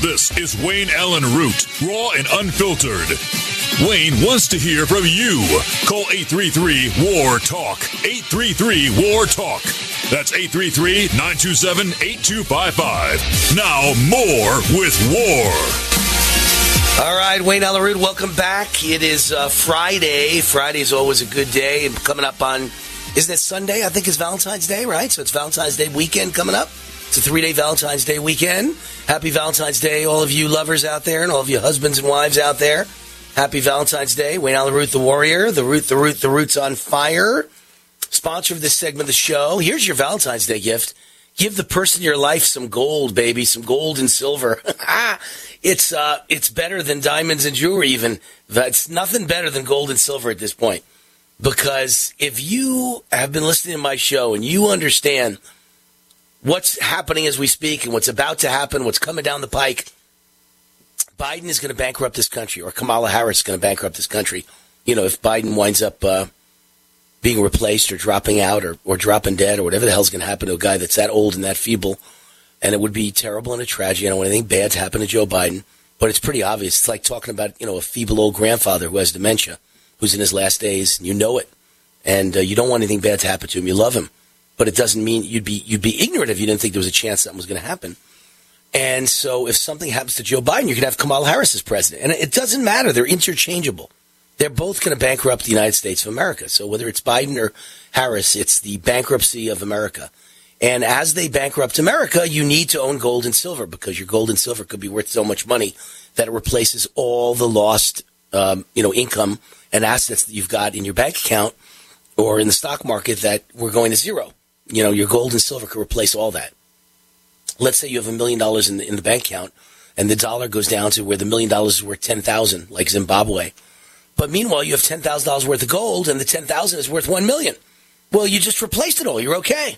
This is Wayne Allyn Root, raw and unfiltered. Wayne wants to hear from you. Call 833-WAR-TALK. 833-WAR-TALK. That's 833-927-8255. Now more with War. All right, Wayne Allyn Root, welcome back. It is Friday. Friday's always a good day. And coming up on, isn't it Sunday? I think it's Valentine's Day, right? So it's Valentine's Day weekend coming up. It's a 3-day Valentine's Day weekend. Happy Valentine's Day, all of you lovers out there and all of you husbands and wives out there. Happy Valentine's Day. Wayne Allyn Root, the warrior. The Root's on fire. Sponsor of this segment of the show. Here's your Valentine's Day gift. Give the person in your life some gold, baby, some gold and silver. It's better than diamonds and jewelry even. That's nothing better than gold and silver at this point. Because if you have been listening to my show and you understand what's happening as we speak and what's about to happen, what's coming down the pike, Biden is going to bankrupt this country, or Kamala Harris is going to bankrupt this country. You know, if Biden winds up being replaced or dropping out or dropping dead or whatever the hell's going to happen to a guy that's that old and that feeble. And it would be terrible and a tragedy. I don't want anything bad to happen to Joe Biden, but it's pretty obvious. It's like talking about, you know, a feeble old grandfather who has dementia, who's in his last days, and you know it. And you don't want anything bad to happen to him. You love him. But it doesn't mean you'd be ignorant if you didn't think there was a chance something was going to happen. And so if something happens to Joe Biden, you could have Kamala Harris as president. And it doesn't matter. They're interchangeable. They're both going to bankrupt the United States of America. So whether it's Biden or Harris, it's the bankruptcy of America. And as they bankrupt America, you need to own gold and silver because your gold and silver could be worth so much money that it replaces all the lost income and assets that you've got in your bank account or in the stock market that were going to zero. You know, your gold and silver could replace all that. Let's say you have $1 million in the bank account and the dollar goes down to where the $1 million is worth 10,000, like Zimbabwe. But meanwhile, you have $10,000 worth of gold, and the 10,000 is worth 1 million. Well, you just replaced it all. You're okay.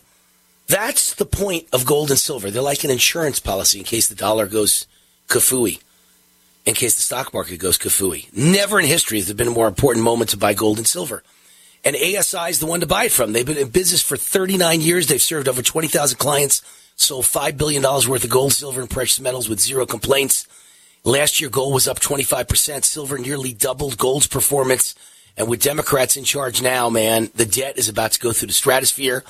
That's the point of gold and silver. They're like an insurance policy in case the dollar goes kafooey, in case the stock market goes kafooey. Never in history has there been a more important moment to buy gold and silver. And ASI is the one to buy it from. They've been in business for 39 years. They've served over 20,000 clients, sold $5 billion worth of gold, silver, and precious metals with zero complaints. Last year, gold was up 25%. Silver nearly doubled gold's performance. And with Democrats in charge now, man, the debt is about to go through the stratosphere.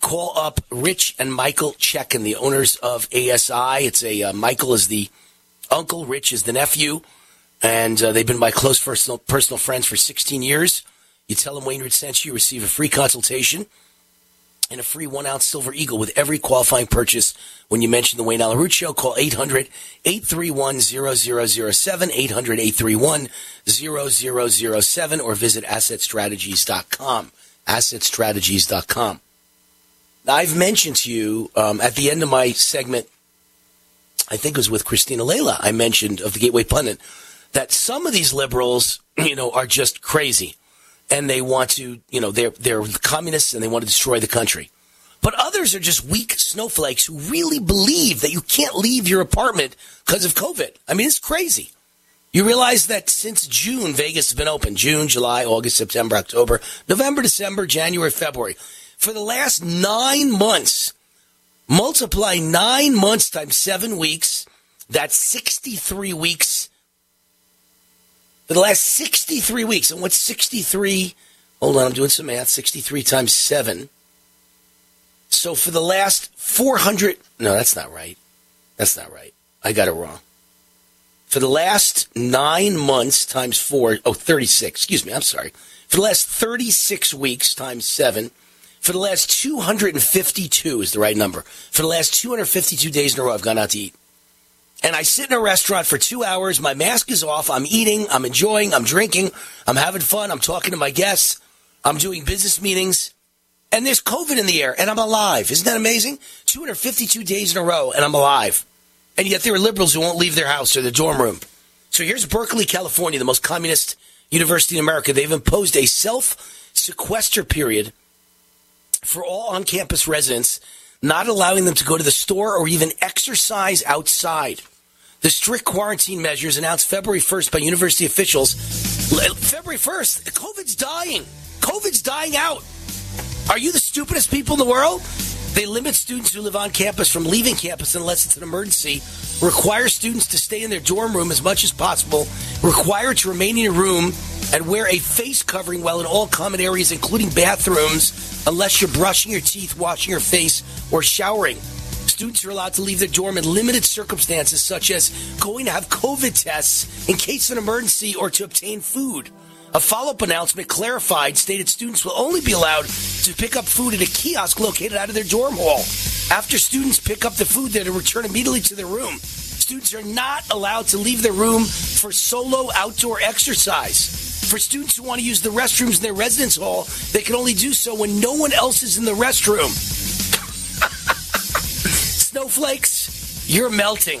Call up Rich and Michael Checkin, the owners of ASI. It's a Michael is the uncle, Rich is the nephew, and they've been my close personal friends for 16 years. You tell them Wainwright sent you, receive a free consultation and a free 1-ounce Silver Eagle with every qualifying purchase. When you mention the Wayne Allyn Root Show, call 800-831-0007, 800-831-0007, or visit AssetStrategies.com, AssetStrategies.com. I've mentioned to you at the end of my segment, I think it was with Christina Laila, I mentioned of the Gateway Pundit, that some of these liberals, you know, are just crazy. And they want to, you know, they're communists and they want to destroy the country. But others are just weak snowflakes who really believe that you can't leave your apartment because of COVID. I mean, it's crazy. You realize that since June, Vegas has been open. June, July, August, September, October, November, December, January, February. For the last 9 months, multiply 9 months times 7 weeks, that's 63 weeks. For the last 63 weeks, and what's 63? Hold on, I'm doing some math. 63 times 7. So for the last 400, no, that's not right. That's not right. I got it wrong. For the last 9 months times 4, 36, excuse me, I'm sorry. For the last 36 weeks times 7, for the last 252 is the right number. For the last 252 days in a row, I've gone out to eat. And I sit in a restaurant for 2 hours. My mask is off. I'm eating. I'm enjoying. I'm drinking. I'm having fun. I'm talking to my guests. I'm doing business meetings. And there's COVID in the air, and I'm alive. Isn't that amazing? 252 days in a row, and I'm alive. And yet there are liberals who won't leave their house or their dorm room. So here's Berkeley, California, the most communist university in America. They've imposed a self-sequester period for all on-campus residents, not allowing them to go to the store or even exercise outside. The strict quarantine measures announced February 1st by university officials. February 1st, COVID's dying. COVID's dying out. Are you the stupidest people in the world? They limit students who live on campus from leaving campus unless it's an emergency, require students to stay in their dorm room as much as possible, require to remain in your room, and wear a face covering while in all common areas, including bathrooms, unless you're brushing your teeth, washing your face, or showering. students are allowed to leave their dorm in limited circumstances, such as going to have COVID tests in case of an emergency or to obtain food. A follow-up announcement clarified stated students will only be allowed to pick up food at a kiosk located out of their dorm hall. After students pick up the food, they're to return immediately to their room. Students are not allowed to leave their room for solo outdoor exercise. For students who want to use the restrooms in their residence hall, they can only do so when no one else is in the restroom. Snowflakes, you're melting.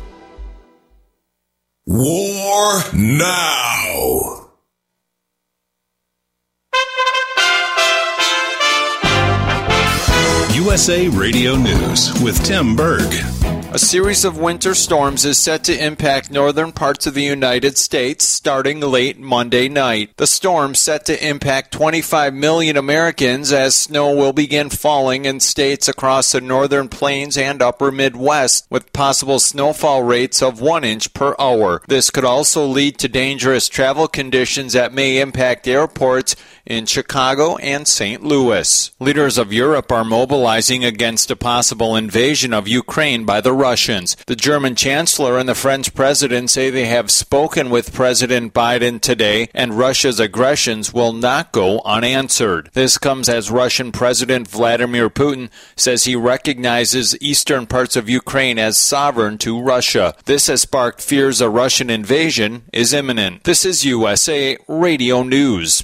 War now. USA Radio News with Tim Berg. A series of winter storms is set to impact northern parts of the United States starting late Monday night. The storm set to impact 25 million Americans as snow will begin falling in states across the northern plains and upper Midwest with possible snowfall rates of 1 inch per hour. This could also lead to dangerous travel conditions that may impact airports in Chicago and St. Louis. Leaders of Europe are mobilizing against a possible invasion of Ukraine by the Russians. The German Chancellor and the French President say they have spoken with President Biden today, and Russia's aggressions will not go unanswered. This comes as Russian President Vladimir Putin says he recognizes eastern parts of Ukraine as sovereign to Russia. This has sparked fears a Russian invasion is imminent. This is USA Radio News.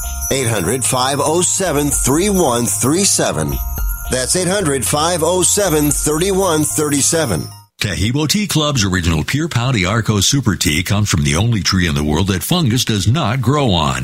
800-507-3137. That's 800-507-3137. Tahibo Tea Club's original Pure Pouty Arco Super Tea comes from the only tree in the world that fungus does not grow on.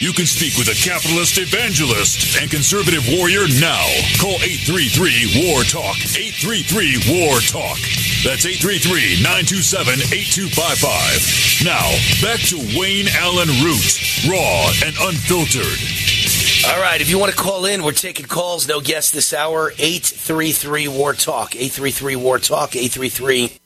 You can speak with a capitalist evangelist and conservative warrior now. Call 833-WAR-TALK. 833-WAR-TALK. That's 833-927-8255. Now, back to Wayne Allyn Root, raw and unfiltered. All right, if you want to call in, we're taking calls. No guests this hour. 833-WAR-TALK. 833-WAR-TALK. 833-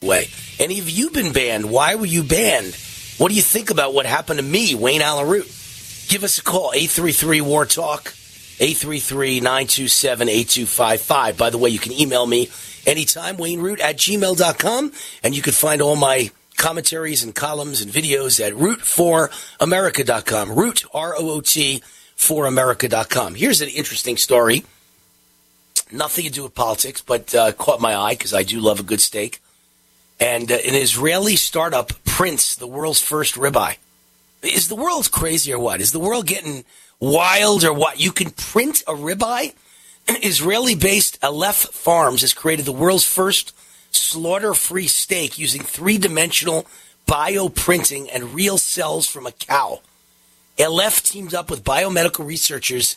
Way. And if you've been banned, why were you banned? What do you think about what happened to me, Wayne Allyn Root? Give us a call, 833-WAR-TALK, 833-927-8255. By the way, you can email me anytime, wayneroot@gmail.com, and you can find all my commentaries and columns and videos at root4america.com, root, R-O-O-T, for America.com. Here's an interesting story. Nothing to do with politics, but caught my eye because I do love a good steak. And an Israeli startup prints the world's first ribeye. Is the world crazy or what? Is the world getting wild or what? You can print a ribeye? Israeli-based Aleph Farms has created the world's first slaughter-free steak using three-dimensional bioprinting and real cells from a cow. Aleph teamed up with biomedical researchers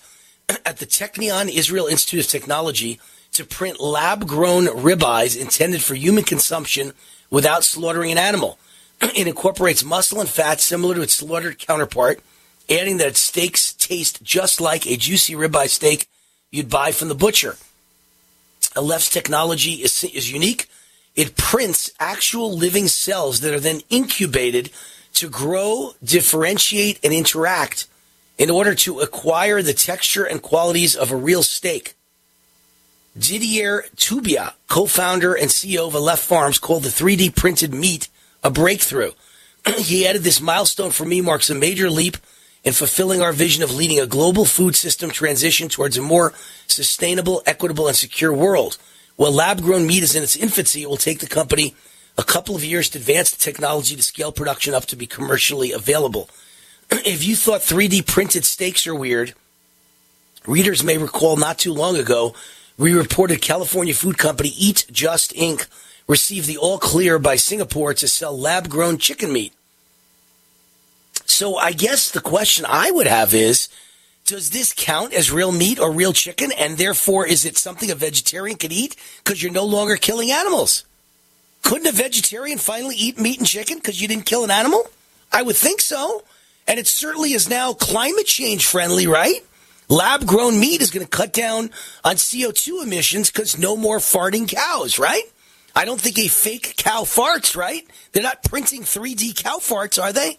at the Technion Israel Institute of Technology to print lab-grown ribeyes intended for human consumption without slaughtering an animal. It incorporates muscle and fat similar to its slaughtered counterpart, adding that its steaks taste just like a juicy ribeye steak you'd buy from the butcher. Aleph's technology is unique. It prints actual living cells that are then incubated to grow, differentiate, and interact in order to acquire the texture and qualities of a real steak. Didier Tubia, co-founder and CEO of Aleph Farms, called the 3D printed meat a breakthrough. He added, "This milestone for me marks a major leap in fulfilling our vision of leading a global food system transition towards a more sustainable, equitable, and secure world. While lab-grown meat is in its infancy, it will take the company a couple of years to advance the technology to scale production up to be commercially available." If you thought 3D printed steaks are weird, readers may recall not too long ago, we reported California food company Eat Just Inc. received the all-clear by Singapore to sell lab-grown chicken meat. So I guess the question I would have is, does this count as real meat or real chicken, and therefore is it something a vegetarian could eat because you're no longer killing animals? Couldn't a vegetarian finally eat meat and chicken because you didn't kill an animal? I would think so, and it certainly is now climate change friendly, right? Lab-grown meat is going to cut down on CO2 emissions because no more farting cows, right? I don't think a fake cow farts, right? They're not printing 3D cow farts, are they?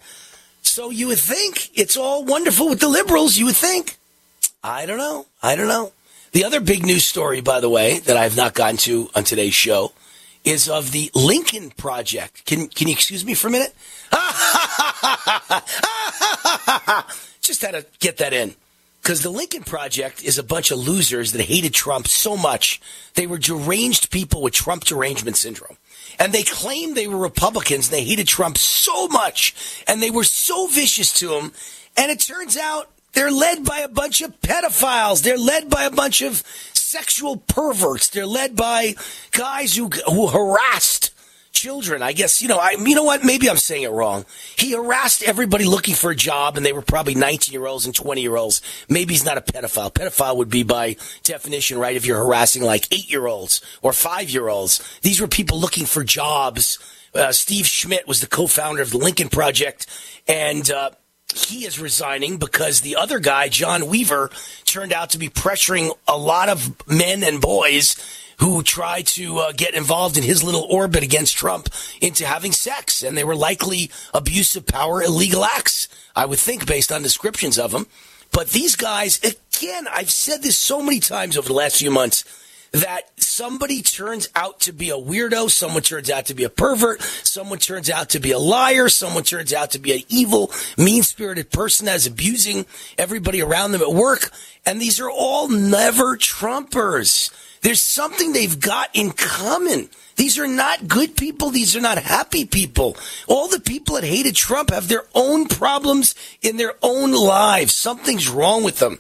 So you would think it's all wonderful with the liberals, you would think. I don't know. The other big news story, by the way, that I've not gotten to on today's show is of the Lincoln Project. Can you excuse me for a minute? Just had to get that in. Because the Lincoln Project is a bunch of losers that hated Trump so much. They were deranged people with Trump derangement syndrome. And they claimed they were Republicans. They hated Trump so much. And they were so vicious to him. And it turns out they're led by a bunch of pedophiles. They're led by a bunch of sexual perverts. They're led by guys who harassed children. I guess, you know what? Maybe I'm saying it wrong. He harassed everybody looking for a job, and they were probably 19-year-olds and 20-year-olds. Maybe he's not a pedophile. Pedophile would be by definition, right, if you're harassing like 8-year-olds or 5-year-olds. These were people looking for jobs. Steve Schmidt was the co-founder of the Lincoln Project, and he is resigning because the other guy, John Weaver, turned out to be pressuring a lot of men and boys who tried to get involved in his little orbit against Trump into having sex. And they were likely abuse of power, illegal acts, I would think, based on descriptions of them. But these guys, again, I've said this so many times over the last few months, that somebody turns out to be a weirdo, someone turns out to be a pervert, someone turns out to be a liar, someone turns out to be an evil, mean-spirited person that is abusing everybody around them at work. And these are all never Trumpers. There's something they've got in common. These are not good people. These are not happy people. All the people that hated Trump have their own problems in their own lives. Something's wrong with them.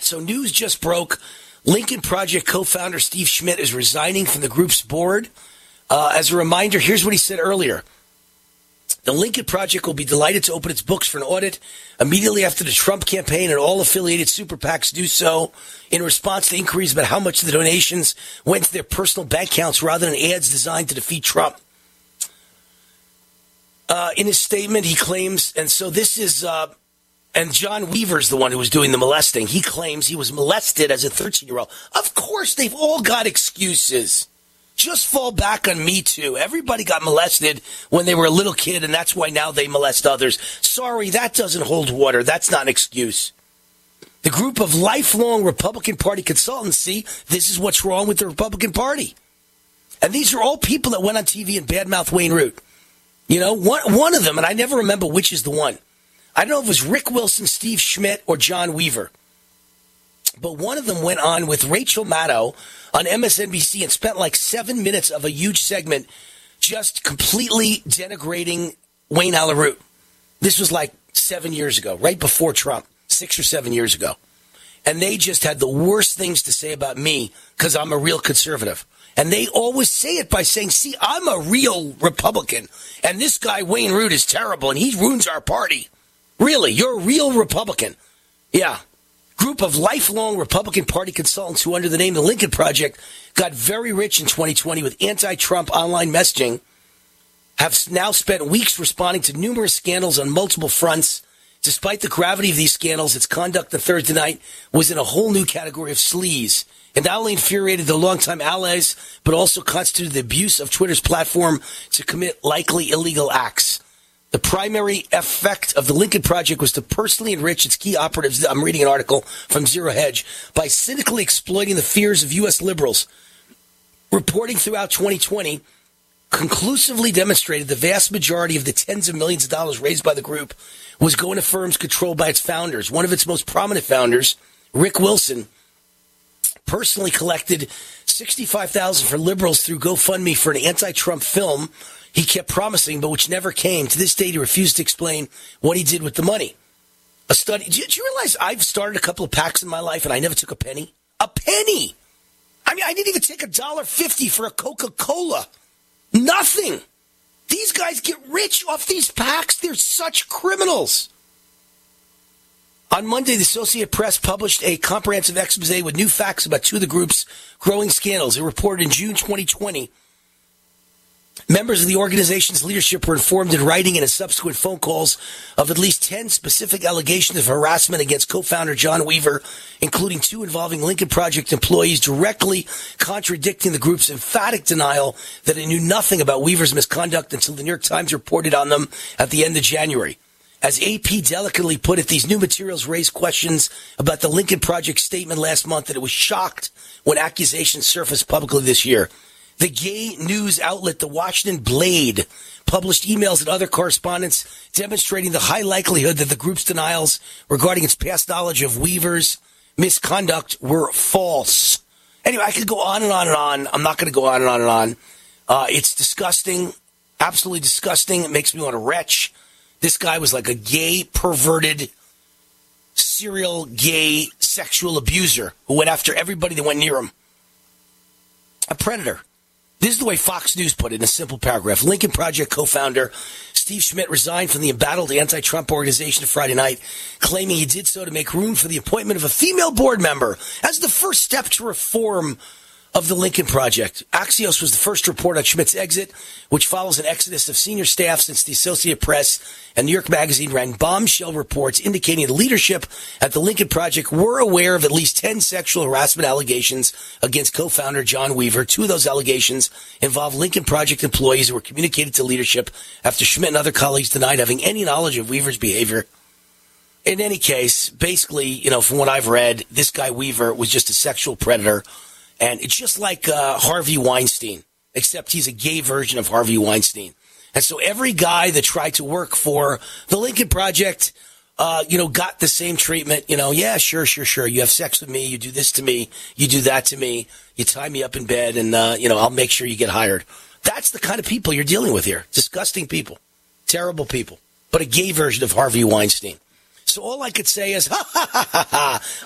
So news just broke. Lincoln Project co-founder Steve Schmidt is resigning from the group's board. As a reminder, here's what he said earlier. The Lincoln Project will be delighted to open its books for an audit immediately after the Trump campaign and all affiliated super PACs do so in response to inquiries about how much of the donations went to their personal bank accounts rather than ads designed to defeat Trump. In his statement, he claims, and so this is... And John Weaver's the one who was doing the molesting. He claims he was molested as a 13-year-old. Of course, they've all got excuses. Just fall back on Me Too. Everybody got molested when they were a little kid, and that's why now they molest others. Sorry, that doesn't hold water. That's not an excuse. The group of lifelong Republican Party consultants, see, this is what's wrong with the Republican Party. And these are all people that went on TV and badmouthed Wayne Root. You know, one of them, and I never remember which is the one. I don't know if it was Rick Wilson, Steve Schmidt, or John Weaver. But one of them went on with Rachel Maddow on MSNBC and spent like 7 minutes of a huge segment just completely denigrating Wayne Allyn Root. This was like 7 years ago, right before Trump, 6 or 7 years ago. And they just had the worst things to say about me because I'm a real conservative. And they always say it by saying, see, I'm a real Republican. And this guy, Wayne Root, is terrible and he ruins our party. Really, you're a real Republican. Yeah. Group of lifelong Republican Party consultants who, under the name of the Lincoln Project, got very rich in 2020 with anti-Trump online messaging, have now spent weeks responding to numerous scandals on multiple fronts. Despite the gravity of these scandals, its conduct on Thursday night was in a whole new category of sleaze. And not only infuriated their longtime allies, but also constituted the abuse of Twitter's platform to commit likely illegal acts. The primary effect of the Lincoln Project was to personally enrich its key operatives, I'm reading an article from Zero Hedge, by cynically exploiting the fears of U.S. liberals. Reporting throughout 2020 conclusively demonstrated the vast majority of the tens of millions of dollars raised by the group was going to firms controlled by its founders. One of its most prominent founders, Rick Wilson, personally collected $65,000 for liberals through GoFundMe for an anti-Trump film he kept promising, but which never came. To this day, he refused to explain what he did with the money. A study. Did you realize I've started a couple of PACs in my life and I never took a penny? A penny! I mean, I didn't even take $1.50 for a Coca-Cola. Nothing! These guys get rich off these PACs. They're such criminals. On Monday, the Associated Press published a comprehensive expose with new facts about two of the group's growing scandals. It reported in June 2020... members of the organization's leadership were informed in writing and in subsequent phone calls of at least 10 specific allegations of harassment against co-founder John Weaver, including two involving Lincoln Project employees, directly contradicting the group's emphatic denial that it knew nothing about Weaver's misconduct until the New York Times reported on them at the end of January. As AP delicately put it, these new materials raise questions about the Lincoln Project's statement last month that it was shocked when accusations surfaced publicly this year. The gay news outlet, the Washington Blade, published emails and other correspondence demonstrating the high likelihood that the group's denials regarding its past knowledge of Weaver's misconduct were false. Anyway, I could go on and on and on. I'm not going to go on and on and on. It's disgusting, absolutely disgusting. It makes me want to retch. This guy was like a gay, perverted, serial gay sexual abuser who went after everybody that went near him. A predator. This is the way Fox News put it in a simple paragraph. Lincoln Project co-founder Steve Schmidt resigned from the embattled anti-Trump organization Friday night, claiming he did so to make room for the appointment of a female board member as the first step to reform of the Lincoln Project. Axios was the first to report on Schmidt's exit, which follows an exodus of senior staff since the Associated Press and New York Magazine ran bombshell reports indicating the leadership at the Lincoln Project were aware of at least 10 sexual harassment allegations against co-founder John Weaver. Two of those allegations involved Lincoln Project employees who were communicated to leadership after Schmidt and other colleagues denied having any knowledge of Weaver's behavior. In any case, basically, you know, from what I've read, this guy Weaver was just a sexual predator. And it's just like Harvey Weinstein, except he's a gay version of Harvey Weinstein. And so every guy that tried to work for the Lincoln Project, got the same treatment. You know, yeah, sure. You have sex with me. You do this to me. You do that to me. You tie me up in bed and, I'll make sure you get hired. That's the kind of people you're dealing with here. Disgusting people, terrible people, but a gay version of Harvey Weinstein. So all I could say is,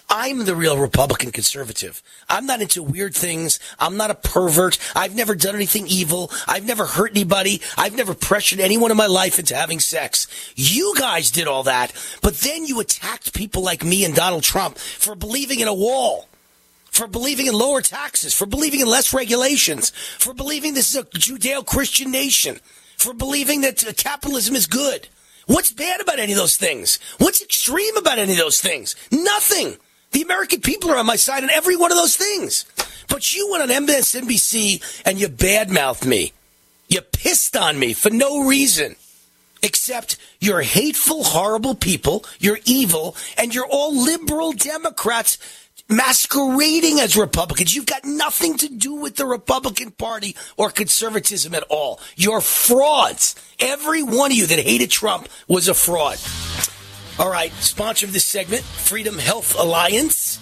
I'm the real Republican conservative. I'm not into weird things. I'm not a pervert. I've never done anything evil. I've never hurt anybody. I've never pressured anyone in my life into having sex. You guys did all that, but then you attacked people like me and Donald Trump for believing in a wall, for believing in lower taxes, for believing in less regulations, for believing this is a Judeo-Christian nation, for believing that capitalism is good. What's bad about any of those things? What's extreme about any of those things? Nothing. The American people are on my side on every one of those things. But you went on MSNBC and you badmouthed me. You pissed on me for no reason. Except you're hateful, horrible people, you're evil, and you're all liberal Democrats masquerading as Republicans. You've got nothing to do with the Republican Party or conservatism at all. You're frauds. Every one of you that hated Trump was a fraud. All right, sponsor of this segment, Freedom Health Alliance.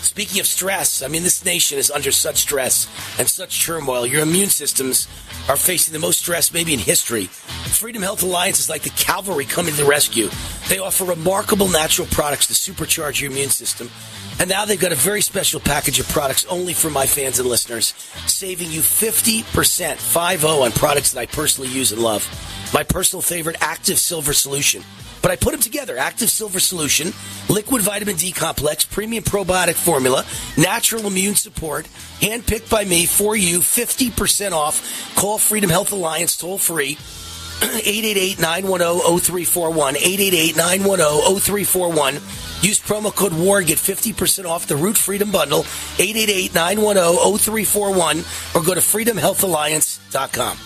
Speaking of stress, I mean, this nation is under such stress and such turmoil. Your immune systems are facing the most stress maybe in history. Freedom Health Alliance is like the cavalry coming to the rescue. They offer remarkable natural products to supercharge your immune system. And now they've got a very special package of products only for my fans and listeners, saving you 50%, 5-0, on products that I personally use and love. My personal favorite, Active Silver Solution. But I put them together. Active Silver Solution, Liquid Vitamin D Complex, Premium Probiotic Formula, Natural Immune Support, handpicked by me for you, 50% off. Call Freedom Health Alliance toll-free, 888-910-0341, 888-910-0341. Use promo code WAR, get 50% off the Root Freedom Bundle, 888-910-0341, or go to freedomhealthalliance.com.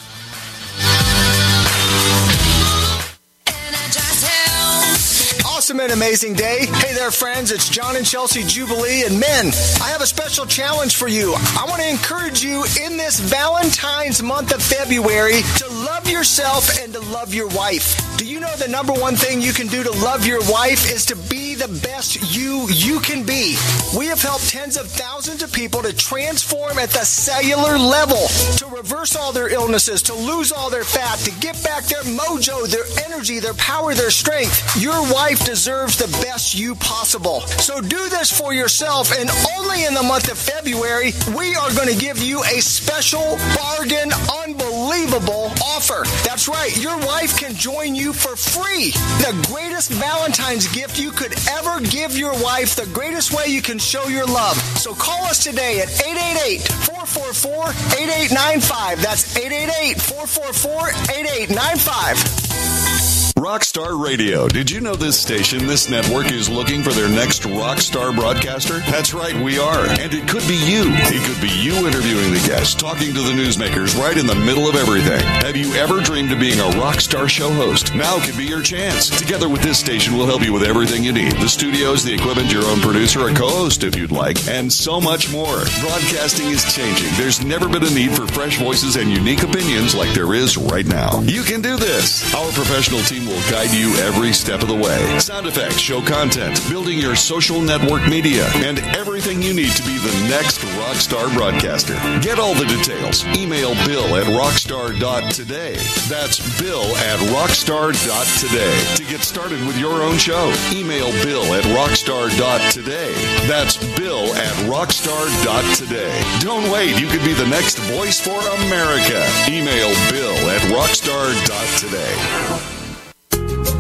Awesome and amazing day. Hey there, friends. It's John and Chelsea Jubilee. And men, I have a special challenge for you. I want to encourage you in this Valentine's month of February to love yourself and to love your wife. Do you know the number one thing you can do to love your wife is to be the best you can be? We have helped tens of thousands of people to transform at the cellular level, to reverse all their illnesses, to lose all their fat, to get back their mojo, their energy, their power, their strength. Your wife deserves the best you possible. So do this for yourself, and only in the month of February, we are going to give you a special bargain, unbelievable offer. That's right. Your wife can join you for free. The greatest Valentine's gift you could ever give your wife, the greatest way you can show your love. So call us today at 888-444-8895. That's 888-444-8895. Rockstar Radio. Did you know this station, this network, is looking for their next rockstar broadcaster? That's right, we are. And it could be you. It could be you interviewing the guests, talking to the newsmakers right in the middle of everything. Have you ever dreamed of being a rockstar show host? Now could be your chance. Together with this station, we'll help you with everything you need. The studios, the equipment, your own producer, a co-host if you'd like, and so much more. Broadcasting is changing. There's never been a need for fresh voices and unique opinions like there is right now. You can do this. Our professional team will guide you every step of the way. Sound effects, show content, building your social network media, and everything you need to be the next rockstar broadcaster. Get all the details. Email Bill at rockstar.today. That's Bill at rockstar.today. To get started with your own show, email Bill at rockstar.today. That's Bill at rockstar.today. Don't wait. You could be the next voice for America. Email Bill at rockstar.today.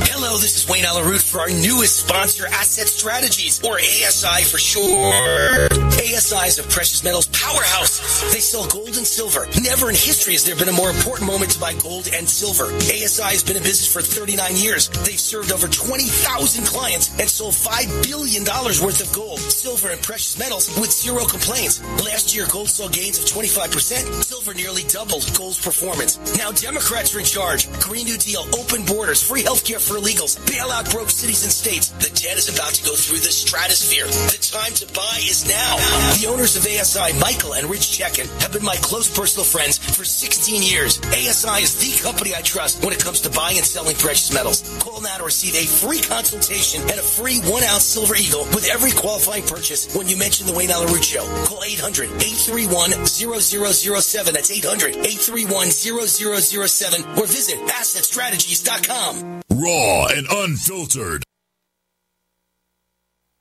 Hello, this is Wayne Allyn Root for our newest sponsor, Asset Strategies, or ASI for short. ASI is a precious metals powerhouse. They sell gold and silver. Never in history has there been a more important moment to buy gold and silver. ASI has been in business for 39 years. They've served over 20,000 clients and sold $5 billion worth of gold, silver, and precious metals with zero complaints. Last year, gold saw gains of 25%. Silver nearly doubled gold's performance. Now Democrats are in charge. Green New Deal, open borders, free healthcare for illegals, bailout broke cities and states. The debt is about to go through the stratosphere. The time to buy is now. The owners of ASI, Michael and Rich Checkin, have been my close personal friends for 16 years. ASI is the company I trust when it comes to buying and selling precious metals. Call now to receive a free consultation and a free 1 ounce Silver Eagle with every qualifying purchase when you mention the Wayne Allyn Root Show. Call 800-831-0007. That's 800-831-0007 or visit AssetStrategies.com. Raw and unfiltered.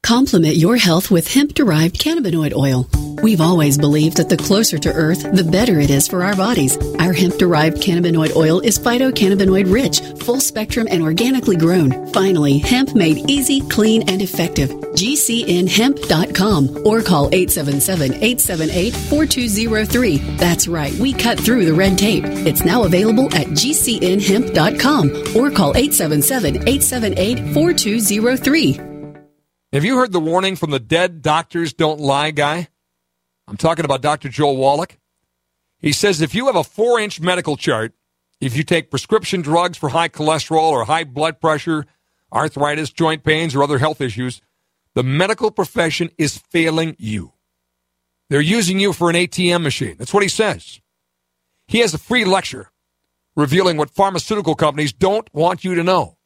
Complement your health with hemp-derived cannabinoid oil. We've always believed that the closer to Earth, the better it is for our bodies. Our hemp-derived cannabinoid oil is phytocannabinoid-rich, full-spectrum, and organically grown. Finally, hemp made easy, clean, and effective. GCNHemp.com or call 877-878-4203. That's right, we cut through the red tape. It's now available at GCNHemp.com or call 877-878-4203. Have you heard the warning from the dead doctors don't lie guy? I'm talking about Dr. Joel Wallach. He says if you have a 4-inch medical chart, if you take prescription drugs for high cholesterol or high blood pressure, arthritis, joint pains, or other health issues, the medical profession is failing you. They're using you for an ATM machine. That's what he says. He has a free lecture revealing what pharmaceutical companies don't want you to know.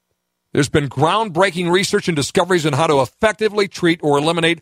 There's been groundbreaking research and discoveries on how to effectively treat or eliminate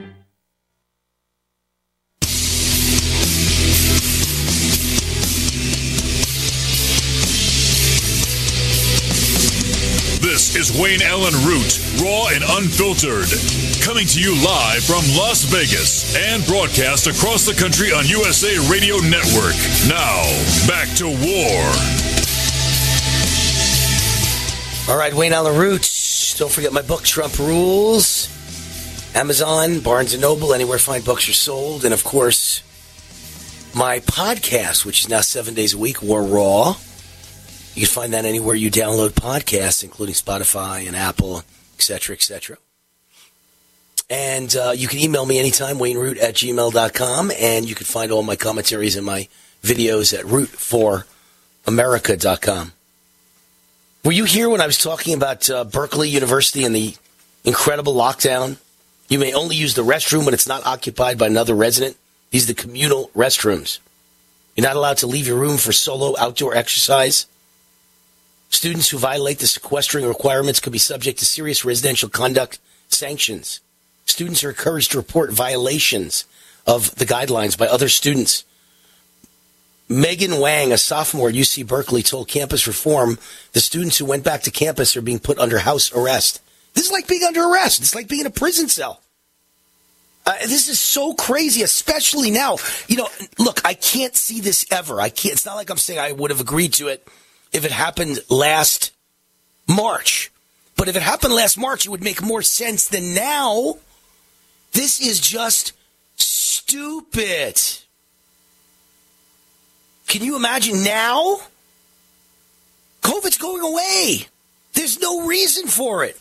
This is Wayne Allyn Root, raw and unfiltered, coming to you live from Las Vegas and broadcast across the country on USA Radio Network. Now, back to war. All right, Wayne Allyn Root. Don't forget my book, Trump Rules. Amazon, Barnes & Noble, anywhere fine books are sold. And, of course, my podcast, which is now 7 days a week, War Raw. You can find that anywhere you download podcasts, including Spotify and Apple, et cetera, et cetera. And you can email me anytime, wayneroot at gmail.com. And you can find all my commentaries and my videos at rootforamerica.com. Were you here when I was talking about Berkeley University and the incredible lockdown. You may only use the restroom when it's not occupied by another resident. These are the communal restrooms. You're not allowed to leave your room for solo outdoor exercise. Students who violate the sequestering requirements could be subject to serious residential conduct sanctions. Students are encouraged to report violations of the guidelines by other students. Megan Wang, a sophomore at UC Berkeley, told Campus Reform the students who went back to campus are being put under house arrest. This is like being under arrest. It's like being in a prison cell. This is so crazy, especially now. You know, look, I can't see this ever. I can't. It's not like I'm saying I would have agreed to it if it happened last March. But if it happened last March, it would make more sense than now. This is just stupid. Can you imagine now? COVID's going away. There's no reason for it.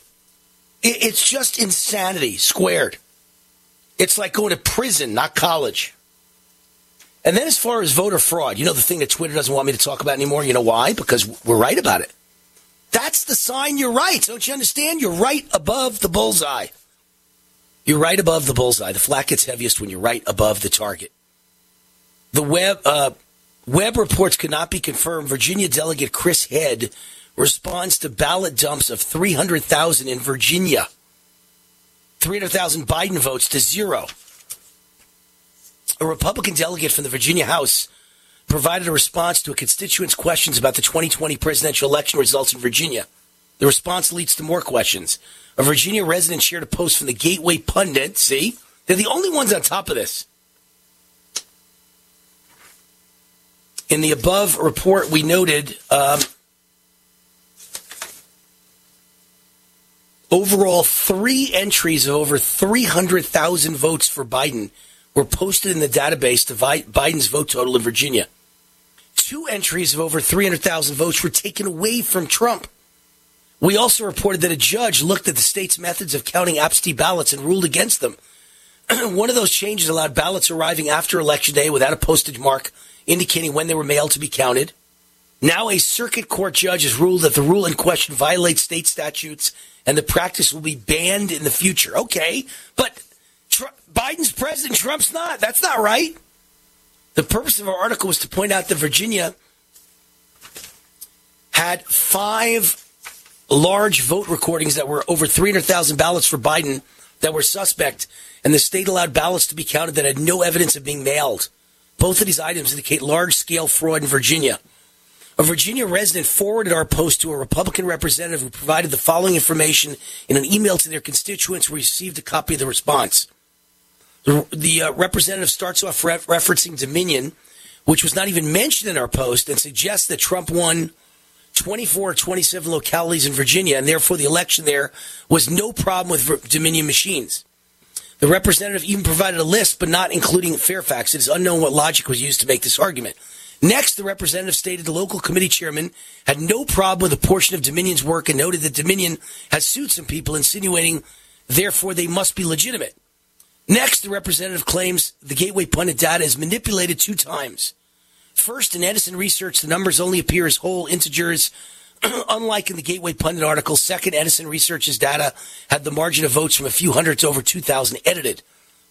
It's just insanity squared. It's like going to prison, not college. And then as far as voter fraud, you know the thing that Twitter doesn't want me to talk about anymore? You know why? Because we're right about it. That's the sign you're right. Don't you understand? You're right above the bullseye. You're right above the bullseye. The flak gets heaviest when you're right above the target. The Web reports could not be confirmed. Virginia Delegate Chris Head responds to ballot dumps of 300,000 in Virginia. 300,000 Biden votes to zero. A Republican delegate from the Virginia House provided a response to a constituent's questions about the 2020 presidential election results in Virginia. The response leads to more questions. A Virginia resident shared a post from the Gateway Pundit. See? They're the only ones on top of this. In the above report, we noted overall three entries of over 300,000 votes for Biden were posted in the database to Biden's vote total in Virginia. Two entries of over 300,000 votes were taken away from Trump. We also reported that a judge looked at the state's methods of counting absentee ballots and ruled against them. One of those changes allowed ballots arriving after Election Day without a postage mark indicating when they were mailed to be counted. Now a circuit court judge has ruled that the rule in question violates state statutes and the practice will be banned in the future. Okay, but Biden's president, Trump's not. That's not right. The purpose of our article was to point out that Virginia had five large vote recordings that were over 300,000 ballots for Biden that were suspect, and the state allowed ballots to be counted that had no evidence of being mailed. Both of these items indicate large-scale fraud in Virginia. A Virginia resident forwarded our post to a Republican representative who provided the following information in an email to their constituents who received a copy of the response. The representative starts off referencing Dominion, which was not even mentioned in our post, and suggests that Trump won 24 or 27 localities in Virginia, and therefore the election there was no problem with Dominion machines. The representative even provided a list, but not including Fairfax. It is unknown what logic was used to make this argument. Next, the representative stated the local committee chairman had no problem with a portion of Dominion's work and noted that Dominion has sued some people, insinuating, therefore, they must be legitimate. Next, the representative claims the Gateway Pundit data is manipulated two times. First, in Edison Research, the numbers only appear as whole integers, unlike in the Gateway Pundit article. Second, Edison Research's data had the margin of votes from a few hundred to over 2,000 edited.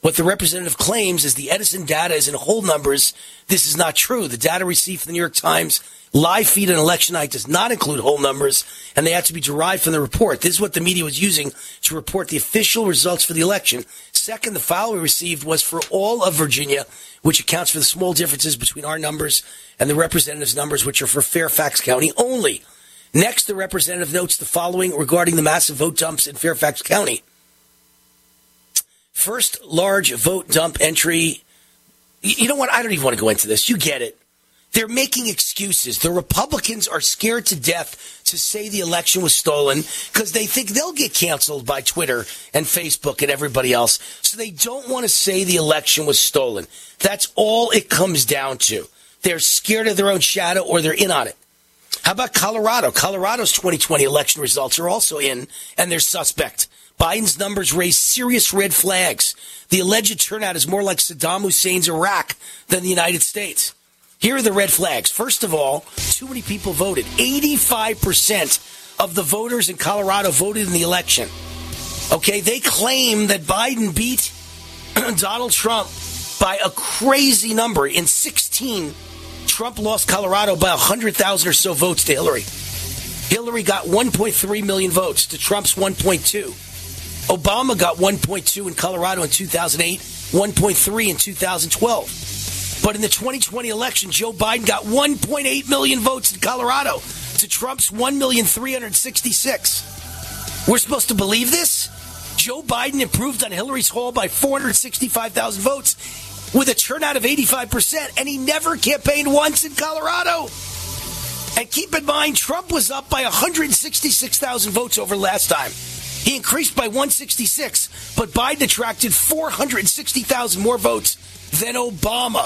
What the representative claims is the Edison data is in whole numbers. This is not true. The data received from the New York Times live feed on election night does not include whole numbers, and they have to be derived from the report. This is what the media was using to report the official results for the election. Second, the file we received was for all of Virginia, which accounts for the small differences between our numbers and the representative's numbers, which are for Fairfax County only. Next, the representative notes the following regarding the massive vote dumps in Fairfax County. First large vote dump entry. You know what? I don't even want to go into this. You get it. They're making excuses. The Republicans are scared to death to say the election was stolen because they think they'll get canceled by Twitter and Facebook and everybody else. So they don't want to say the election was stolen. That's all it comes down to. They're scared of their own shadow or they're in on it. How about Colorado? Colorado's 2020 election results are also in, and they're suspect. Biden's numbers raise serious red flags. The alleged turnout is more like Saddam Hussein's Iraq than the United States. Here are the red flags. First of all, too many people voted. 85% of the voters in Colorado voted in the election. A Okay, they claim that Biden beat Donald Trump by a crazy number. In 2016, Trump lost Colorado by 100,000 or so votes to Hillary. Hillary got 1.3 million votes to Trump's 1.2. Obama got 1.2 in Colorado in 2008, 1.3 in 2012. But in the 2020 election, Joe Biden got 1.8 million votes in Colorado to Trump's 1,366,000. We're supposed to believe this? Joe Biden improved on Hillary's haul by 465,000 votes with a turnout of 85%, and he never campaigned once in Colorado. And keep in mind, Trump was up by 166,000 votes over last time. He increased by 166, but Biden attracted 460,000 more votes than Obama.